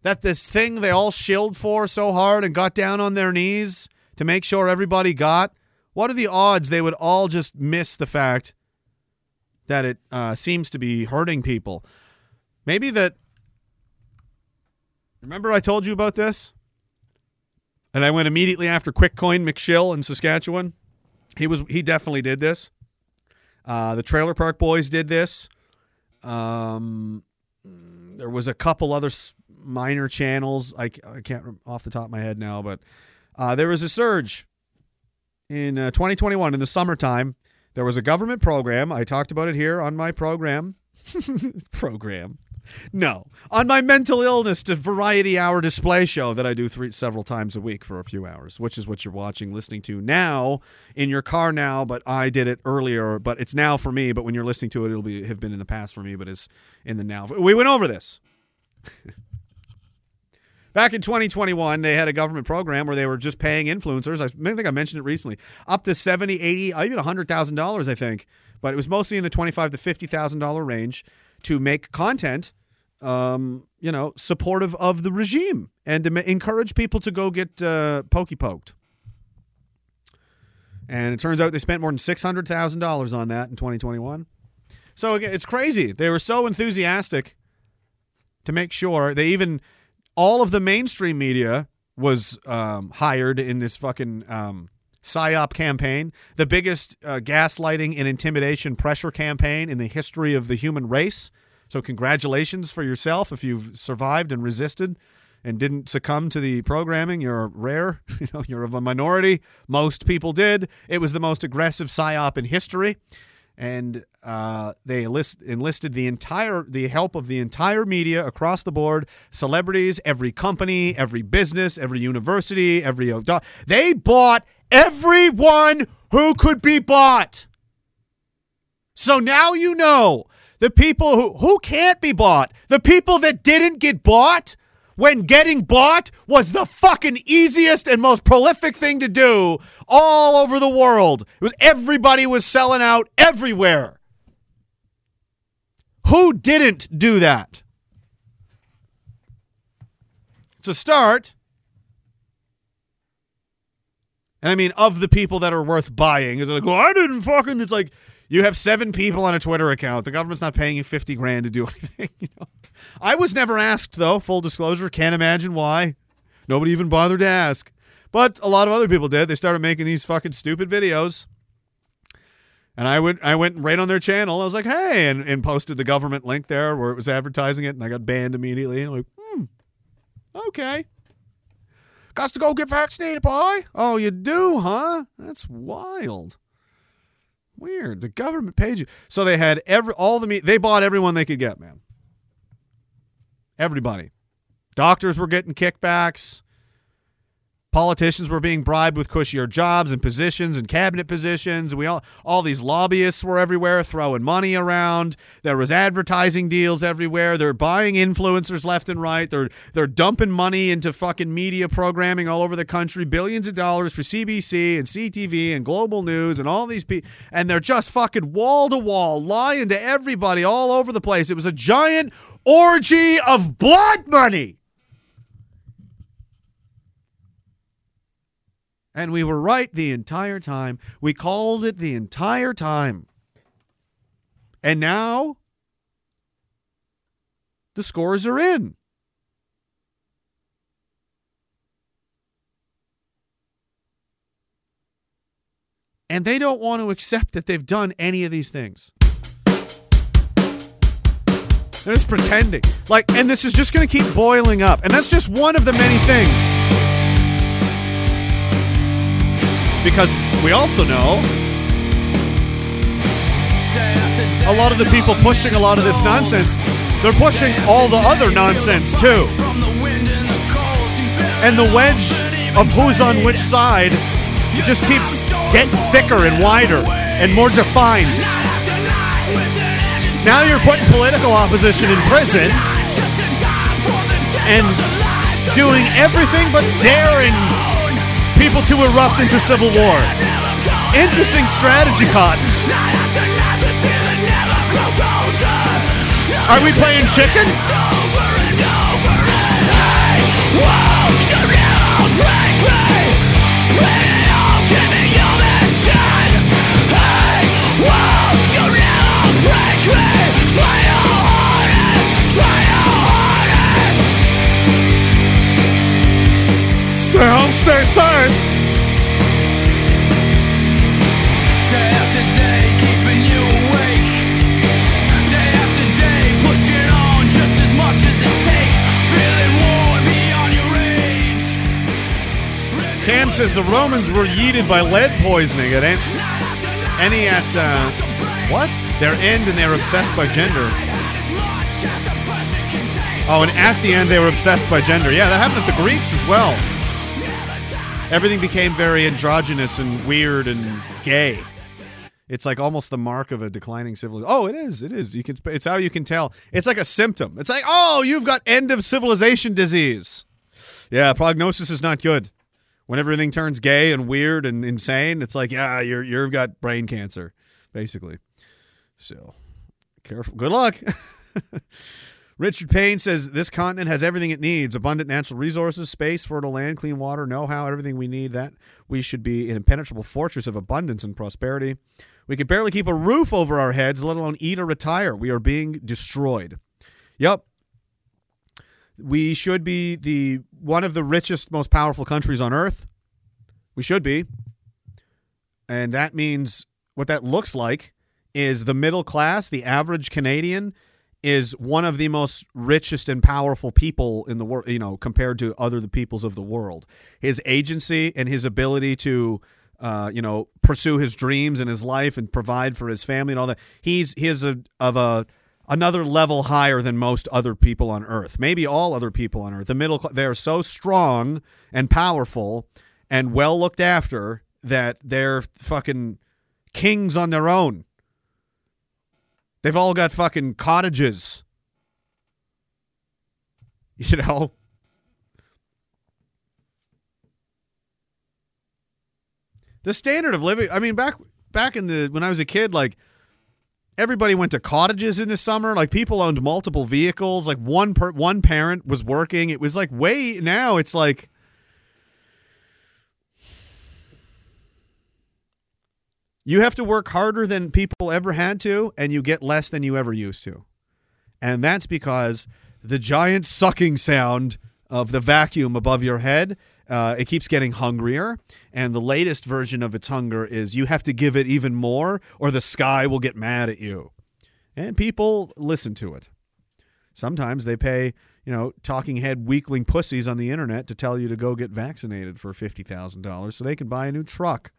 That this thing they all shilled for so hard and got down on their knees to make sure everybody got? What are the odds they would all just miss the fact that it seems to be hurting people? Maybe that... Remember I told you about this? And I went immediately after QuickCoin McShill in Saskatchewan. He definitely did this. The Trailer Park Boys did this. There was a couple other minor channels. I can't remember off the top of my head now, but there was a surge in 2021 in the summertime. There was a government program. I talked about it here on my program. No. On my mental illness variety hour display show that I do several times a week for a few hours, which is what you're watching, listening to now in your car now, but I did it earlier, but it's now for me, but when you're listening to it, it'll be have been in the past for me, but it's in the now. We went over this. Back in 2021, they had a government program where they were just paying influencers. I think I mentioned it recently. Up to $70,000, $80,000, even $100,000, I think. But it was mostly in the $25,000 to $50,000 range to make content, supportive of the regime and to encourage people to go get pokey-poked. And it turns out they spent more than $600,000 on that in 2021. So, again, it's crazy. They were so enthusiastic to make sure they even... All of the mainstream media was hired in this fucking PSYOP campaign, the biggest gaslighting and intimidation pressure campaign in the history of the human race. So congratulations for yourself if you've survived and resisted and didn't succumb to the programming. You're rare. You're of a minority. Most people did. It was the most aggressive PSYOP in history. And they enlisted the help of the entire media across the board, celebrities, every company, every business, every university, every... They bought everyone who could be bought. So now you know the people who can't be bought, the people that didn't get bought when getting bought was the fucking easiest and most prolific thing to do all over the world. It was everybody was selling out everywhere. Who didn't do that? It's a start. And I mean, of the people that are worth buying, is like, well, I didn't fucking... It's like, you have 7 people on a Twitter account. The government's not paying you $50,000 to do anything. I was never asked, though. Full disclosure, can't imagine why. Nobody even bothered to ask. But a lot of other people did. They started making these fucking stupid videos. And I went right on their channel. I was like, hey, and posted the government link there where it was advertising it, and I got banned immediately. And I'm like, okay. Gots to go get vaccinated, boy. Oh, you do, huh? That's wild. Weird. The government paid you. So they had they bought everyone they could get, man. Everybody. Doctors were getting kickbacks. Politicians were being bribed with cushier jobs and positions and cabinet positions. We all these lobbyists were everywhere throwing money around. There was advertising deals everywhere. They're buying influencers left and right. They're dumping money into fucking media programming all over the country, billions of dollars for CBC and CTV and Global News and all these people. And they're just fucking wall to wall lying to everybody all over the place. It was a giant orgy of blood money. And we were right the entire time. We called it the entire time. And now, the scores are in. And they don't want to accept that they've done any of these things. They're just pretending. Like, and this is just going to keep boiling up. And that's just one of the many things. Because we also know a lot of the people pushing a lot of this nonsense, they're pushing all the other nonsense too. And the wedge of who's on which side, it just keeps getting thicker and wider and more defined. Now you're putting political opposition in prison and doing everything but daring people to erupt into civil war. Interesting strategy, Cotton. Are we playing chicken? Stay home, stay safe. Day after day, keeping you awake. Day after day, pushing on just as much as it takes. Feeling war beyond your age. Cam says the Romans were yeeted by lead poisoning at their end, and they were obsessed by gender. Oh, and at the end, they were obsessed by gender. Yeah, that happened to the Greeks as well. Everything became very androgynous and weird and gay. It's like almost the mark of a declining civilization. Oh, it is. It is. It's how you can tell. It's like a symptom. It's like, oh, you've got end of civilization disease. Yeah, prognosis is not good. When everything turns gay and weird and insane, it's like, yeah, you've got brain cancer, basically. So, careful. Good luck. Richard Payne says, this continent has everything it needs, abundant natural resources, space, fertile land, clean water, know-how, everything we need. That we should be an impenetrable fortress of abundance and prosperity. We could barely keep a roof over our heads, let alone eat or retire. We are being destroyed. Yep. We should be one of the richest, most powerful countries on earth. We should be. And that means what that looks like is the middle class, the average Canadian, is one of the most richest and powerful people in the world, you know, compared to other peoples of the world. His agency and his ability to, pursue his dreams and his life and provide for his family and all that. He's of another level higher than most other people on earth. Maybe all other people on earth. The middle class, they're so strong and powerful and well looked after that they're fucking kings on their own. They've all got fucking cottages. You know? The standard of living, I mean, back in when I was a kid, like, everybody went to cottages in the summer. Like, people owned multiple vehicles. Like, one parent was working. It was like, now it's like, you have to work harder than people ever had to, and you get less than you ever used to. And that's because the giant sucking sound of the vacuum above your head, it keeps getting hungrier. And the latest version of its hunger is you have to give it even more, or the sky will get mad at you. And people listen to it. Sometimes they pay, talking head weakling pussies on the internet to tell you to go get vaccinated for $50,000 so they can buy a new truck.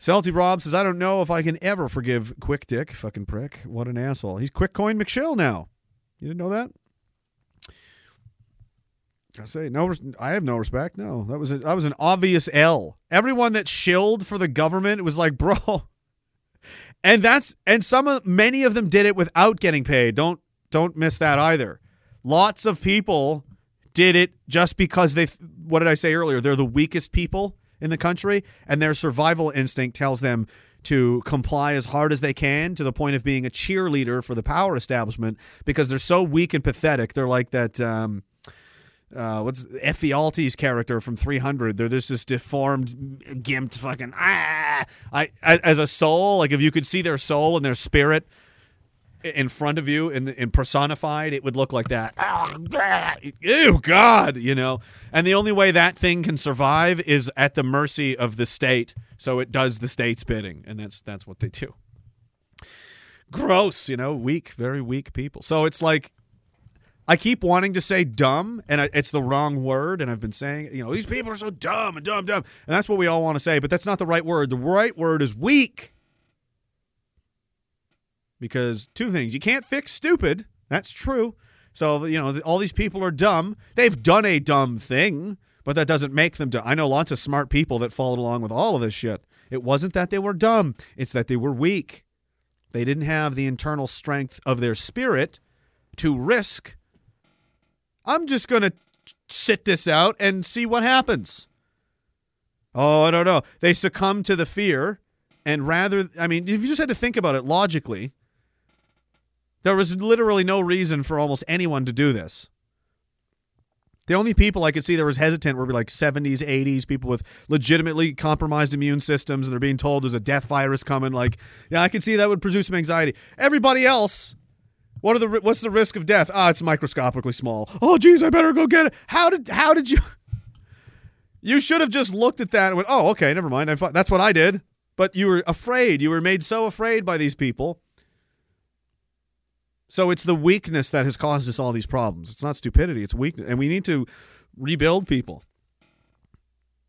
Salty Rob says, I don't know if I can ever forgive Quick Dick, fucking prick. What an asshole. He's Quick Coin McShill now. You didn't know that? I say no. I have no respect. No, that was an obvious L. Everyone that shilled for the government was like, bro. And that's many of them did it without getting paid. Don't miss that either. Lots of people did it just because they. What did I say earlier? They're the weakest people in the country, and their survival instinct tells them to comply as hard as they can to the point of being a cheerleader for the power establishment because they're so weak and pathetic. They're like that. What's Effie Alte's character from 300? They're this deformed, gimped fucking as a soul. Like if you could see their soul and their spirit in front of you in personified, it would look like that. Ew, God, you know. And the only way that thing can survive is at the mercy of the state. So it does the state's bidding, and that's what they do. Gross, you know, weak, very weak people. So it's like, I keep wanting to say dumb, and it's the wrong word, and I've been saying, you know, these people are so dumb and dumb, and that's what we all want to say, but that's not the right word. The right word is weak. Because two things, you can't fix stupid, that's true. So, you know, all these people are dumb. They've done a dumb thing, but that doesn't make them dumb. I know lots of smart people that followed along with all of this shit. It wasn't that they were dumb, it's that they were weak. They didn't have the internal strength of their spirit to risk, I'm just going to sit this out and see what happens. Oh, I don't know. They succumb to the fear, and rather, I mean, if you just had to think about it logically, there was literally no reason for almost anyone to do this. The only people I could see that was hesitant were like 70s, 80s, people with legitimately compromised immune systems, and they're being told there's a death virus coming. Like, yeah, I could see that would produce some anxiety. Everybody else... What's the risk of death? Ah, it's microscopically small. Oh, geez, I better go get it. How did you? You should have just looked at that and went, oh, okay, never mind. That's what I did. But you were afraid. You were made so afraid by these people. So it's the weakness that has caused us all these problems. It's not stupidity. It's weakness. And we need to rebuild people.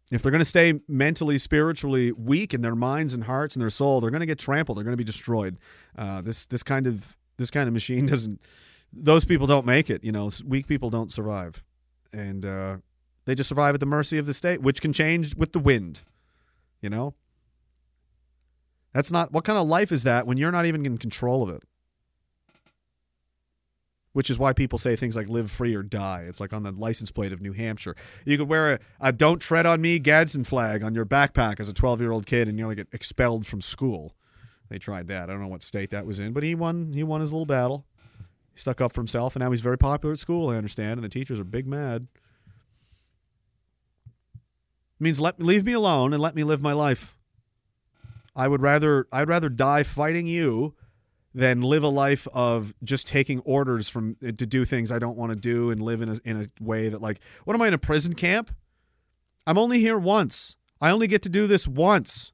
If they're going to stay mentally, spiritually weak in their minds and hearts and their soul, they're going to get trampled. They're going to be destroyed. This kind of machine doesn't, those people don't make it, you know, weak people don't survive. And they just survive at the mercy of the state, which can change with the wind, you know. That's not, what kind of life is that when you're not even in control of it? Which is why people say things like live free or die. It's like on the license plate of New Hampshire. You could wear a don't tread on me Gadsden flag on your backpack as a 12-year-old kid and you're like expelled from school. They tried that. I don't know what state that was in, but he won his little battle. He stuck up for himself, and now he's very popular at school, I understand, and the teachers are big mad. It means leave me alone and let me live my life. I'd rather die fighting you than live a life of just taking orders to do things I don't want to do and live in a way that, like, what am I, in a prison camp? I'm only here once. I only get to do this once,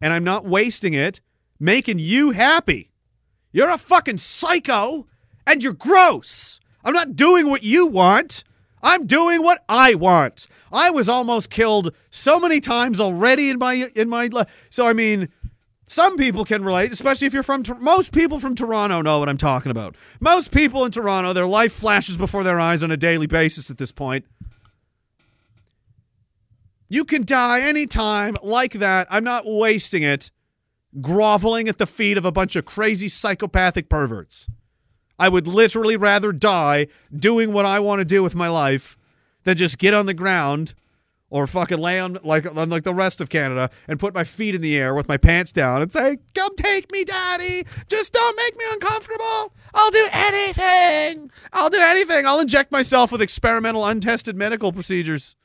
and I'm not wasting it making you happy. You're a fucking psycho and you're gross. I'm not doing what you want. I'm doing what I want. I was almost killed so many times already in my life. So I mean, some people can relate, especially if you're from most people from Toronto know what I'm talking about. Most people in Toronto, their life flashes before their eyes on a daily basis at this point. You can die anytime like that. I'm not wasting it groveling at the feet of a bunch of crazy psychopathic perverts. I would literally rather die doing what I want to do with my life than just get on the ground or fucking lay on like the rest of Canada and put my feet in the air with my pants down and say, come take me, daddy. Just don't make me uncomfortable. I'll do anything. I'll inject myself with experimental, untested medical procedures.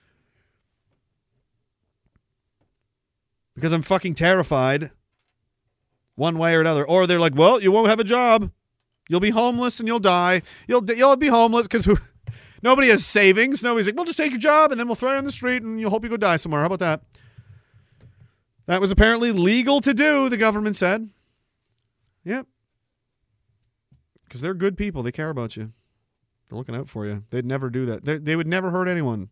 Because I'm fucking terrified. One way or another. Or they're like, well, you won't have a job. You'll be homeless and you'll die. You'll be homeless because nobody has savings. Nobody's like, we'll just take your job and then we'll throw you on the street and you'll hope you go die somewhere. How about that? That was apparently legal to do, the government said. Yep. Because they're good people. They care about you. They're looking out for you. They'd never do that. They would never hurt anyone.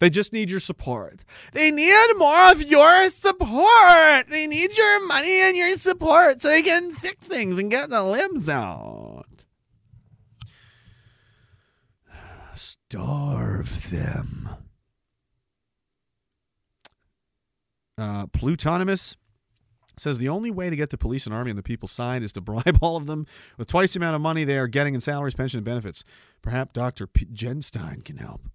They just need your support. They need more of your support. They need your money and your support so they can fix things and get the limbs out. starve them. Plutonimus says the only way to get the police and army on the people's side is to bribe all of them with twice the amount of money they are getting in salaries, pension, and benefits. Perhaps Dr. Genstein can help.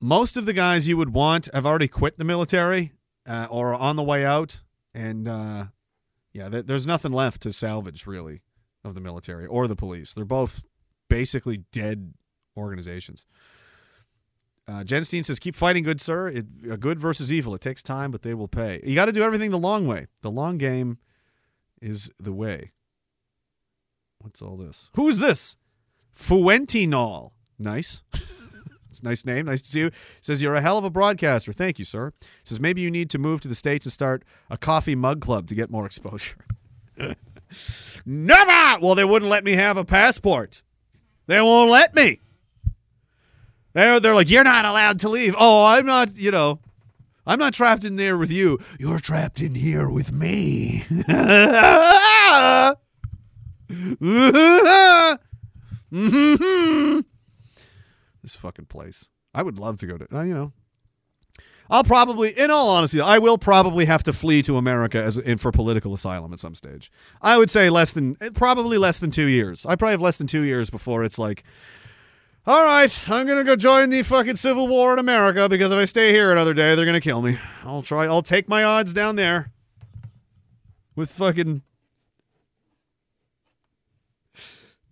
Most of the guys you would want have already quit the military or are on the way out. And, yeah, there's nothing left to salvage, really, of the military or the police. They're both basically dead organizations. Genstein says, keep fighting, good sir. Good versus evil. It takes time, but they will pay. You got to do everything the long way. The long game is the way. What's all this? Who is this? Fuentinol. Nice. It's a nice name. Nice to see you. Says, you're a hell of a broadcaster. Thank you, sir. Says, maybe you need to move to the States and start a coffee mug club to get more exposure. Never! Well, they wouldn't let me have a passport. They won't let me. They're like, you're not allowed to leave. Oh, I'm not, you know, I'm not trapped in there with you. You're trapped in here with me. This fucking place. I would love to go to, you know. I'll probably, in all honesty, I will probably have to flee to America for political asylum at some stage. I would say probably less than 2 years. I probably have less than 2 years before it's like, all right, I'm going to go join the fucking Civil War in America because if I stay here another day, they're going to kill me. I'll take my odds down there with fucking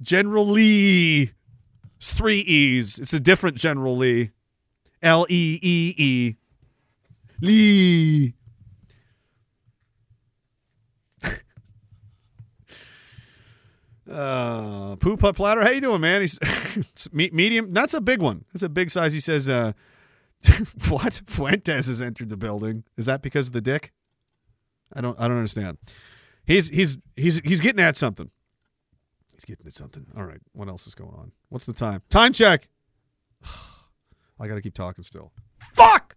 General Lee. It's 3 E's. It's a different General Lee. L-E-E-E. Lee. Poo Putt Platter, how you doing, man? He's medium. That's a big one. That's a big size. He says, "What? Fuentes has entered the building. Is that because of the dick? I don't understand. He's getting at something. He's getting at something. All right. What else is going on? What's the time? Time check. I gotta keep talking still. Fuck.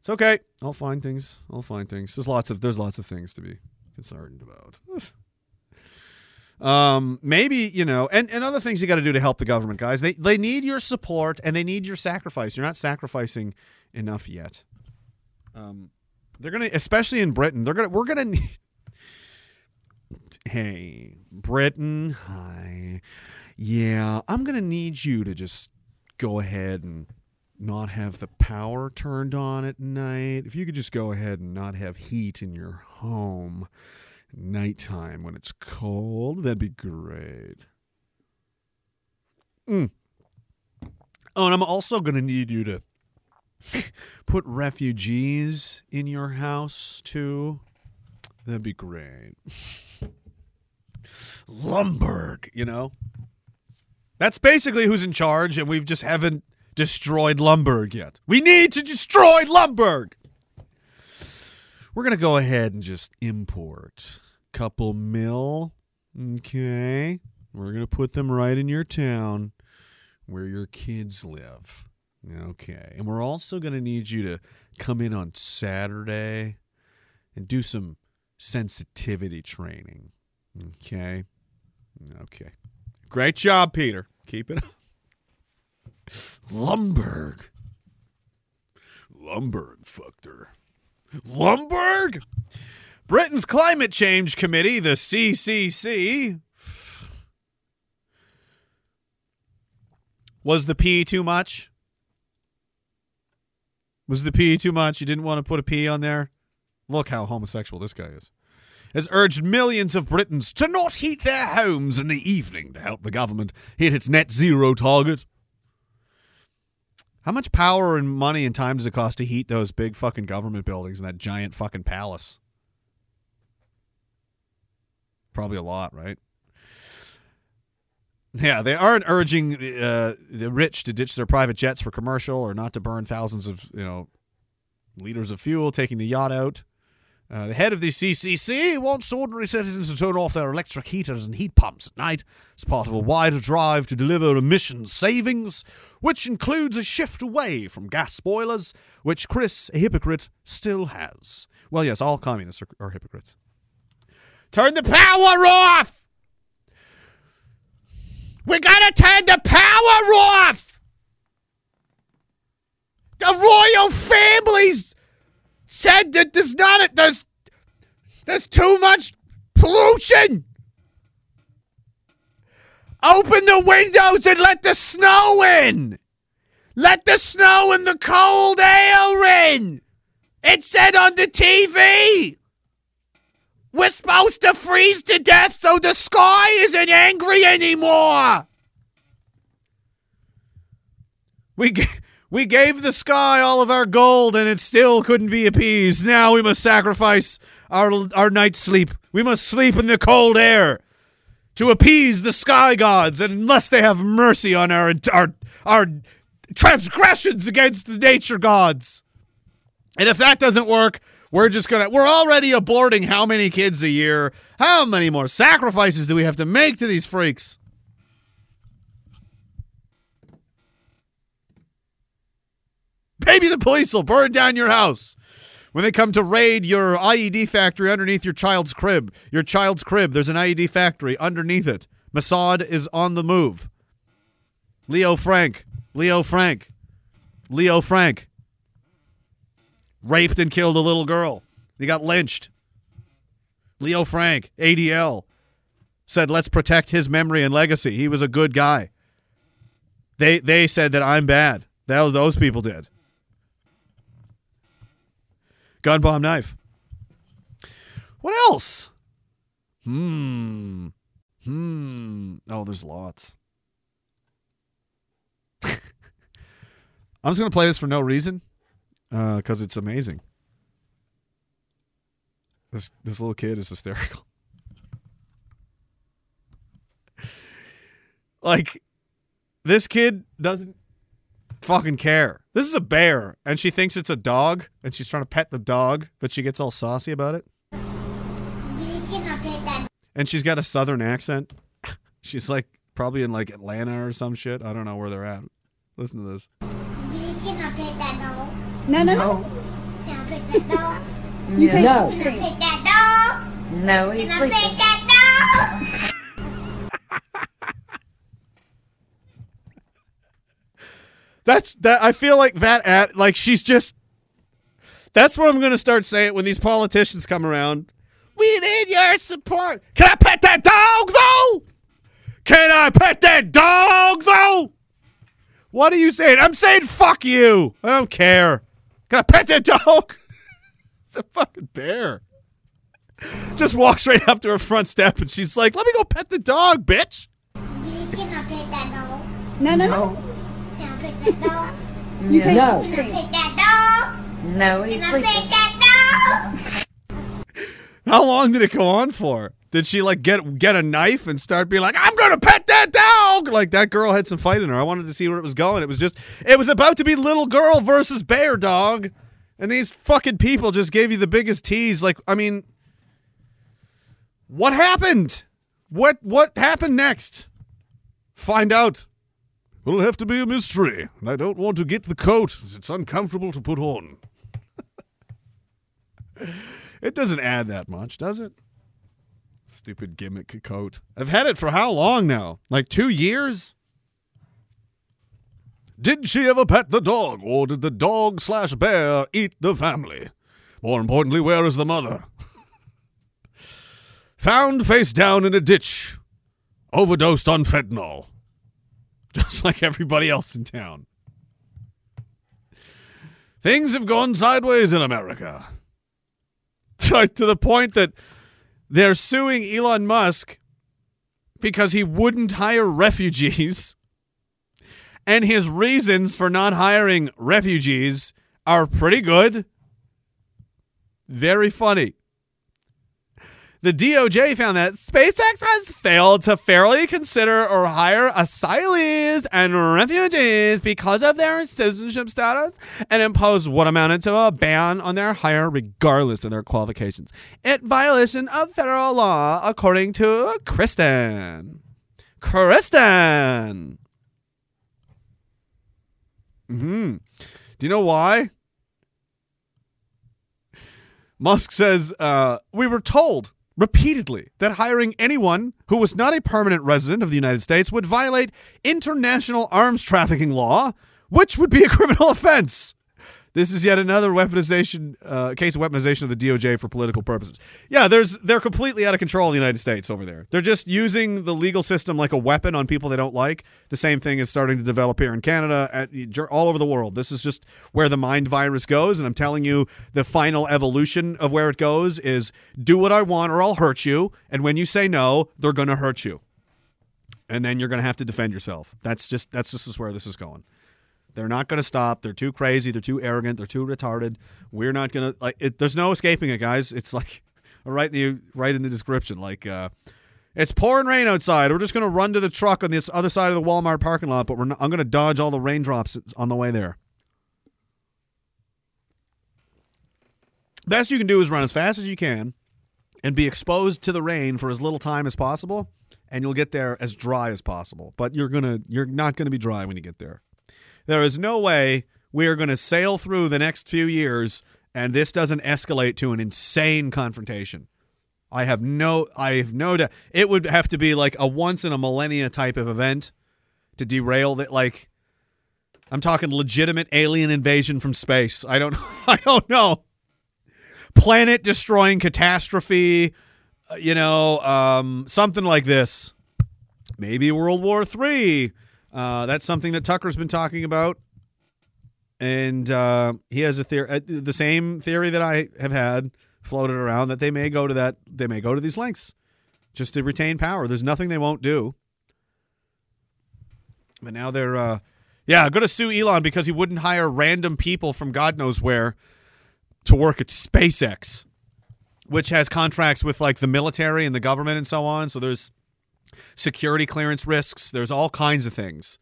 It's okay. I'll find things. There's lots of things to be concerned about. Maybe, you know, and other things you got to do to help the government, guys. They need your support and they need your sacrifice. You're not sacrificing enough yet. They're gonna, especially in Britain. We're gonna need. Hey, Britain, hi. Yeah, I'm gonna need you to just go ahead and not have the power turned on at night. If you could just go ahead and not have heat in your home. Nighttime when it's cold, that'd be great. Oh, and I'm also going to need you to put refugees in your house, too. That'd be great. Lumberg, you know? That's basically who's in charge, and we just haven't destroyed Lumberg yet. We need to destroy Lumberg! We're going to go ahead and just import a couple mil. Okay. We're going to put them right in your town where your kids live. Okay. And we're also going to need you to come in on Saturday and do some sensitivity training. Okay. Okay. Great job, Peter. Keep it up. Lumberg. Lumberg fucked her. Lumberg? Britain's Climate Change Committee, the CCC, was the P too much? Was the P too much? You didn't want to put a P on there? Look how homosexual this guy is. Has urged millions of Britons to not heat their homes in the evening to help the government hit its net zero target. How much power and money and time does it cost to heat those big fucking government buildings and that giant fucking palace? Probably a lot, right? Yeah, they aren't urging the rich to ditch their private jets for commercial or not to burn thousands of, you know, liters of fuel, taking the yacht out. The head of the CCC wants ordinary citizens to turn off their electric heaters and heat pumps at night as part of a wider drive to deliver emissions savings, which includes a shift away from gas boilers, which Chris, a hypocrite, still has. Well, yes, all communists are hypocrites. Turn the power off! We're gonna turn the power off! the royal families said that there's too much pollution. Open the windows and let the snow in. Let the snow and the cold air in. It said on the TV. We're supposed to freeze to death so the sky isn't angry anymore. We gave the sky all of our gold and it still couldn't be appeased. Now we must sacrifice our night's sleep. We must sleep in the cold air to appease the sky gods, unless they have mercy on our transgressions against the nature gods. And if that doesn't work, we're already aborting how many kids a year? How many more sacrifices do we have to make to these freaks? Maybe the police will burn down your house when they come to raid your IED factory underneath your child's crib. Your child's crib, there's an IED factory underneath it. Mossad is on the move. Leo Frank. Raped and killed a little girl. He got lynched. Leo Frank, ADL, said let's protect his memory and legacy. He was a good guy. They said that I'm bad. Those people did. Gun, bomb, knife. What else? Oh, there's lots. I'm just going to play this for no reason. Because it's amazing. This little kid is hysterical. Like, this kid doesn't fucking care. This is a bear, and she thinks it's a dog, and she's trying to pet the dog, but she gets all saucy about it. You cannot pet that. And she's got a southern accent. She's like, probably in like Atlanta or some shit. I don't know where they're at. Listen to this. You cannot pet that dog. No. You can't. No. Can I pet that dog? No, he's sleeping. Can I pet that dog? I feel like that ad, like she's just, that's what I'm going to start saying when these politicians come around. We need your support. Can I pet that dog though? Can I pet that dog though? What are you saying? I'm saying fuck you. I don't care. Can I pet that dog? It's a fucking bear. Just walks right up to her front step and she's like, let me go pet the dog, bitch. You cannot pet that dog. No. Can I pet that dog? You can't. Can I pet that dog? No, he's sleeping. Can I pet that dog? How long did it go on for? Did she, like, get a knife and start being like, I'm going to pet that dog? Like, that girl had some fight in her. I wanted to see where it was going. It was about to be little girl versus bear dog. And these fucking people just gave you the biggest tease. Like, I mean, what happened? What happened next? Find out. It'll have to be a mystery. And I don't want to get the coat. It's uncomfortable to put on. It doesn't add that much, does it? Stupid gimmick coat. I've had it for how long now? Like 2 years? Did she ever pet the dog, or did the dog/bear eat the family? More importantly, where is the mother? Found face down in a ditch. Overdosed on fentanyl. Just like everybody else in town. Things have gone sideways in America. To the point that they're suing Elon Musk because he wouldn't hire refugees, and his reasons for not hiring refugees are pretty good. Very funny. The DOJ found that SpaceX has failed to fairly consider or hire asylees and refugees because of their citizenship status and imposed what amounted to a ban on their hire regardless of their qualifications. In violation of federal law, according to Kristen. Do you know why? Musk says, we were told repeatedly that hiring anyone who was not a permanent resident of the United States would violate international arms trafficking law, which would be a criminal offense. This is yet another weaponization, case of weaponization of the DOJ for political purposes. Yeah, they're completely out of control in the United States over there. They're just using the legal system like a weapon on people they don't like. The same thing is starting to develop here in Canada, all over the world. This is just where the mind virus goes, and I'm telling you the final evolution of where it goes is do what I want or I'll hurt you, and when you say no, they're going to hurt you. And then you're going to have to defend yourself. That's just where this is going. They're not going to stop. They're too crazy. They're too arrogant. They're too retarded. We're not going to like. There's no escaping it, guys. It's like right in the description. Like it's pouring rain outside. We're just going to run to the truck on this other side of the Walmart parking lot. But I'm going to dodge all the raindrops on the way there. Best you can do is run as fast as you can, and be exposed to the rain for as little time as possible, and you'll get there as dry as possible. But you're not gonna be dry when you get there. There is no way we are going to sail through the next few years and this doesn't escalate to an insane confrontation. I have no doubt. It would have to be like a once in a millennia type of event to derail that. Like, I'm talking legitimate alien invasion from space. I don't know. Planet destroying catastrophe, something like this. Maybe World War III. That's something that Tucker's been talking about, and he has a theory. The same theory that I have had floated around, that they may go to that. They may go to these lengths just to retain power. There's nothing they won't do. But now they're, going to sue Elon because he wouldn't hire random people from God knows where to work at SpaceX, which has contracts with like the military and the government and so on. So there's security clearance risks. There's all kinds of things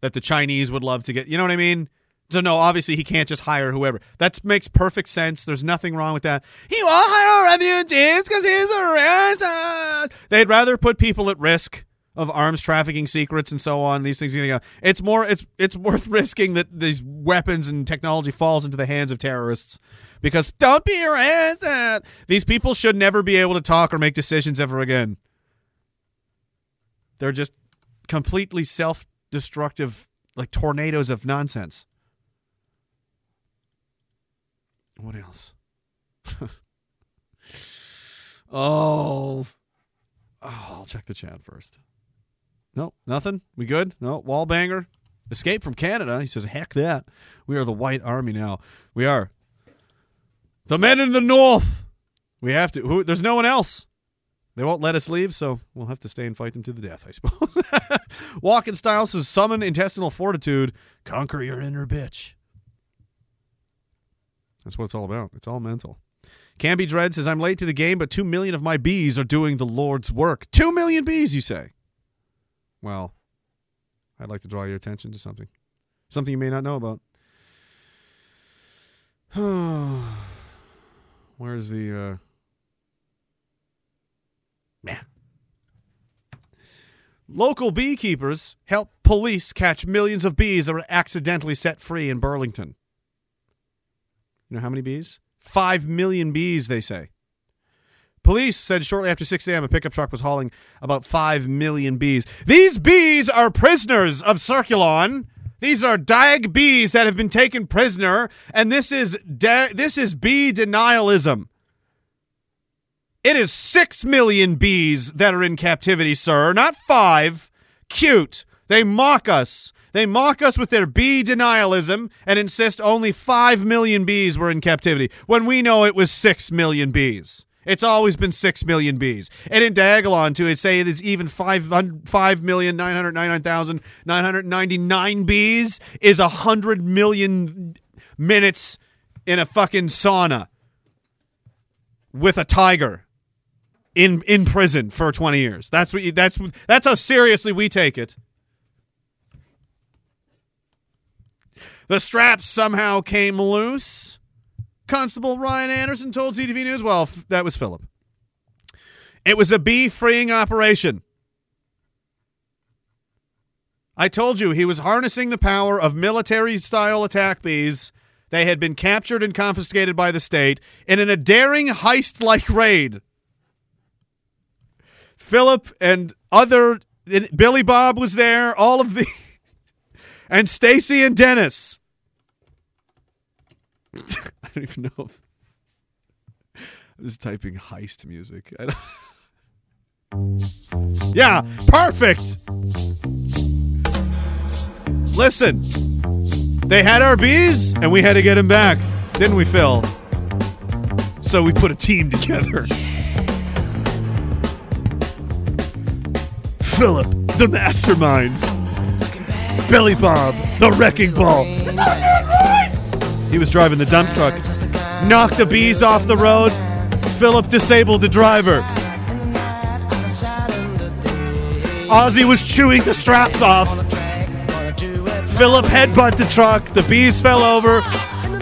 that the Chinese would love to get. You know what I mean? So, no, obviously he can't just hire whoever. That makes perfect sense. There's nothing wrong with that. He won't hire refugees because he's a racist. They'd rather put people at risk of arms trafficking secrets and so on. These things are going to go. It's worth risking that these weapons and technology falls into the hands of terrorists, because don't be a racist. These people should never be able to talk or make decisions ever again. They're just completely self-destructive, like tornadoes of nonsense. What else? I'll check the chat first. Nope, nothing. We good? No, wall banger. Escape from Canada. He says, heck that. We are the white army now. We are. The men in the north. We have to. There's no one else. They won't let us leave, so we'll have to stay and fight them to the death, I suppose. Walk in Style says, summon intestinal fortitude, conquer your inner bitch. That's what it's all about. It's all mental. Camby Dread says, I'm late to the game, but 2 million of my bees are doing the Lord's work. 2 million bees, you say? Well, I'd like to draw your attention to something. Something you may not know about. Where's the... Local beekeepers help police catch millions of bees that are accidentally set free in Burlington. You know how many bees? 5 million bees, they say. Police said shortly after 6 a.m. a pickup truck was hauling about 5 million bees. These bees are prisoners of Circulon. These are Dag bees that have been taken prisoner, and this is bee denialism. It is 6 million bees that are in captivity, sir, not 5. Cute. They mock us. They mock us with their bee denialism and insist only 5 million bees were in captivity, when we know it was 6 million bees. It's always been 6 million bees. And in Diagonal, too, it say it is even 5,999,999 bees is 100 million minutes in a fucking sauna with a tiger. In prison for 20 years. That's how seriously we take it. The straps somehow came loose. Constable Ryan Anderson told CTV News. Well, that was Philip. It was a bee freeing operation. I told you he was harnessing the power of military-style attack bees. They had been captured and confiscated by the state in a daring heist-like raid. Philip and other Billy Bob was there, all of the and Stacy and Dennis. I don't even know. I'm just typing heist music. Yeah, perfect. Listen, they had our bees and we had to get them back, didn't we, Phil? So we put a team together. Philip, the mastermind. Billy Bob, the wrecking ball. He was driving the dump truck. Knocked the bees off the road. Philip disabled the driver. Ozzy was chewing the straps off. Philip headbutted the truck. The bees fell over.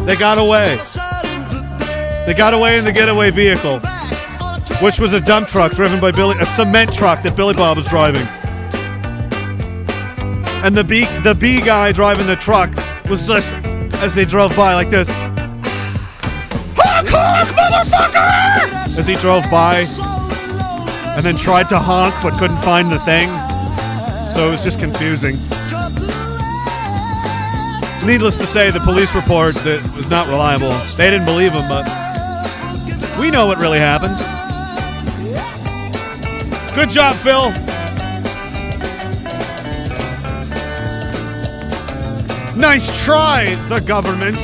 They got away. They got away in the getaway vehicle, which was a dump truck driven by Billy, a cement truck that Billy Bob was driving. And the bee guy driving the truck was just, as they drove by, like this. Honk, honk, motherfucker! As he drove by, and then tried to honk, but couldn't find the thing. So it was just confusing. Needless to say, the police report that was not reliable. They didn't believe him, but we know what really happened. Good job, Phil. Nice try, the government.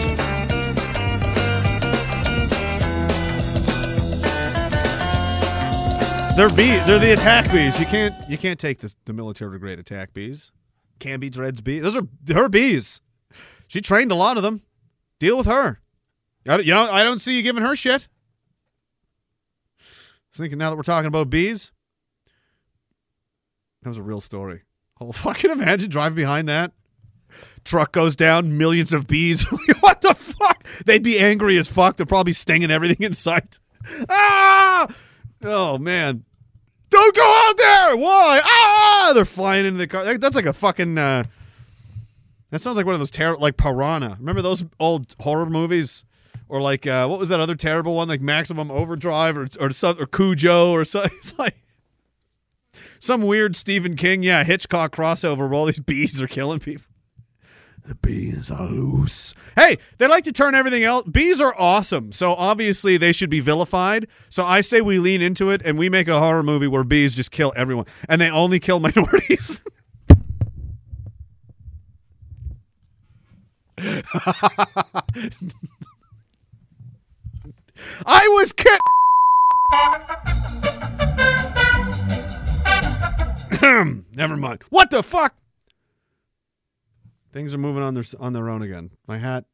They're the attack bees. You can't take the military grade attack bees. Canby Dredd's bees. Those are her bees. She trained a lot of them. Deal with her. I don't see you giving her shit. I was thinking, now that we're talking about bees, that was a real story. Oh, fucking imagine driving behind that. Truck goes down, millions of bees. What the fuck? They'd be angry as fuck. They're probably stinging everything in sight. Ah! Oh, man. Don't go out there! Why? Ah! They're flying into the car. That's like a fucking... that sounds like one of those terrible... Like Piranha. Remember those old horror movies? Or like... what was that other terrible one? Like Maximum Overdrive or Cujo or something. It's like... Some weird Stephen King, yeah, Hitchcock crossover where all these bees are killing people. The bees are loose. Hey, they like to turn everything else. Bees are awesome, so obviously they should be vilified. So I say we lean into it and we make a horror movie where bees just kill everyone. And they only kill minorities. I was kidding. Never mind. What the fuck? Things are moving on their own again. My hat.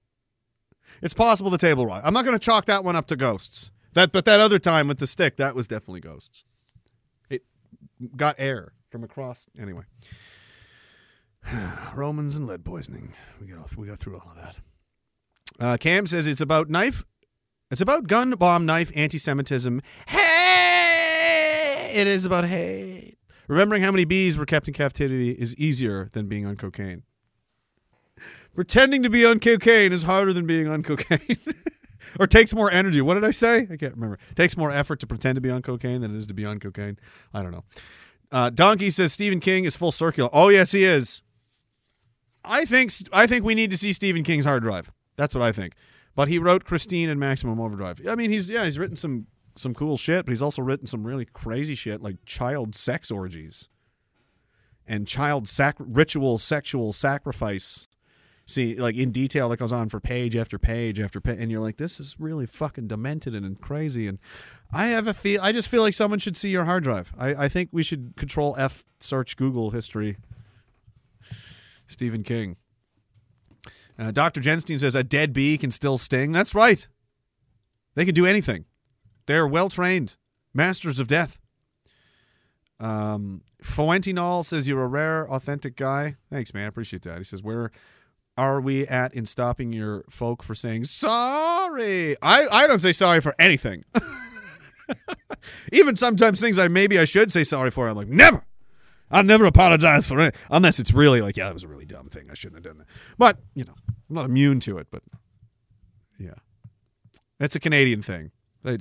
It's possible the table rock. I'm not going to chalk that one up to ghosts. But that other time with the stick, that was definitely ghosts. It got air from across. Anyway. Romans and lead poisoning. We got through all of that. Cam says it's about knife. It's about gun, bomb, knife, anti-Semitism. Hey! It is about hate. Remembering how many bees were kept in captivity is easier than being on cocaine. Pretending to be on cocaine is harder than being on cocaine. Or takes more energy. What did I say? I can't remember. Takes more effort to pretend to be on cocaine than it is to be on cocaine. I don't know. Donkey says Stephen King is full circular. Oh, yes, he is. I think we need to see Stephen King's Hard Drive. That's what I think. But he wrote Christine and Maximum Overdrive. I mean, he's written some cool shit, but he's also written some really crazy shit like child sex orgies and ritual sexual sacrifice. See, like, in detail that goes on for page after page after page, and you're like, this is really fucking demented and crazy, and I just feel like someone should see your hard drive. I think we should control F, search Google history. Stephen King. Dr. Jenstein says, a dead bee can still sting. That's right. They can do anything. They're well-trained. Masters of death. Fuentinol says, you're a rare, authentic guy. Thanks, man. I appreciate that. He says, where... are we at in stopping your folk for saying sorry? I don't say sorry for anything. Even sometimes things maybe I should say sorry for. I'm like, never. I'll never apologize for it. Unless it's really like, yeah, that was a really dumb thing. I shouldn't have done that. But, you know, I'm not immune to it. But, yeah. That's a Canadian thing. They're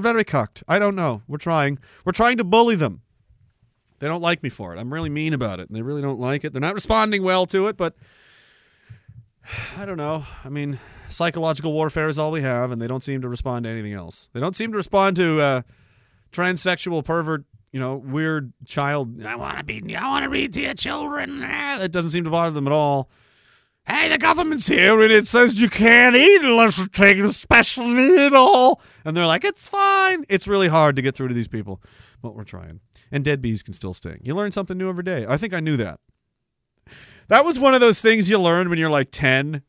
very cucked. I don't know. We're trying. We're trying to bully them. They don't like me for it. I'm really mean about it. And they really don't like it. They're not responding well to it, but... I don't know. I mean, psychological warfare is all we have, and they don't seem to respond to anything else. They don't seem to respond to transsexual pervert, you know, weird child. I want to read to your children. That doesn't seem to bother them at all. Hey, the government's here, and it says you can't eat unless you're taking a special needle. And they're like, it's fine. It's really hard to get through to these people, but we're trying. And dead bees can still sting. You learn something new every day. I think I knew that. That was one of those things you learn when you're like 10.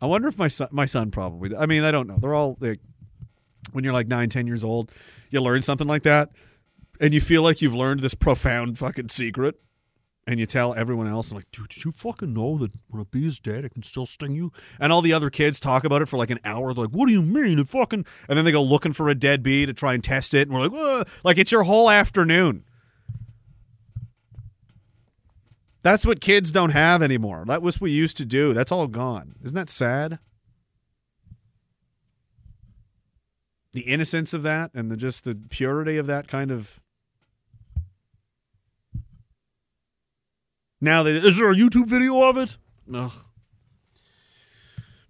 I wonder if my son probably, I mean, I don't know. They're all like, when you're like 9, 10 years old, you learn something like that, and you feel like you've learned this profound fucking secret. And you tell everyone else, I'm like, dude, did you fucking know that when a bee is dead, it can still sting you? And all the other kids talk about it for like an hour. They're like, what do you mean? It fucking... And then they go looking for a dead bee to try and test it. And we're like, whoa. Like, it's your whole afternoon. That's what kids don't have anymore. That was what we used to do. That's all gone. Isn't that sad? The innocence of that and just the purity of that kind of... Now, is there a YouTube video of it? Ugh.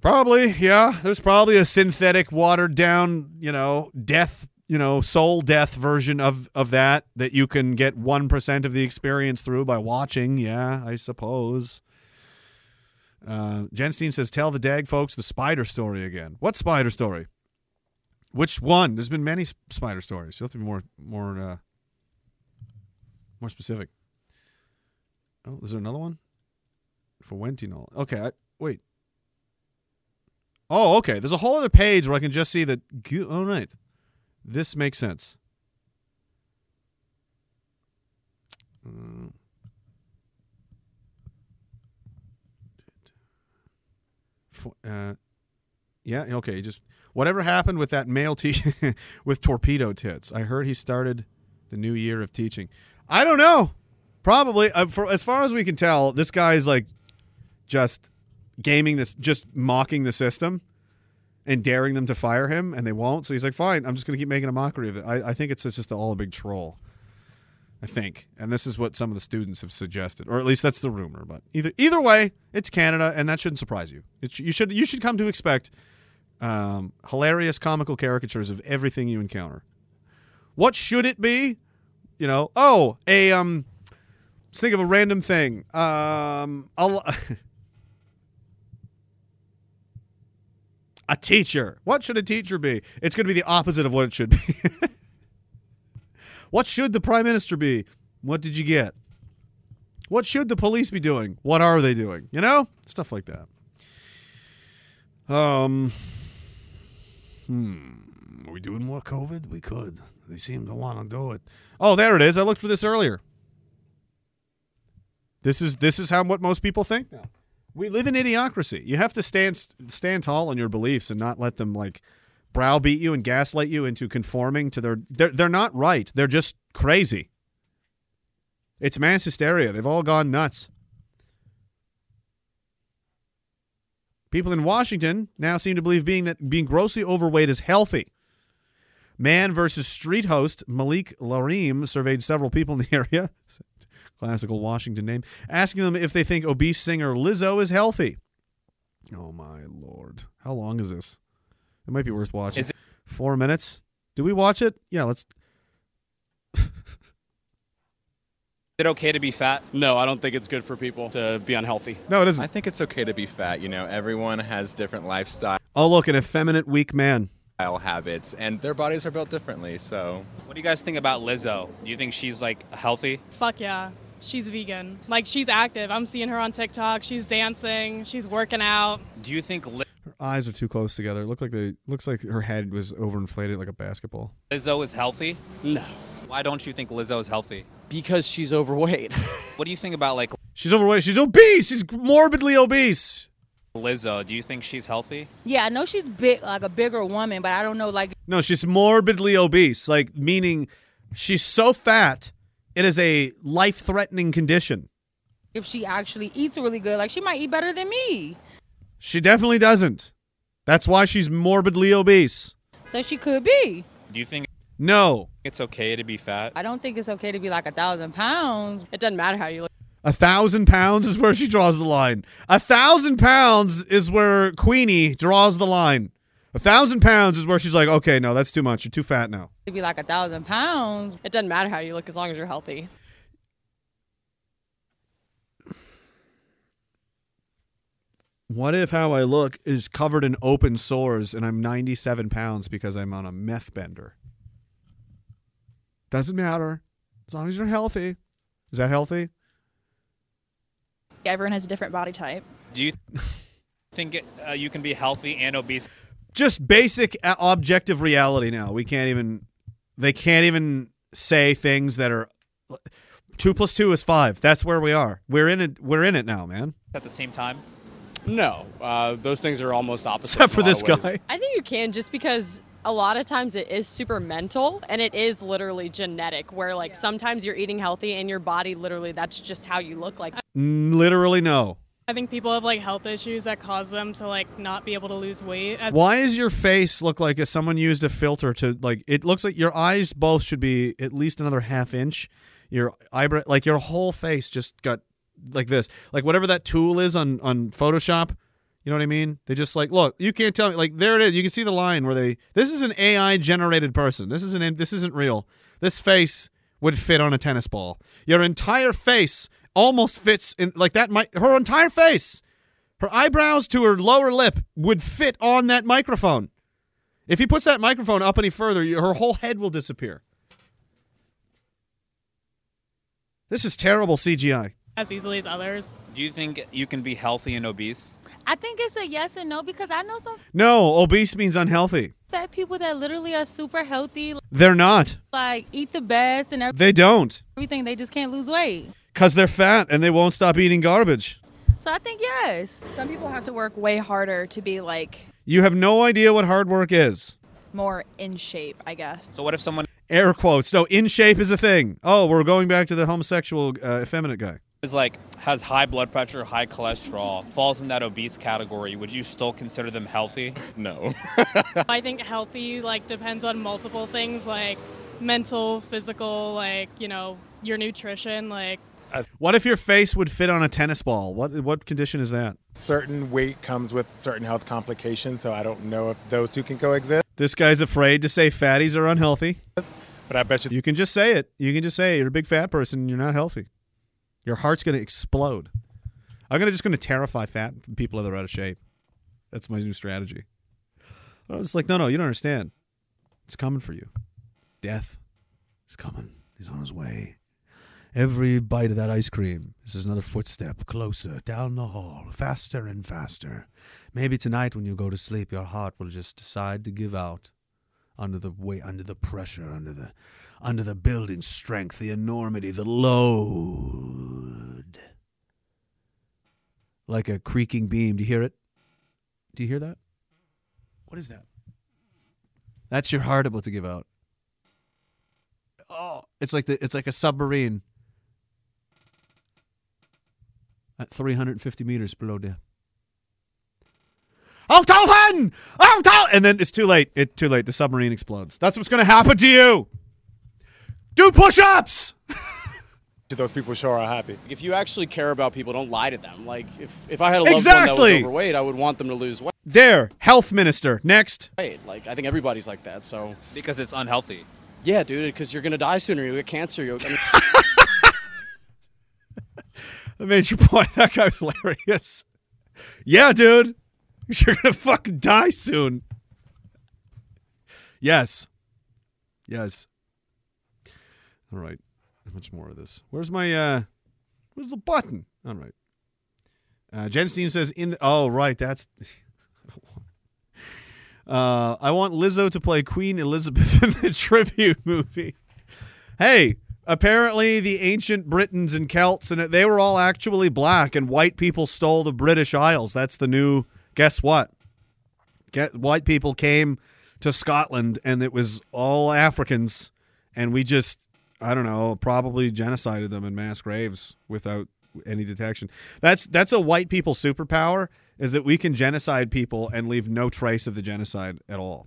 Probably, yeah. There's probably a synthetic, watered-down, you know, death, you know, soul death version of that you can get 1% of the experience through by watching. Yeah, I suppose. Jenstein says, tell the dag folks the spider story again. What spider story? Which one? There's been many spider stories. You'll have to be more specific. Oh, is there another one? For Wentinol. Okay, wait. Oh, okay. There's a whole other page where I can just see that. All right. This makes sense. Yeah, okay. Just whatever happened with that male teacher with torpedo tits. I heard he started the new year of teaching. I don't know. Probably, as far as we can tell, this guy's like just gaming this, just mocking the system and daring them to fire him, and they won't. So he's like, fine, I'm just going to keep making a mockery of it. I think it's just all a big troll, I think. And this is what some of the students have suggested, or at least that's the rumor. But either way, it's Canada, and that shouldn't surprise you. You should come to expect hilarious comical caricatures of everything you encounter. What should it be? You know, Let's think of a random thing. A teacher. What should a teacher be? It's going to be the opposite of what it should be. What should the prime minister be? What did you get? What should the police be doing? What are they doing? You know? Stuff like that. Are we doing more COVID? We could. They seem to want to do it. Oh, there it is. I looked for this earlier. This is what most people think now. We live in idiocracy. You have to stand tall on your beliefs and not let them like browbeat you and gaslight you into conforming to their. They're not right. They're just crazy. It's mass hysteria. They've all gone nuts. People in Washington now seem to believe being grossly overweight is healthy. Man versus street host Malik Larim surveyed several people in the area. Classical Washington name, asking them if they think obese singer Lizzo is healthy. Oh, my Lord. How long is this? It might be worth watching. 4 minutes. Do we watch it? Yeah, let's... Is it okay to be fat? No, I don't think it's good for people to be unhealthy. No, it isn't. I think it's okay to be fat. You know, everyone has different lifestyle. Oh, look, an effeminate, weak man. Habits, and their bodies are built differently, so... What do you guys think about Lizzo? Do you think she's, like, healthy? Fuck yeah. She's vegan. Like, she's active. I'm seeing her on TikTok. She's dancing. She's working out. Do you think... Her eyes are too close together. It looks like her head was overinflated like a basketball. Lizzo is healthy? No. Why don't you think Lizzo is healthy? Because she's overweight. What do you think about, like... She's overweight. She's obese! She's morbidly obese! Lizzo, do you think she's healthy? Yeah, I know she's big, like a bigger woman, but I don't know, like... No, she's morbidly obese, like, meaning she's so fat, it is a life-threatening condition. If she actually eats really good, like, she might eat better than me. She definitely doesn't. That's why she's morbidly obese. So she could be. Do you think... No. It's okay to be fat? I don't think it's okay to be, like, 1,000 pounds. It doesn't matter how you look. £1,000 is where she draws the line. £1,000 is where Queenie draws the line. £1,000 is where she's like, okay, no, that's too much. You're too fat now. It'd be like 1,000 pounds. It doesn't matter how you look as long as you're healthy. What if how I look is covered in open sores and I'm 97 pounds because I'm on a meth bender? Doesn't matter. As long as you're healthy. Is that healthy? Everyone has a different body type. Do you think you can be healthy and obese? Just basic objective reality now. We can't even... They can't even say things that are... 2 plus 2 is 5. That's where we are. We're in it now, man. At the same time? No. Those things are almost opposite. Except for this guy. I think you can, just because a lot of times it is super mental and it is literally genetic, where like sometimes you're eating healthy and your body literally, that's just how you look like. Literally no. I think people have like health issues that cause them to like not be able to lose weight. Why is your face look like if someone used a filter to like, it looks like your eyes both should be at least another ½ inch. Your eyebrow, like your whole face just got like this, like whatever that tool is on Photoshop. You know what I mean? They just like, look, you can't tell me, like, there it is. You can see the line where they, this is an AI generated person. This isn't real. This face would fit on a tennis ball. Your entire face almost fits in, like that, her entire face, her eyebrows to her lower lip would fit on that microphone. If he puts that microphone up any further, her whole head will disappear. This is terrible CGI. As easily as others. Do you think you can be healthy and obese? I think it's a yes and no, because I know some... No, obese means unhealthy. Fat people that literally are super healthy. They're not. Like, eat the best and everything. They don't. Everything, they just can't lose weight. Because they're fat and they won't stop eating garbage. So I think yes. Some people have to work way harder to be like... You have no idea what hard work is. More in shape, I guess. So what if someone... Air quotes. No, in shape is a thing. Oh, we're going back to the homosexual effeminate guy. Is like has high blood pressure, high cholesterol, falls in that obese category, would you still consider them healthy? No. I think healthy like depends on multiple things, like mental, physical, like, you know, your nutrition, like. What if your face would fit on a tennis ball? What condition is that? Certain weight comes with certain health complications, so I don't know if those two can coexist. This guy's afraid to say fatties are unhealthy. But I bet you can just say it. You can just say it. You're a big fat person and you're not healthy. Your heart's going to explode. I'm just going to terrify fat people that are out of shape. That's my new strategy. I was like, no, you don't understand. It's coming for you. Death is coming. He's on his way. Every bite of that ice cream, this is another footstep closer down the hall, faster and faster. Maybe tonight when you go to sleep, your heart will just decide to give out under the weight, under the pressure, under the building strength, the enormity, the load. Like a creaking beam. Do you hear it? Do you hear that? What is that? That's your heart about to give out. Oh, it's like a submarine at 350 meters below there. And then it's too late. It's too late. The submarine explodes. That's what's going to happen to you. Do push-ups! To those people sure are happy. If you actually care about people, don't lie to them. Like, if I had a loved one that was overweight, I would want them to lose weight. There. Health minister. Next. Like, I think everybody's like that, so. Because it's unhealthy. Yeah, dude, because you're going to die sooner. You'll get cancer. You'll get... I made your point. That guy was hilarious. Yeah, dude. You're going to fucking die soon. Yes. Yes. All right. How much more of this? Where's my, where's the button? All right. Jenstein says, oh, right. That's, I want Lizzo to play Queen Elizabeth in the tribute movie. Hey, apparently the ancient Britons and Celts, and they were all actually black, and white people stole the British Isles. That's the new... Guess what? White people came to Scotland, and it was all Africans, and we just, I don't know, probably genocided them in mass graves without any detection. That's a white people superpower, is that we can genocide people and leave no trace of the genocide at all.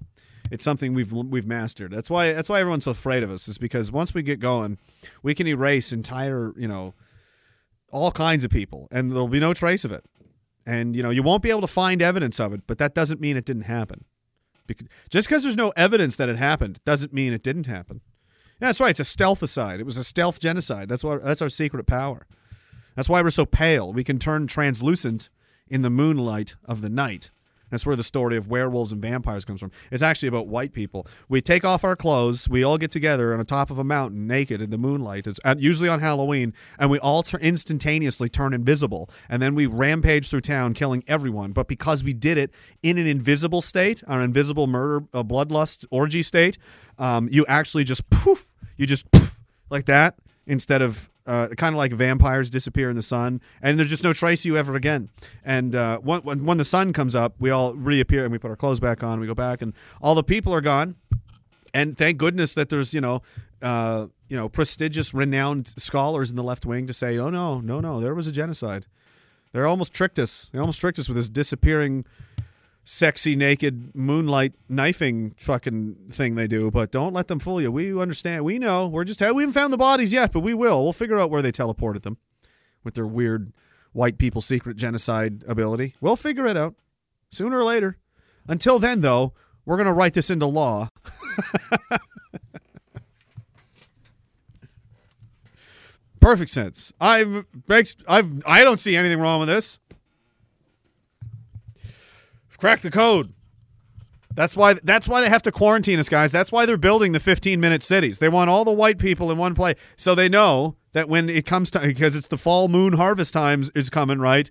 It's something we've mastered. That's why everyone's so afraid of us, is because once we get going, we can erase entire, you know, all kinds of people, and there'll be no trace of it. And, you know, you won't be able to find evidence of it, but that doesn't mean it didn't happen. Because just because there's no evidence that it happened doesn't mean it didn't happen. Yeah, that's right. It's a stealthicide. It was a stealth genocide. That's our secret power. That's why we're so pale. We can turn translucent in the moonlight of the night. That's where the story of werewolves and vampires comes from. It's actually about white people. We take off our clothes. We all get together on the top of a mountain naked in the moonlight. It's usually on Halloween. And we all instantaneously turn invisible. And then we rampage through town killing everyone. But because we did it in an invisible state, our invisible murder, bloodlust, orgy state, you actually just poof. You just poof like that instead of... kind of like vampires disappear in the sun, and there's just no trace of you ever again. And when the sun comes up, we all reappear, and we put our clothes back on, we go back, and all the people are gone. And thank goodness that there's, prestigious, renowned scholars in the left wing to say, oh, no, there was a genocide. They almost tricked us. They almost tricked us with this disappearing, sexy, naked, moonlight knifing fucking thing they do, but don't let them fool you. We understand. We know. We haven't found the bodies yet, but we will. We'll figure out where they teleported them with their weird white people secret genocide ability. We'll figure it out sooner or later. Until then, though, we're going to write this into law. Perfect sense. I don't see anything wrong with this. Crack the code. That's why they have to quarantine us, guys. That's why they're building the 15-minute cities. They want all the white people in one place. So they know that when it comes time, because it's the fall moon harvest times is coming, right?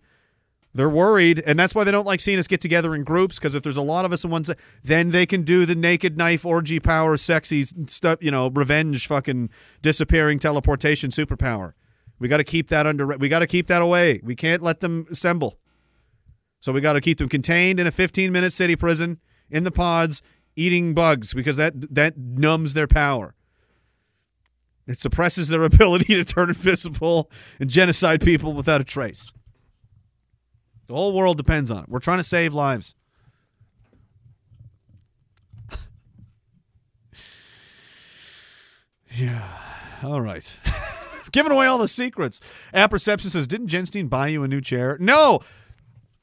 They're worried, and that's why they don't like seeing us get together in groups, because if there's a lot of us in one, then they can do the naked knife, orgy power, sexy stuff, revenge, fucking disappearing teleportation superpower. We got to keep that we got to keep that away. We can't let them assemble. So we got to keep them contained in a 15-minute city prison in the pods eating bugs, because that numbs their power. It suppresses their ability to turn invisible and genocide people without a trace. The whole world depends on it. We're trying to save lives. Yeah. All right. Giving away all the secrets. Apperception says, didn't Genstein buy you a new chair? No!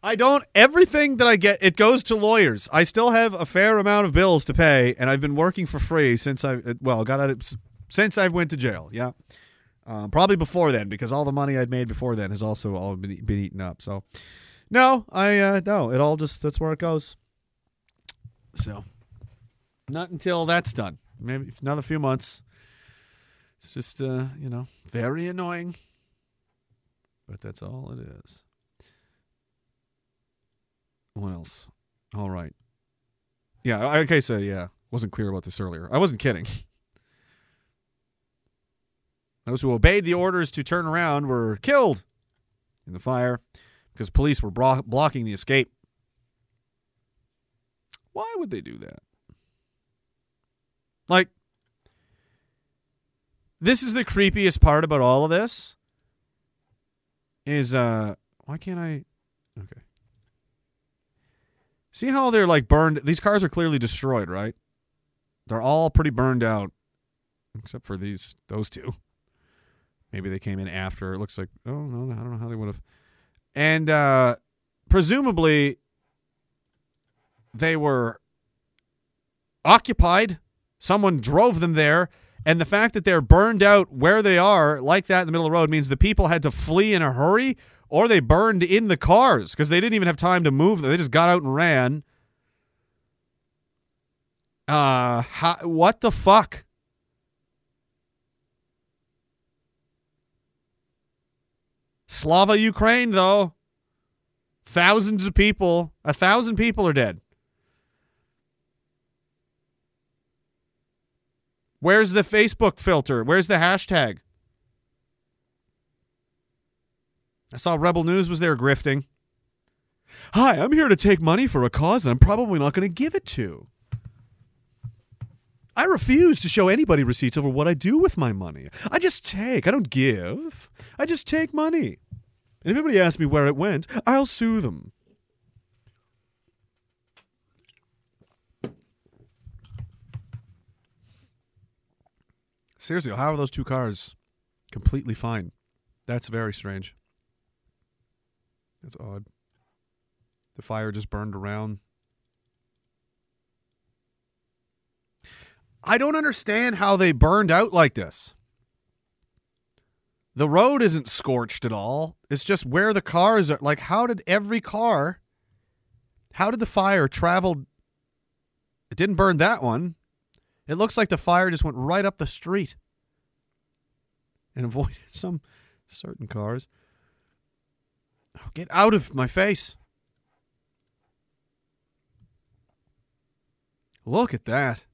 I don't. Everything that I get, it goes to lawyers. I still have a fair amount of bills to pay, and I've been working for free since I went to jail. Yeah, probably before then, because all the money I'd made before then has also all been eaten up. So, no, it all just, that's where it goes. So, not until that's done. Maybe another few months. It's just, very annoying, but that's all it is. What else? All right. Yeah, okay, so yeah. Wasn't clear about this earlier. I wasn't kidding. Those who obeyed the orders to turn around were killed in the fire because police were blocking the escape. Why would they do that? Like, this is the creepiest part about all of this. Is, why can't I... Okay. See how they're, like, burned? These cars are clearly destroyed, right? They're all pretty burned out, except for those two. Maybe they came in after. It looks like, oh, no, I don't know how they would have. And presumably they were occupied. Someone drove them there. And the fact that they're burned out where they are, like that in the middle of the road, means the people had to flee in a hurry. Or they burned in the cars because they didn't even have time to move them. They just got out and ran. What the fuck? Slava Ukraine, though. Thousands of people. 1,000 people are dead. Where's the Facebook filter? Where's the hashtag? I saw Rebel News was there grifting. Hi, I'm here to take money for a cause that I'm probably not going to give it to. I refuse to show anybody receipts over what I do with my money. I just take. I don't give. I just take money. And if anybody asks me where it went, I'll sue them. Seriously, how are those two cars completely fine? That's very strange. That's odd. The fire just burned around. I don't understand how they burned out like this. The road isn't scorched at all. It's just where the cars are. Like, how did every car... How did the fire travel? It didn't burn that one. It looks like the fire just went right up the street and avoided some certain cars. Oh, get out of my face. Look at that.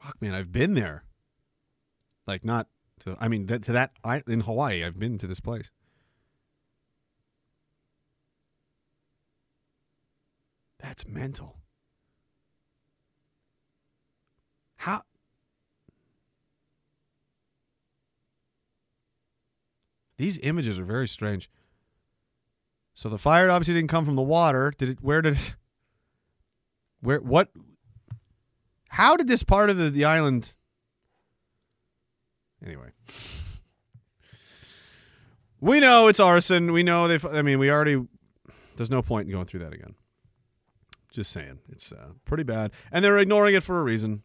Fuck, man, I've been there. Like, not to, I mean, to that, in Hawaii, I've been to this place. That's mental. How? These images are very strange. So the fire obviously didn't come from the water. Did it? Where did it? Where? What? How did this part of the island? Anyway. We know it's arson. We know they've, I mean, we already, there's no point in going through that again. Just saying. It's pretty bad. And they're ignoring it for a reason.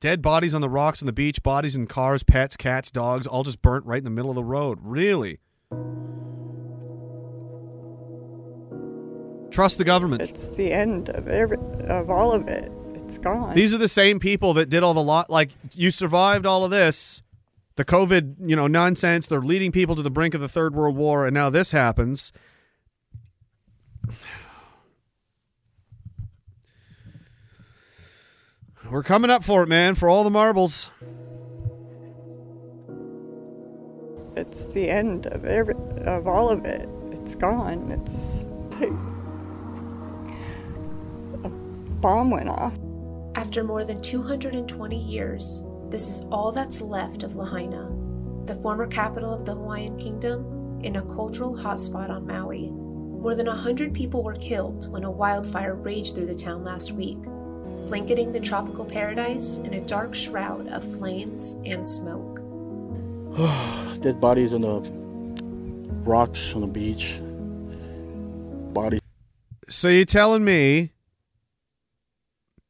Dead bodies on the rocks on the beach, bodies in cars, pets, cats, dogs, all just burnt right in the middle of the road. Really? Trust the government. It's the end of all of it. It's gone. These are the same people that did all the lot. Like, you survived all of this. The COVID, you know, nonsense. They're leading people to the brink of the Third World War, and now this happens. We're coming up for it, man, for all the marbles. It's the end of all of it. It's gone. It's like a bomb went off. After more than 220 years, this is all that's left of Lahaina, the former capital of the Hawaiian Kingdom, in a cultural hotspot on Maui. More than 100 people were killed when a wildfire raged through the town last week, blanketing the tropical paradise in a dark shroud of flames and smoke. Dead bodies on the rocks, on the beach. Bodies. So you're telling me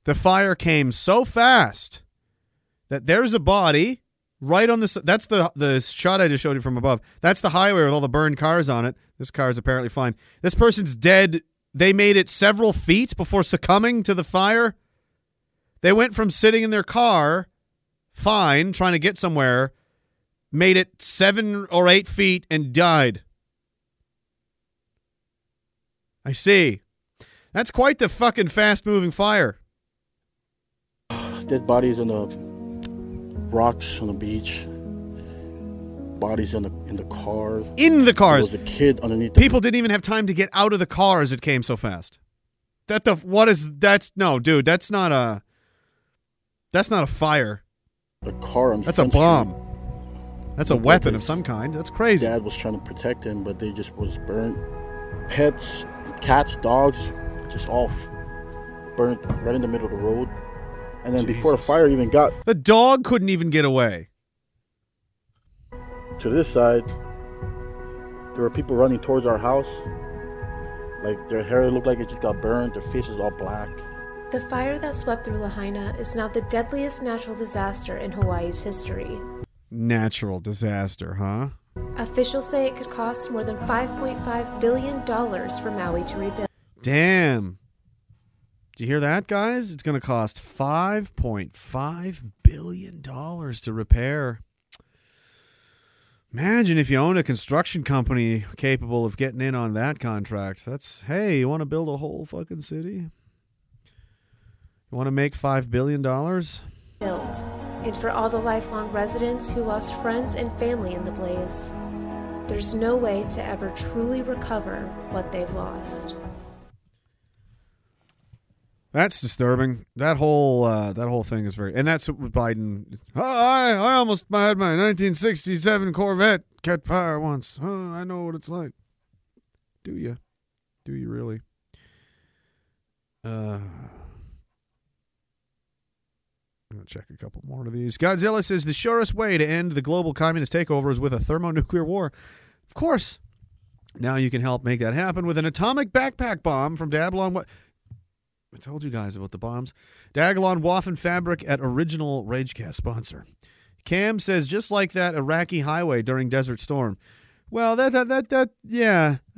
the fire came so fast that there's a body right on the... That's the shot I just showed you from above. That's the highway with all the burned cars on it. This car is apparently fine. This person's dead. They made it several feet before succumbing to the fire. They went from sitting in their car, fine, trying to get somewhere, made it 7 or 8 feet and died. I see. That's quite the fucking fast-moving fire. Dead bodies on the rocks on the beach. Bodies in the cars. In the cars. There was a kid underneath. People didn't even have time to get out of the cars. It came so fast. No, dude. That's not a fire. A car. That's a bomb. That's a weapon of some kind. That's crazy. Dad was trying to protect him, but they just was burnt. Pets, cats, dogs, just all burnt right in the middle of the road. And then Jesus. Before the fire even got, the dog couldn't even get away. To this side, there were people running towards our house. Like, their hair looked like it just got burned, their face was all black. The fire that swept through Lahaina is now the deadliest natural disaster in Hawaii's history. Natural disaster, huh? Officials say it could cost more than $5.5 billion for Maui to rebuild. Damn. Do you hear that, guys? It's going to cost $5.5 billion to repair. Imagine if you own a construction company capable of getting in on that contract. That's, hey, you want to build a whole fucking city? You want to make $5 billion? Built. And for all the lifelong residents who lost friends and family in the blaze, there's no way to ever truly recover what they've lost. That's disturbing. That whole thing is very... And that's what Biden... Oh, I almost had my 1967 Corvette catch fire once. Oh, I know what it's like. Do you? Do you really? I'm not check a couple more of these. Godzilla says, the surest way to end the global communist takeover is with a thermonuclear war. Of course. Now you can help make that happen with an atomic backpack bomb from Daglon. I told you guys about the bombs. Daglon Waffen Fabric at original RageCast sponsor. Cam says, just like that Iraqi highway during Desert Storm. Well, that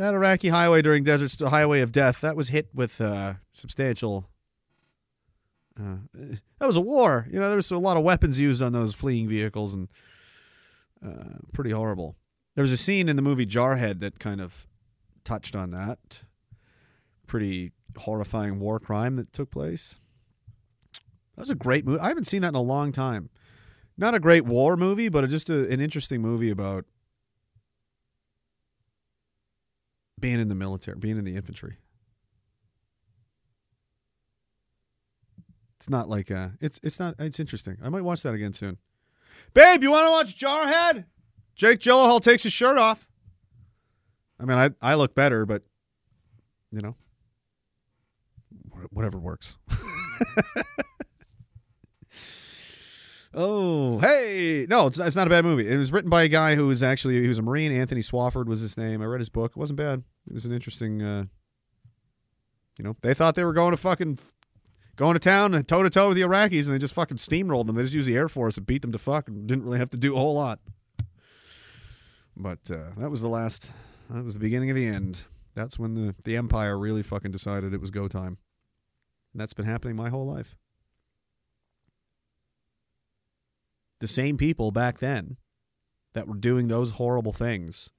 Iraqi highway during Desert Highway of Death, that was hit with substantial... that was a war. You know, there was a lot of weapons used on those fleeing vehicles, and pretty horrible. There was a scene in the movie Jarhead that kind of touched on that. Pretty horrifying war crime that took place. That was a great movie. I haven't seen that in a long time. Not a great war movie, but just an interesting movie about being in the military, being in the infantry. It's not like it's interesting. I might watch that again soon. Babe, you want to watch Jarhead? Jake Gyllenhaal takes his shirt off. I mean, I look better, but you know, whatever works. Oh, hey, no, it's not a bad movie. It was written by a guy who was actually, he was a Marine. Anthony Swafford was his name. I read his book. It wasn't bad. It was an interesting. You know, they thought they were going to town and toe-to-toe with the Iraqis, and they just fucking steamrolled them. They just used the Air Force and beat them to fuck and didn't really have to do a whole lot. But that was the beginning of the end. That's when the Empire really fucking decided it was go time. And that's been happening my whole life. The same people back then that were doing those horrible things.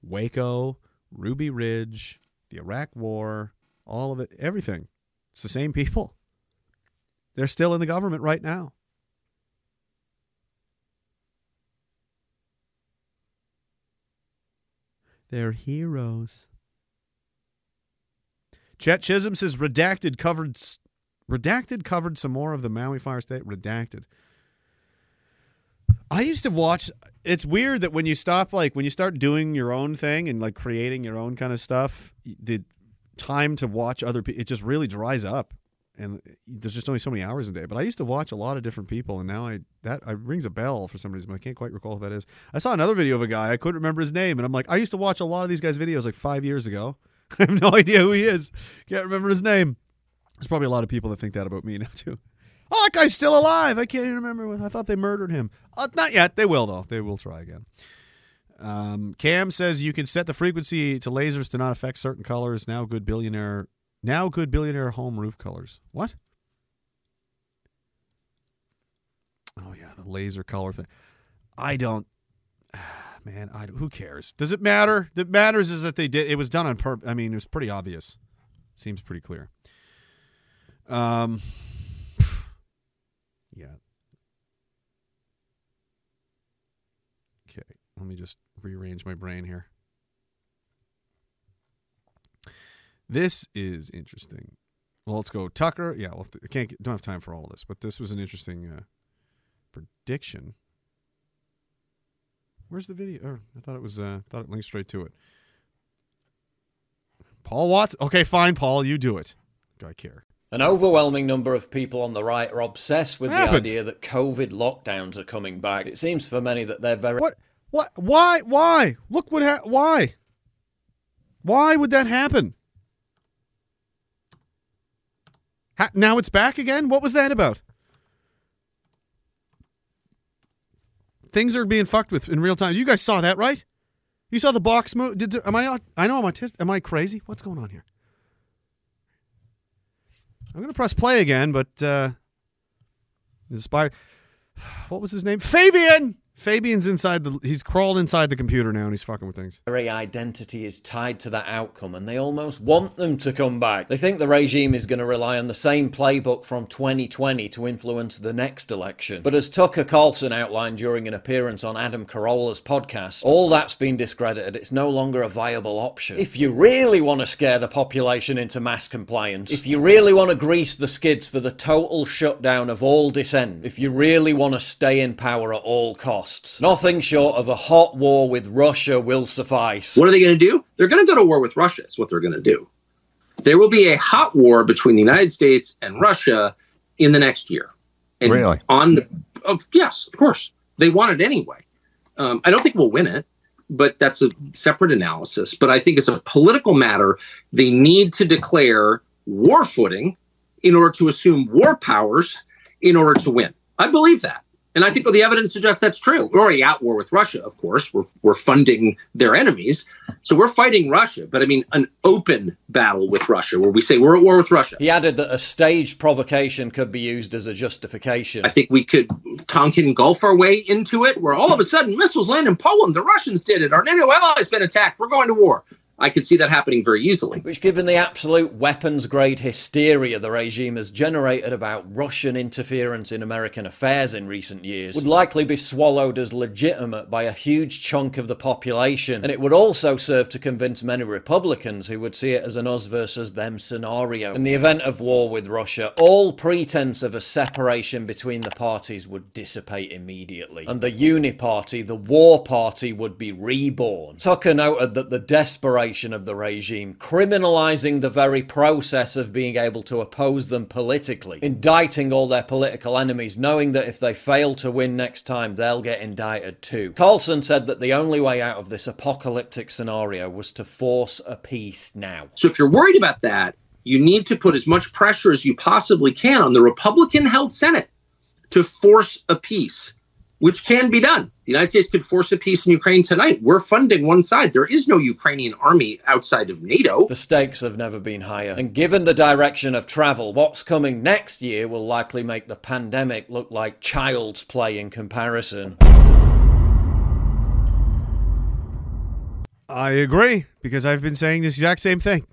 Waco, Ruby Ridge, the Iraq War, all of it, everything. It's the same people. They're still in the government right now. They're heroes. Chet Chisholm says redacted covered some more of the Maui Fire State. Redacted. I used to watch. It's weird that when you stop, like when you start doing your own thing and like creating your own kind of stuff, the time to watch other people, it just really dries up, and there's just only so many hours a day. But I used to watch a lot of different people, and now that rings a bell for some reason, but I can't quite recall what that is. I saw another video of a guy, I couldn't remember his name, and I'm like, I used to watch a lot of these guys' videos like 5 years ago. I have no idea who he is. Can't remember his name. There's probably a lot of people that think that about me now too. Oh, that guy's still alive. I can't even remember. I thought they murdered him. Not yet. They will, though. They will try again. Cam says you can set the frequency to lasers to not affect certain colors. Now good billionaire home roof colors. What? Oh, yeah, the laser color thing. Who cares? Does it matter? That matters is that they did. It was done on purpose. I mean, it was pretty obvious. Seems pretty clear. Yeah. Okay, let me just rearrange my brain here. This is interesting. Well, let's go Tucker. Yeah, don't have time for all of this, but this was an interesting prediction. Where's the video? Oh, I thought it was. Thought it linked straight to it. Paul Watts. Okay, fine, Paul, you do it. I care. An overwhelming number of people on the right are obsessed with the idea that COVID lockdowns are coming back. It seems for many that they're very... What? Why? Why? Look what happened. Why? Why would that happen? Now it's back again? What was that about? Things are being fucked with in real time. You guys saw that, right? You saw the box move? I know I'm autistic. Am I crazy? What's going on here? I'm going to press play again, but inspired. What was his name? Fabian! Fabian's inside he's crawled inside the computer now and he's fucking with things. Their identity is tied to that outcome and they almost want them to come back. They think the regime is going to rely on the same playbook from 2020 to influence the next election. But as Tucker Carlson outlined during an appearance on Adam Carolla's podcast, all that's been discredited. It's no longer a viable option. If you really want to scare the population into mass compliance, if you really want to grease the skids for the total shutdown of all dissent, if you really want to stay in power at all costs, nothing short of a hot war with Russia will suffice. What are they going to do? They're going to go to war with Russia is what they're going to do. There will be a hot war between the United States and Russia in the next year. Really? Yes, of course. They want it anyway. I don't think we'll win it, but that's a separate analysis. But I think it's a political matter. They need to declare war footing in order to assume war powers in order to win. I believe that. And I think the evidence suggests that's true. We're already at war with Russia, of course. We're funding their enemies. So we're fighting Russia. But I mean, an open battle with Russia where we say we're at war with Russia. He added that a staged provocation could be used as a justification. I think we could Tonkin Gulf our way into it, where all of a sudden missiles land in Poland. The Russians did it. Our NATO ally has been attacked. We're going to war. I could see that happening very easily. Which, given the absolute weapons-grade hysteria the regime has generated about Russian interference in American affairs in recent years, would likely be swallowed as legitimate by a huge chunk of the population. And it would also serve to convince many Republicans who would see it as an us versus them scenario. In the event of war with Russia, all pretense of a separation between the parties would dissipate immediately. And the Uniparty, the War Party, would be reborn. Tucker noted that the desperation of the regime, criminalizing the very process of being able to oppose them politically, indicting all their political enemies, knowing that if they fail to win next time, they'll get indicted too. Carlson said that the only way out of this apocalyptic scenario was to force a peace now. So if you're worried about that, you need to put as much pressure as you possibly can on the Republican-held Senate to force a peace, which can be done. The United States could force a peace in Ukraine tonight. We're funding one side. There is no Ukrainian army outside of NATO. The stakes have never been higher. And given the direction of travel, what's coming next year will likely make the pandemic look like child's play in comparison. I agree, because I've been saying this exact same thing.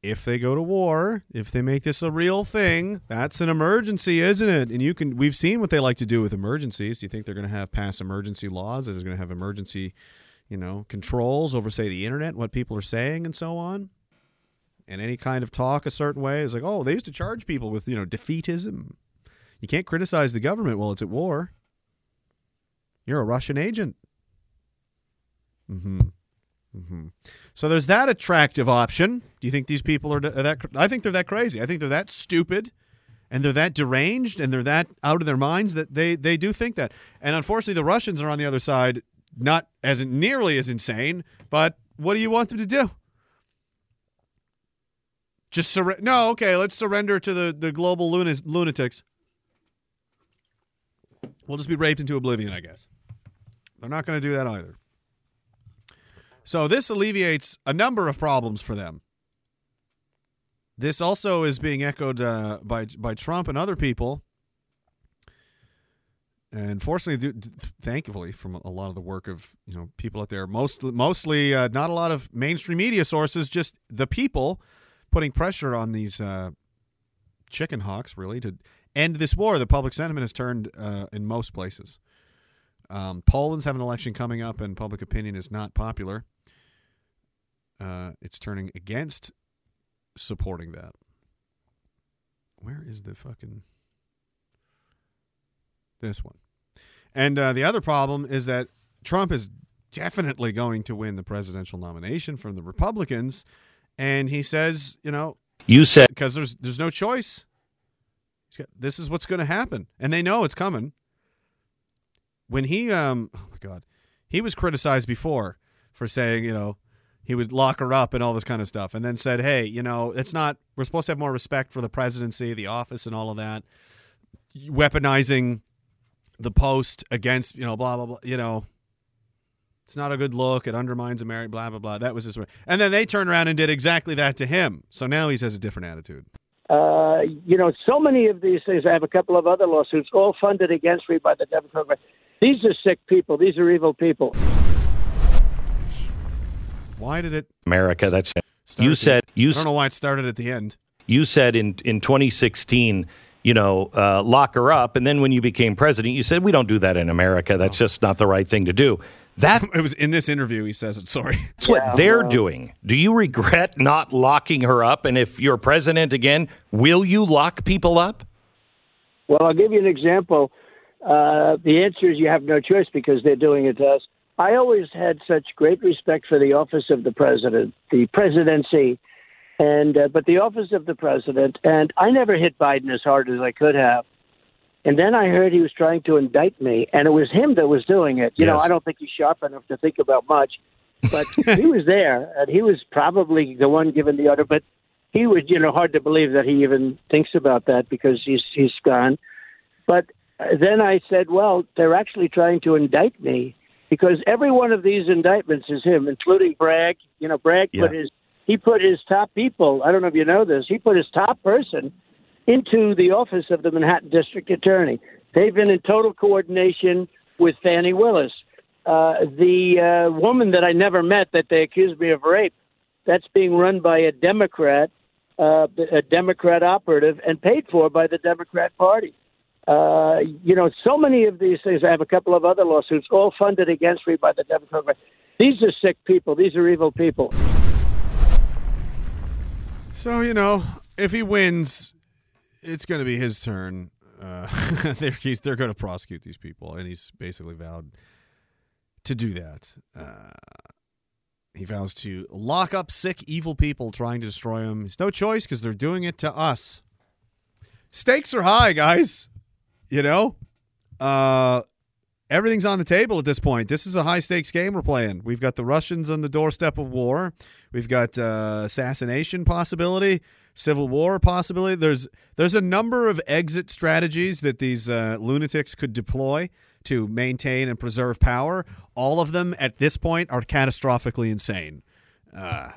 If they go to war, if they make this a real thing, that's an emergency, isn't it? And we've seen what they like to do with emergencies. Do you think they're going to have pass emergency laws? They're going to have emergency, controls over, say, the internet, what people are saying and so on? And any kind of talk a certain way is like, oh, they used to charge people with, defeatism. You can't criticize the government while it's at war. You're a Russian agent. Mm-hmm. Mm-hmm. So there's that attractive option. Do you think these people are that? I think they're that crazy. I think they're that stupid, and they're that deranged, and they're that out of their minds that they do think that. And unfortunately, the Russians are on the other side, not as nearly as insane. But what do you want them to do? Just surrender? No, okay. Let's surrender to the global lunatics. We'll just be raped into oblivion, I guess. They're not going to do that either. So this alleviates a number of problems for them. This also is being echoed by Trump and other people. And fortunately, thankfully, from a lot of the work of people out there, mostly not a lot of mainstream media sources, just the people putting pressure on these chicken hawks, really, to end this war. The public sentiment has turned in most places. Poland's having an election coming up, and public opinion is not popular. It's turning against supporting that. Where is the fucking... This one. And the other problem is that Trump is definitely going to win the presidential nomination from the Republicans, and he says, You said... Because there's no choice. This is what's going to happen. And they know it's coming. When he... oh, my God. He was criticized before for saying, he would lock her up and all this kind of stuff, and then said, hey, it's not, we're supposed to have more respect for the presidency, the office, and all of that, weaponizing the post against, blah, blah, blah, it's not a good look, it undermines America, blah, blah, blah. That was his way. And then they turned around and did exactly that to him. So now he has a different attitude. So many of these things, I have a couple of other lawsuits, all funded against me by the Democrats. These are sick people. These are evil people. Why did it... America, that's... You said... I don't know why it started at the end. You said in 2016, lock her up. And then when you became president, you said, we don't do that in America. That's just not the right thing to do. That... It was in this interview, he says it, sorry. That's what they're doing. Do you regret not locking her up? And if you're president again, will you lock people up? Well, I'll give you an example. The answer is you have no choice because they're doing it to us. I always had such great respect for the office of the president, the presidency, but the office of the president, and I never hit Biden as hard as I could have. And then I heard he was trying to indict me, and it was him that was doing it. You know, I don't think he's sharp enough to think about much, but he was there, and he was probably the one giving the order. But he was, you know, hard to believe that he even thinks about that because he's gone. But then I said, well, they're actually trying to indict me because every one of these indictments is him, including Bragg. You know, Bragg put his top people. I don't know if you know this. He put his top person into the office of the Manhattan District Attorney. They've been in total coordination with Fannie Willis. The woman that I never met that they accused me of rape, that's being run by a Democrat operative and paid for by the Democrat Party. You know, so many of these things. I have a couple of other lawsuits, all funded against me by the Democrat Party. These are sick people. These are evil people. So, you know, if he wins, it's going to be his turn. They're going to prosecute these people, and he's basically vowed to do that. He vows to lock up sick, evil people trying to destroy him. It's no choice because they're doing it to us. Stakes are high, guys. You know? Everything's on the table at this point. This is a high-stakes game we're playing. We've got the Russians on the doorstep of war. We've got assassination possibility. Civil war possibility. There's a number of exit strategies that these lunatics could deploy to maintain and preserve power. All of them at this point are catastrophically insane.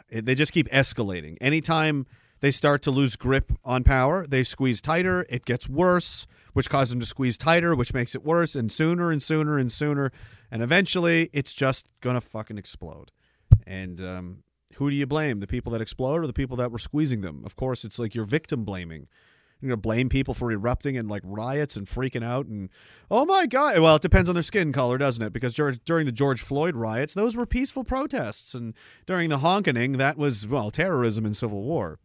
They just keep escalating. Anytime they start to lose grip on power, they squeeze tighter. It gets worse, which causes them to squeeze tighter, which makes it worse, and sooner and sooner and sooner. And eventually, it's just going to fucking explode. And who do you blame? The people that explode or the people that were squeezing them? Of course, it's like you're victim blaming. You're going to blame people for erupting and like riots and freaking out and, oh my God. Well, it depends on their skin color, doesn't it? Because during the George Floyd riots, those were peaceful protests. And during the honkening, that was, well, terrorism and civil war,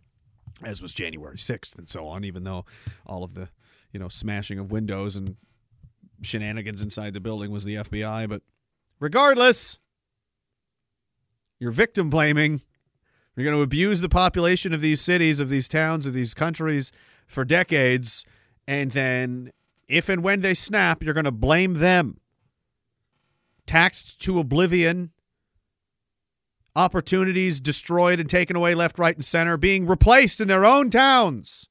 as was January 6th and so on, even though all of the, you know, smashing of windows and shenanigans inside the building was the FBI. But regardless, you're victim blaming. You're going to abuse the population of these cities, of these towns, of these countries for decades. And then if and when they snap, you're going to blame them. Taxed to oblivion. Opportunities destroyed and taken away left, right, and center. Being replaced in their own towns.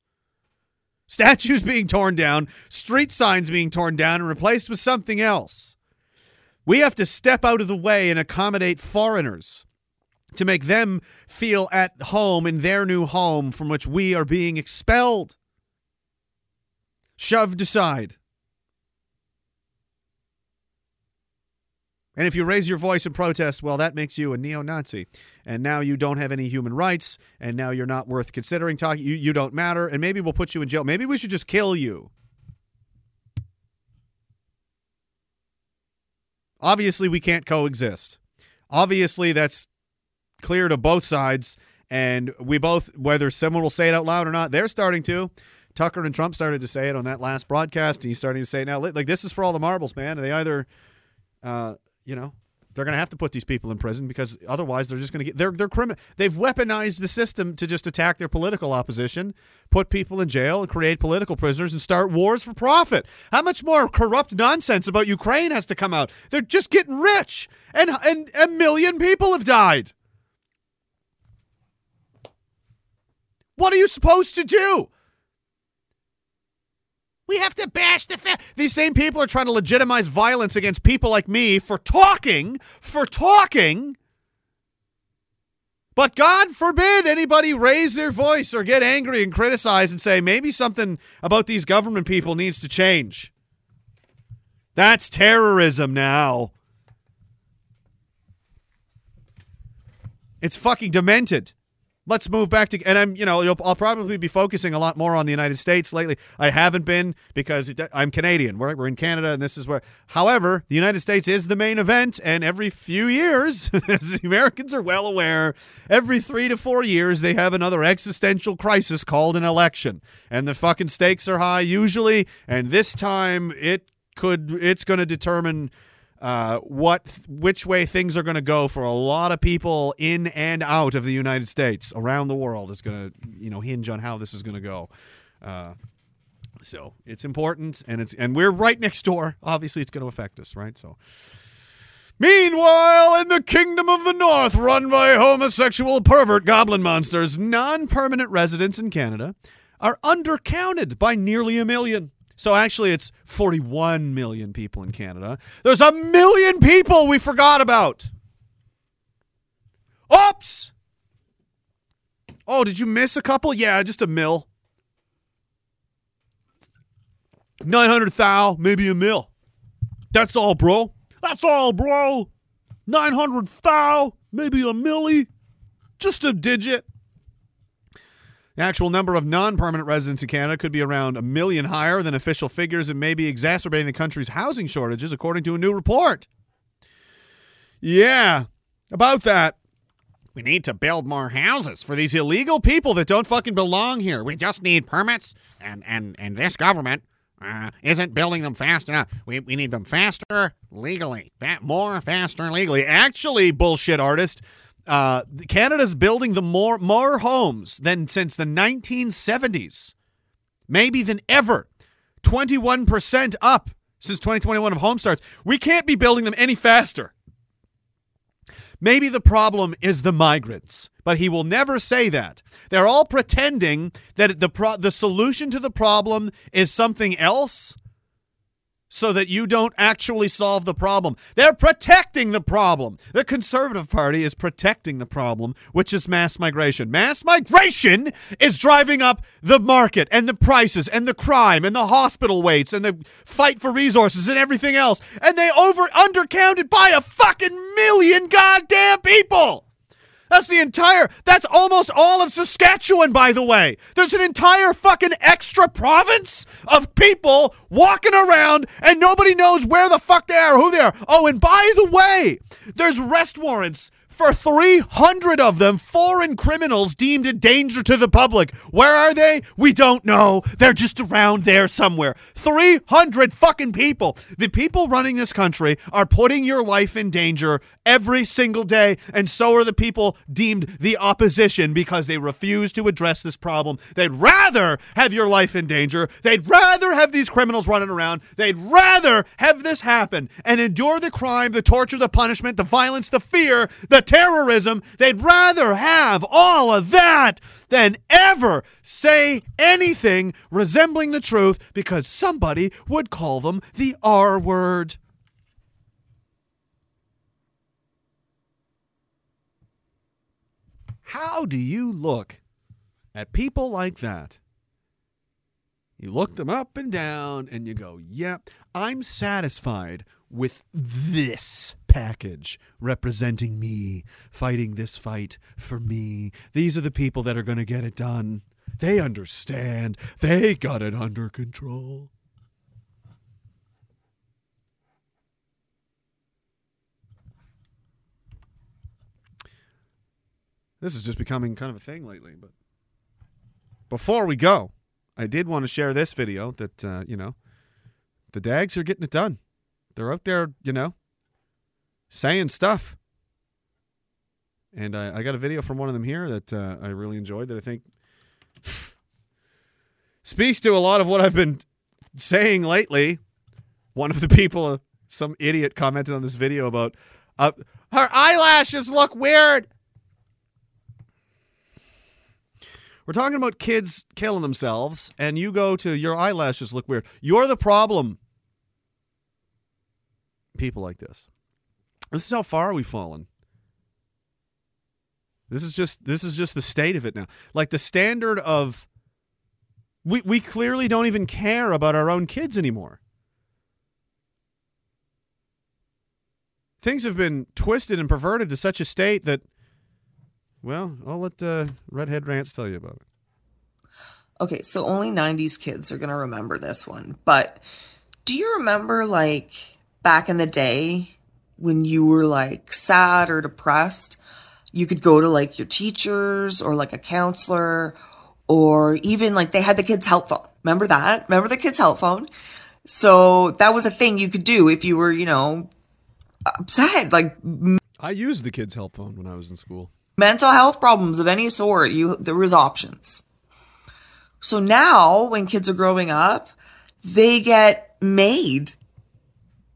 Statues being torn down. Street signs being torn down and replaced with something else. We have to step out of the way and accommodate foreigners to make them feel at home in their new home from which we are being expelled, shoved aside. And if you raise your voice and protest, well, that makes you a neo-Nazi. And now you don't have any human rights, and now you're not worth considering talking. You don't matter, and maybe we'll put you in jail. Maybe we should just kill you. Obviously, we can't coexist. Obviously, that's clear to both sides, and we both, whether someone will say it out loud or not, they're starting to. Tucker and Trump started to say it on that last broadcast, and he's starting to say it now. Like, this is for all the marbles, man. They either, you know, they're going to have to put these people in prison because otherwise they're just going to get, they're criminal. They've weaponized the system to just attack their political opposition, put people in jail, and create political prisoners and start wars for profit. How much more corrupt nonsense about Ukraine has to come out? They're just getting rich, and a million people have died. What are you supposed to do? We have to bash the fact. These same people are trying to legitimize violence against people like me for talking. But God forbid anybody raise their voice or get angry and criticize and say, maybe something about these government people needs to change. That's terrorism now. It's fucking demented. Let's move back to, and I'm, you know, I'll probably be focusing a lot more on the United States lately. I haven't been because I'm Canadian. We're in Canada, and this is where. However, the United States is the main event, and every few years, as Americans are well aware, every 3 to 4 years they have another existential crisis called an election, and the fucking stakes are high usually. And this time, it's going to determine which way things are going to go for a lot of people in and out of the United States, around the world, is going to, you know, hinge on how this is going to go. So it's important, and we're right next door. Obviously, it's going to affect us, right? So, meanwhile, in the Kingdom of the North, run by homosexual pervert goblin monsters, non-permanent residents in Canada are undercounted by nearly a million. So actually, it's 41 million people in Canada. There's a million people we forgot about. Oops! Oh, did you miss a couple? Yeah, just a mil. 900,000, maybe a mil. That's all, bro. That's all, bro. 900,000, maybe a milli. Just a digit. The actual number of non-permanent residents in Canada could be around a million higher than official figures and may be exacerbating the country's housing shortages, according to a new report. Yeah, about that. We need to build more houses for these illegal people that don't fucking belong here. We just need permits, and this government isn't building them fast enough. We need them faster legally. Faster legally. Actually, bullshit artist, Canada's building the more homes than since the 1970s, maybe than ever. 21% up since 2021 of home starts. We can't be building them any faster. Maybe the problem is the migrants, but he will never say that. They're all pretending that the solution to the problem is something else so that you don't actually solve the problem. They're protecting the problem. The Conservative Party is protecting the problem, which is mass migration. Mass migration is driving up the market and the prices and the crime and the hospital waits and the fight for resources and everything else. And they undercounted by a fucking million goddamn people. That's that's almost all of Saskatchewan, by the way. There's an entire fucking extra province of people walking around and nobody knows where the fuck they are, who they are. Oh, and by the way, there's arrest warrants for 300 of them, foreign criminals deemed a danger to the public. Where are they? We don't know. They're just around there somewhere. 300 fucking people. The people running this country are putting your life in danger every single day, and so are the people deemed the opposition because they refuse to address this problem. They'd rather have your life in danger. They'd rather have these criminals running around. They'd rather have this happen and endure the crime, the torture, the punishment, the violence, the fear, the terrorism. They'd rather have all of that than ever say anything resembling the truth because somebody would call them the R word. How do you look at people like that? You look them up and down and you go, yep, I'm satisfied with this package representing me, fighting this fight for me. These are the people that are going to get it done. They understand. They got it under control. This is just becoming kind of a thing lately. But before we go, I did want to share this video that, you know, the Dags are getting it done. They're out there, you know, saying stuff. And I got a video from one of them here that I really enjoyed that I think speaks to a lot of what I've been saying lately. One of the people, some idiot commented on this video about her eyelashes look weird. We're talking about kids killing themselves, and you go to your eyelashes look weird. You're the problem. People like this. This is how far we've fallen. This is just the state of it now. Like the standard of we clearly don't even care about our own kids anymore. Things have been twisted and perverted to such a state that, well, I'll let Redhead Rants tell you about it. Okay, so only 90s kids are going to remember this one. But do you remember, like, back in the day when you were like sad or depressed, you could go to like your teachers or like a counselor, or even like they had the kids' help phone. Remember that? Remember the kids' help phone? So that was a thing you could do if you were, you know, upset. Like, I used the kids' help phone when I was in school. Mental health problems of any sort, there was options. So now when kids are growing up, they get made.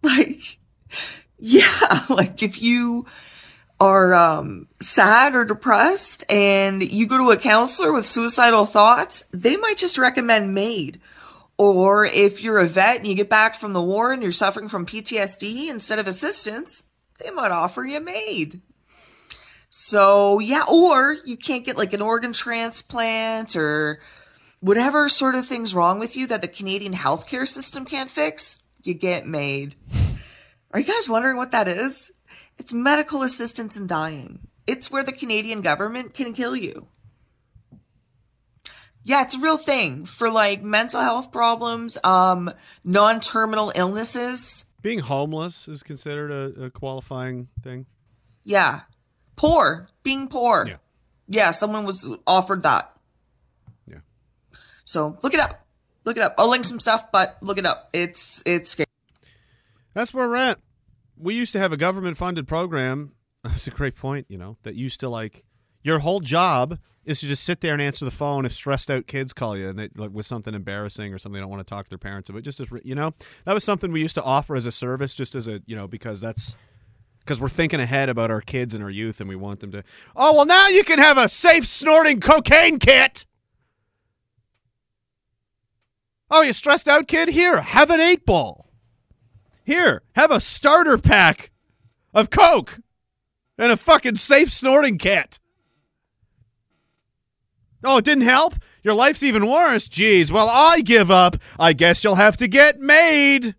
Like, yeah, like if you are sad or depressed and you go to a counselor with suicidal thoughts, they might just recommend MAID. Or if you're a vet and you get back from the war and you're suffering from PTSD, instead of assistance, they might offer you MAID. So yeah, or you can't get like an organ transplant or whatever sort of thing's wrong with you that the Canadian healthcare system can't fix, you get MAID. Are you guys wondering what that is? It's medical assistance in dying. It's where the Canadian government can kill you. Yeah, it's a real thing for like mental health problems, non-terminal illnesses. Being homeless is considered a qualifying thing. Yeah. Poor. Being poor. Yeah. Yeah, someone was offered that. Yeah. So look it up. Look it up. I'll link some stuff, but look it up. It's scary. That's where we're at. We used to have a government-funded program. That's a great point, you know, that used to, like, your whole job is to just sit there and answer the phone if stressed-out kids call you and they, like, with something embarrassing or something they don't want to talk to their parents about. Just as, you know, that was something we used to offer as a service, just as a, you know, because we're thinking ahead about our kids and our youth, and we want them to, oh, well, now you can have a safe snorting cocaine kit. Oh, you stressed-out kid? Here, have an 8-ball. Here, have a starter pack of coke and a fucking safe snorting kit. Oh, it didn't help? Your life's even worse? Jeez, well, I give up. I guess you'll have to get MAID.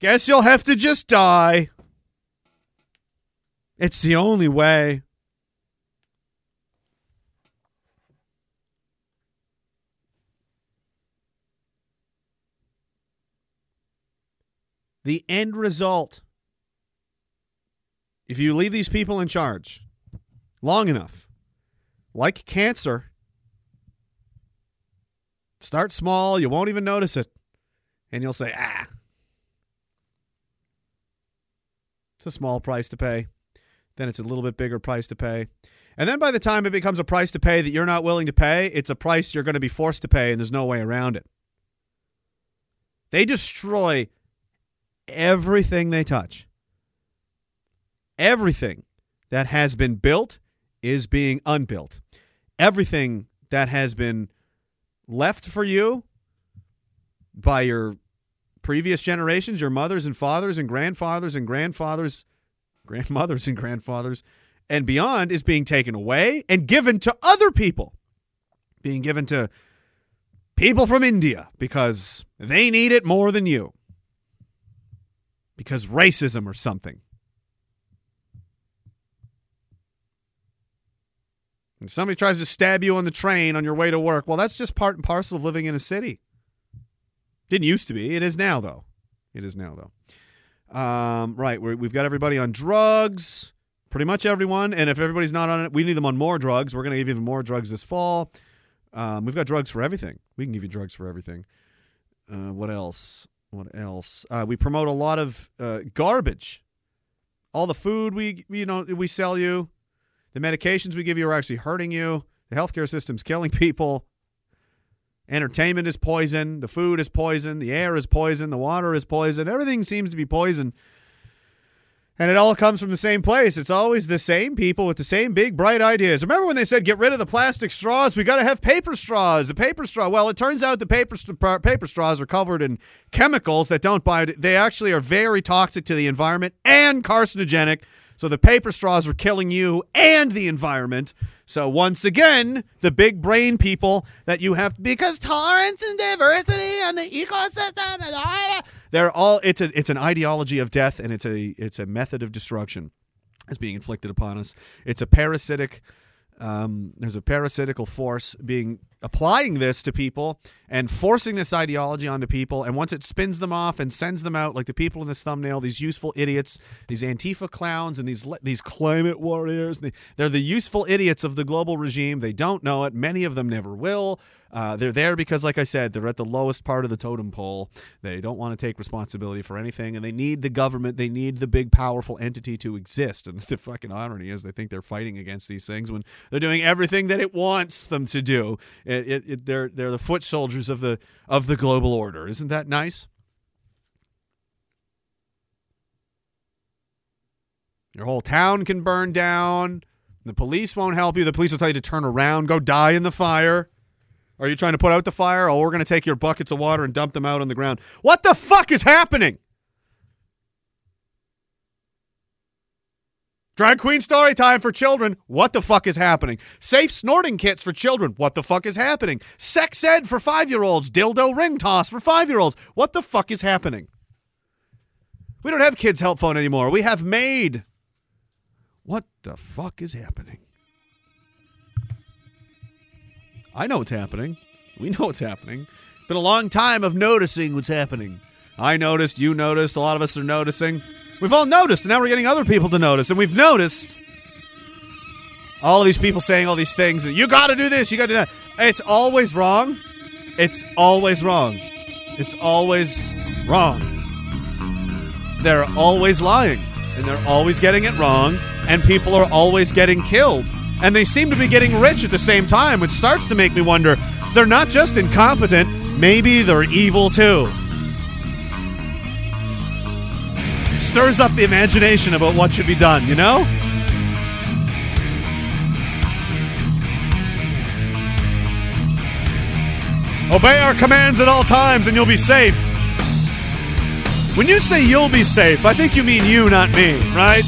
Guess you'll have to just die. It's the only way. The end result, if you leave these people in charge long enough, like cancer, start small, you won't even notice it, and you'll say, ah, it's a small price to pay. Then it's a little bit bigger price to pay. And then by the time it becomes a price to pay that you're not willing to pay, it's a price you're going to be forced to pay, and there's no way around it. They destroy everything they touch. Everything that has been built is being unbuilt. Everything that has been left for you by your previous generations, your mothers and fathers and grandfathers and grandfathers, grandmothers and grandfathers, and beyond, is being taken away and given to other people. Being given to people from India because they need it more than you. Because racism or something. And somebody tries to stab you on the train on your way to work. Well, that's just part and parcel of living in a city. Didn't used to be. It is now, though. It is now, though. Right. We've got everybody on drugs. Pretty much everyone. And if everybody's not on it, we need them on more drugs. We're going to give even more drugs this fall. We've got drugs for everything. We can give you drugs for everything. What else? What else? We promote a lot of garbage. All the food we sell you, the medications we give you are actually hurting you. The healthcare system's killing people. Entertainment is poison. The food is poison. The air is poison. The water is poison. Everything seems to be poison. And it all comes from the same place. It's always the same people with the same big, bright ideas. Remember when they said, get rid of the plastic straws? We got to have paper straws. The paper straw. Well, it turns out the paper straws are covered in chemicals that don't they actually are very toxic to the environment and carcinogenic. So the paper straws are killing you and the environment. So once again, the big brain people that you have, because tolerance and diversity and the ecosystem and they're all, it's an ideology of death, and it's a method of destruction that's being inflicted upon us. It's a parasitical force being applying this to people and forcing this ideology onto people. And once it spins them off and sends them out, like the people in this thumbnail, these useful idiots, these Antifa clowns and these climate warriors, they're the useful idiots of the global regime. They don't know it. Many of them never will. They're there because, like I said, they're at the lowest part of the totem pole. They don't want to take responsibility for anything, and they need the government. They need the big, powerful entity to exist. And the fucking irony is they think they're fighting against these things when they're doing everything that it wants them to do. They're the foot soldiers of the global order. Isn't that nice? Your whole town can burn down. The police won't help you. The police will tell you to turn around, go die in the fire. Are you trying to put out the fire? Oh, we're going to take your buckets of water and dump them out on the ground. What the fuck is happening? Drag queen story time for children. What the fuck is happening? Safe snorting kits for children. What the fuck is happening? Sex ed for 5-year-olds. Dildo ring toss for 5-year-olds. What the fuck is happening? We don't have Kids Help Phone anymore. We have MAID. What the fuck is happening? I know what's happening. We know what's happening. Been a long time of noticing what's happening. I noticed, you noticed, a lot of us are noticing. We've all noticed, and now we're getting other people to notice, and we've noticed all of these people saying all these things, and you gotta do this, you gotta do that. It's always wrong. It's always wrong. It's always wrong. They're always lying, and they're always getting it wrong, and people are always getting killed. And they seem to be getting rich at the same time, which starts to make me wonder, they're not just incompetent, maybe they're evil too. It stirs up the imagination about what should be done, you know? Obey our commands at all times and you'll be safe. When you say you'll be safe, I think you mean you, not me, right?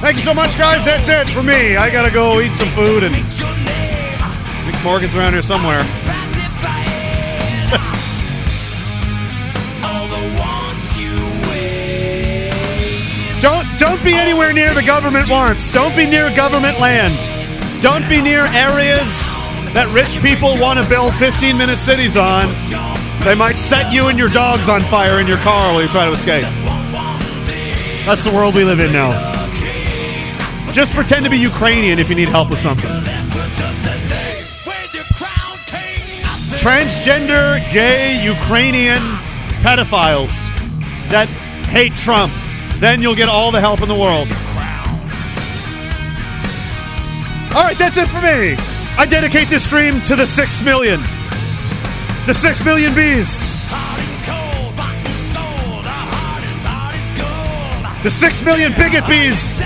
Thank you so much, guys. That's it for me. I gotta go eat some food, and I think Morgan's around here somewhere. Don't be anywhere near the government wants. Don't be near government land. Don't be near areas that rich people want to build 15-minute cities on. They might set you and your dogs on fire in your car while you try to escape. That's the world we live in now. Just pretend to be Ukrainian if you need help with something. Transgender, gay, Ukrainian pedophiles that hate Trump. Then you'll get all the help in the world. All right, that's it for me. I dedicate this stream to the 6 million. The 6 million bees. The 6 million bigot bees.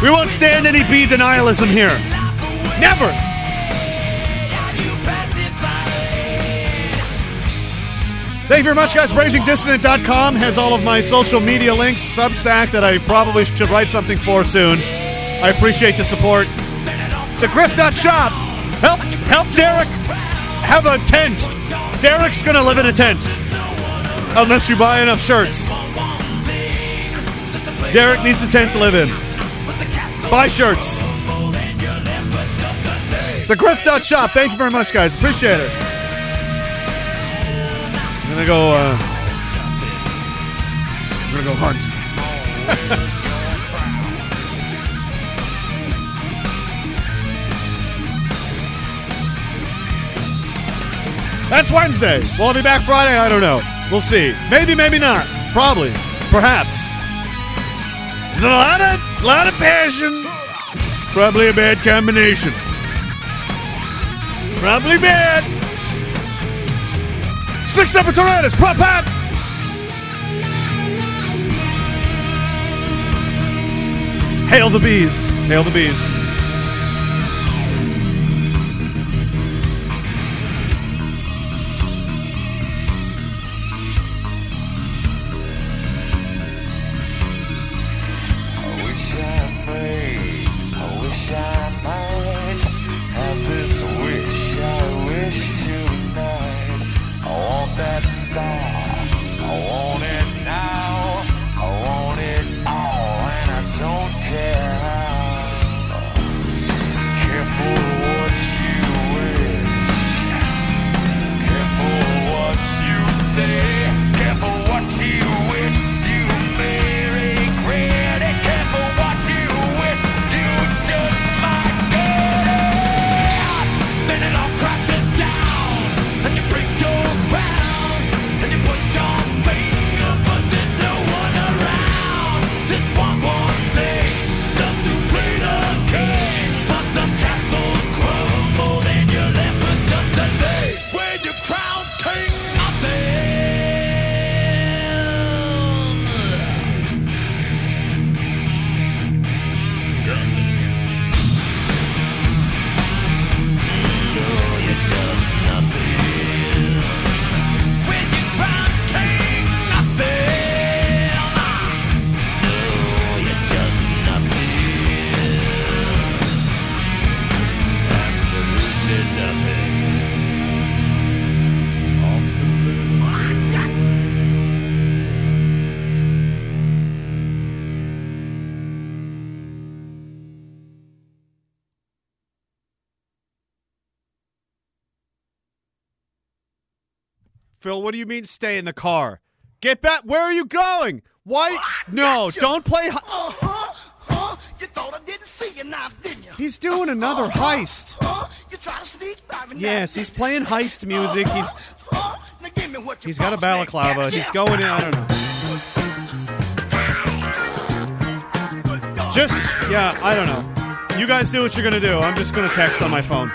We won't stand any bee denialism here. Never! Thank you very much, guys. RagingDissident.com has all of my social media links, Substack that I probably should write something for soon. I appreciate the support. TheGrift.shop. Help Derek have a tent. Derek's going to live in a tent. Unless you buy enough shirts. Derek needs a tent to live in. Buy shirts. TheGrift.shop. Thank you very much, guys. Appreciate it. I'm gonna go. I'm gonna go hunt. That's Wednesday. Will I be back Friday? I don't know. We'll see. Maybe. Maybe not. Probably. Perhaps. It's a lot of passion. Probably a bad combination. Probably bad. Six up a Tornadoes. Prop hat. Hail the bees. Hail the bees. Phil, what do you mean stay in the car? Get back. Where are you going? Why? No, don't play. You thought I didn't see your knife, didn't you? He's doing another heist. You try to sneak by me. Yes, he's playing heist music. He's got a balaclava. He's going in. I don't know. Just, yeah, I don't know. You guys do what you're going to do. I'm just going to text on my phone.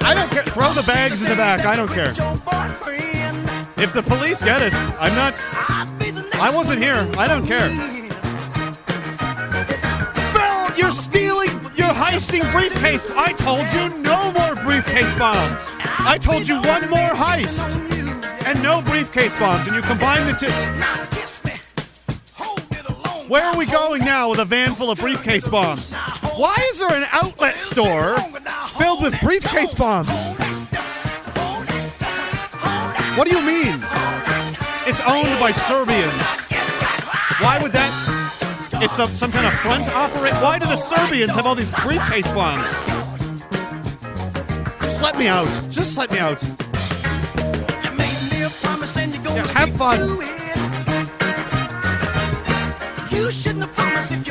I don't care. Throw the bags in the back. I don't care. If the police get us, I'm not. I wasn't here. I don't care. Phil, you're stealing. You're heisting briefcase. I told you no more briefcase bombs. I told you one more heist and no briefcase bombs, and you combine the two. Where are we going now with a van full of briefcase bombs? Why is there an outlet store filled with briefcase bombs? What do you mean? It's owned by Serbians. Why would that? It's some kind of front operate. Why do the Serbians have all these briefcase bombs? Just let me out. Just let me out. Yeah, have fun. You shouldn't have promised.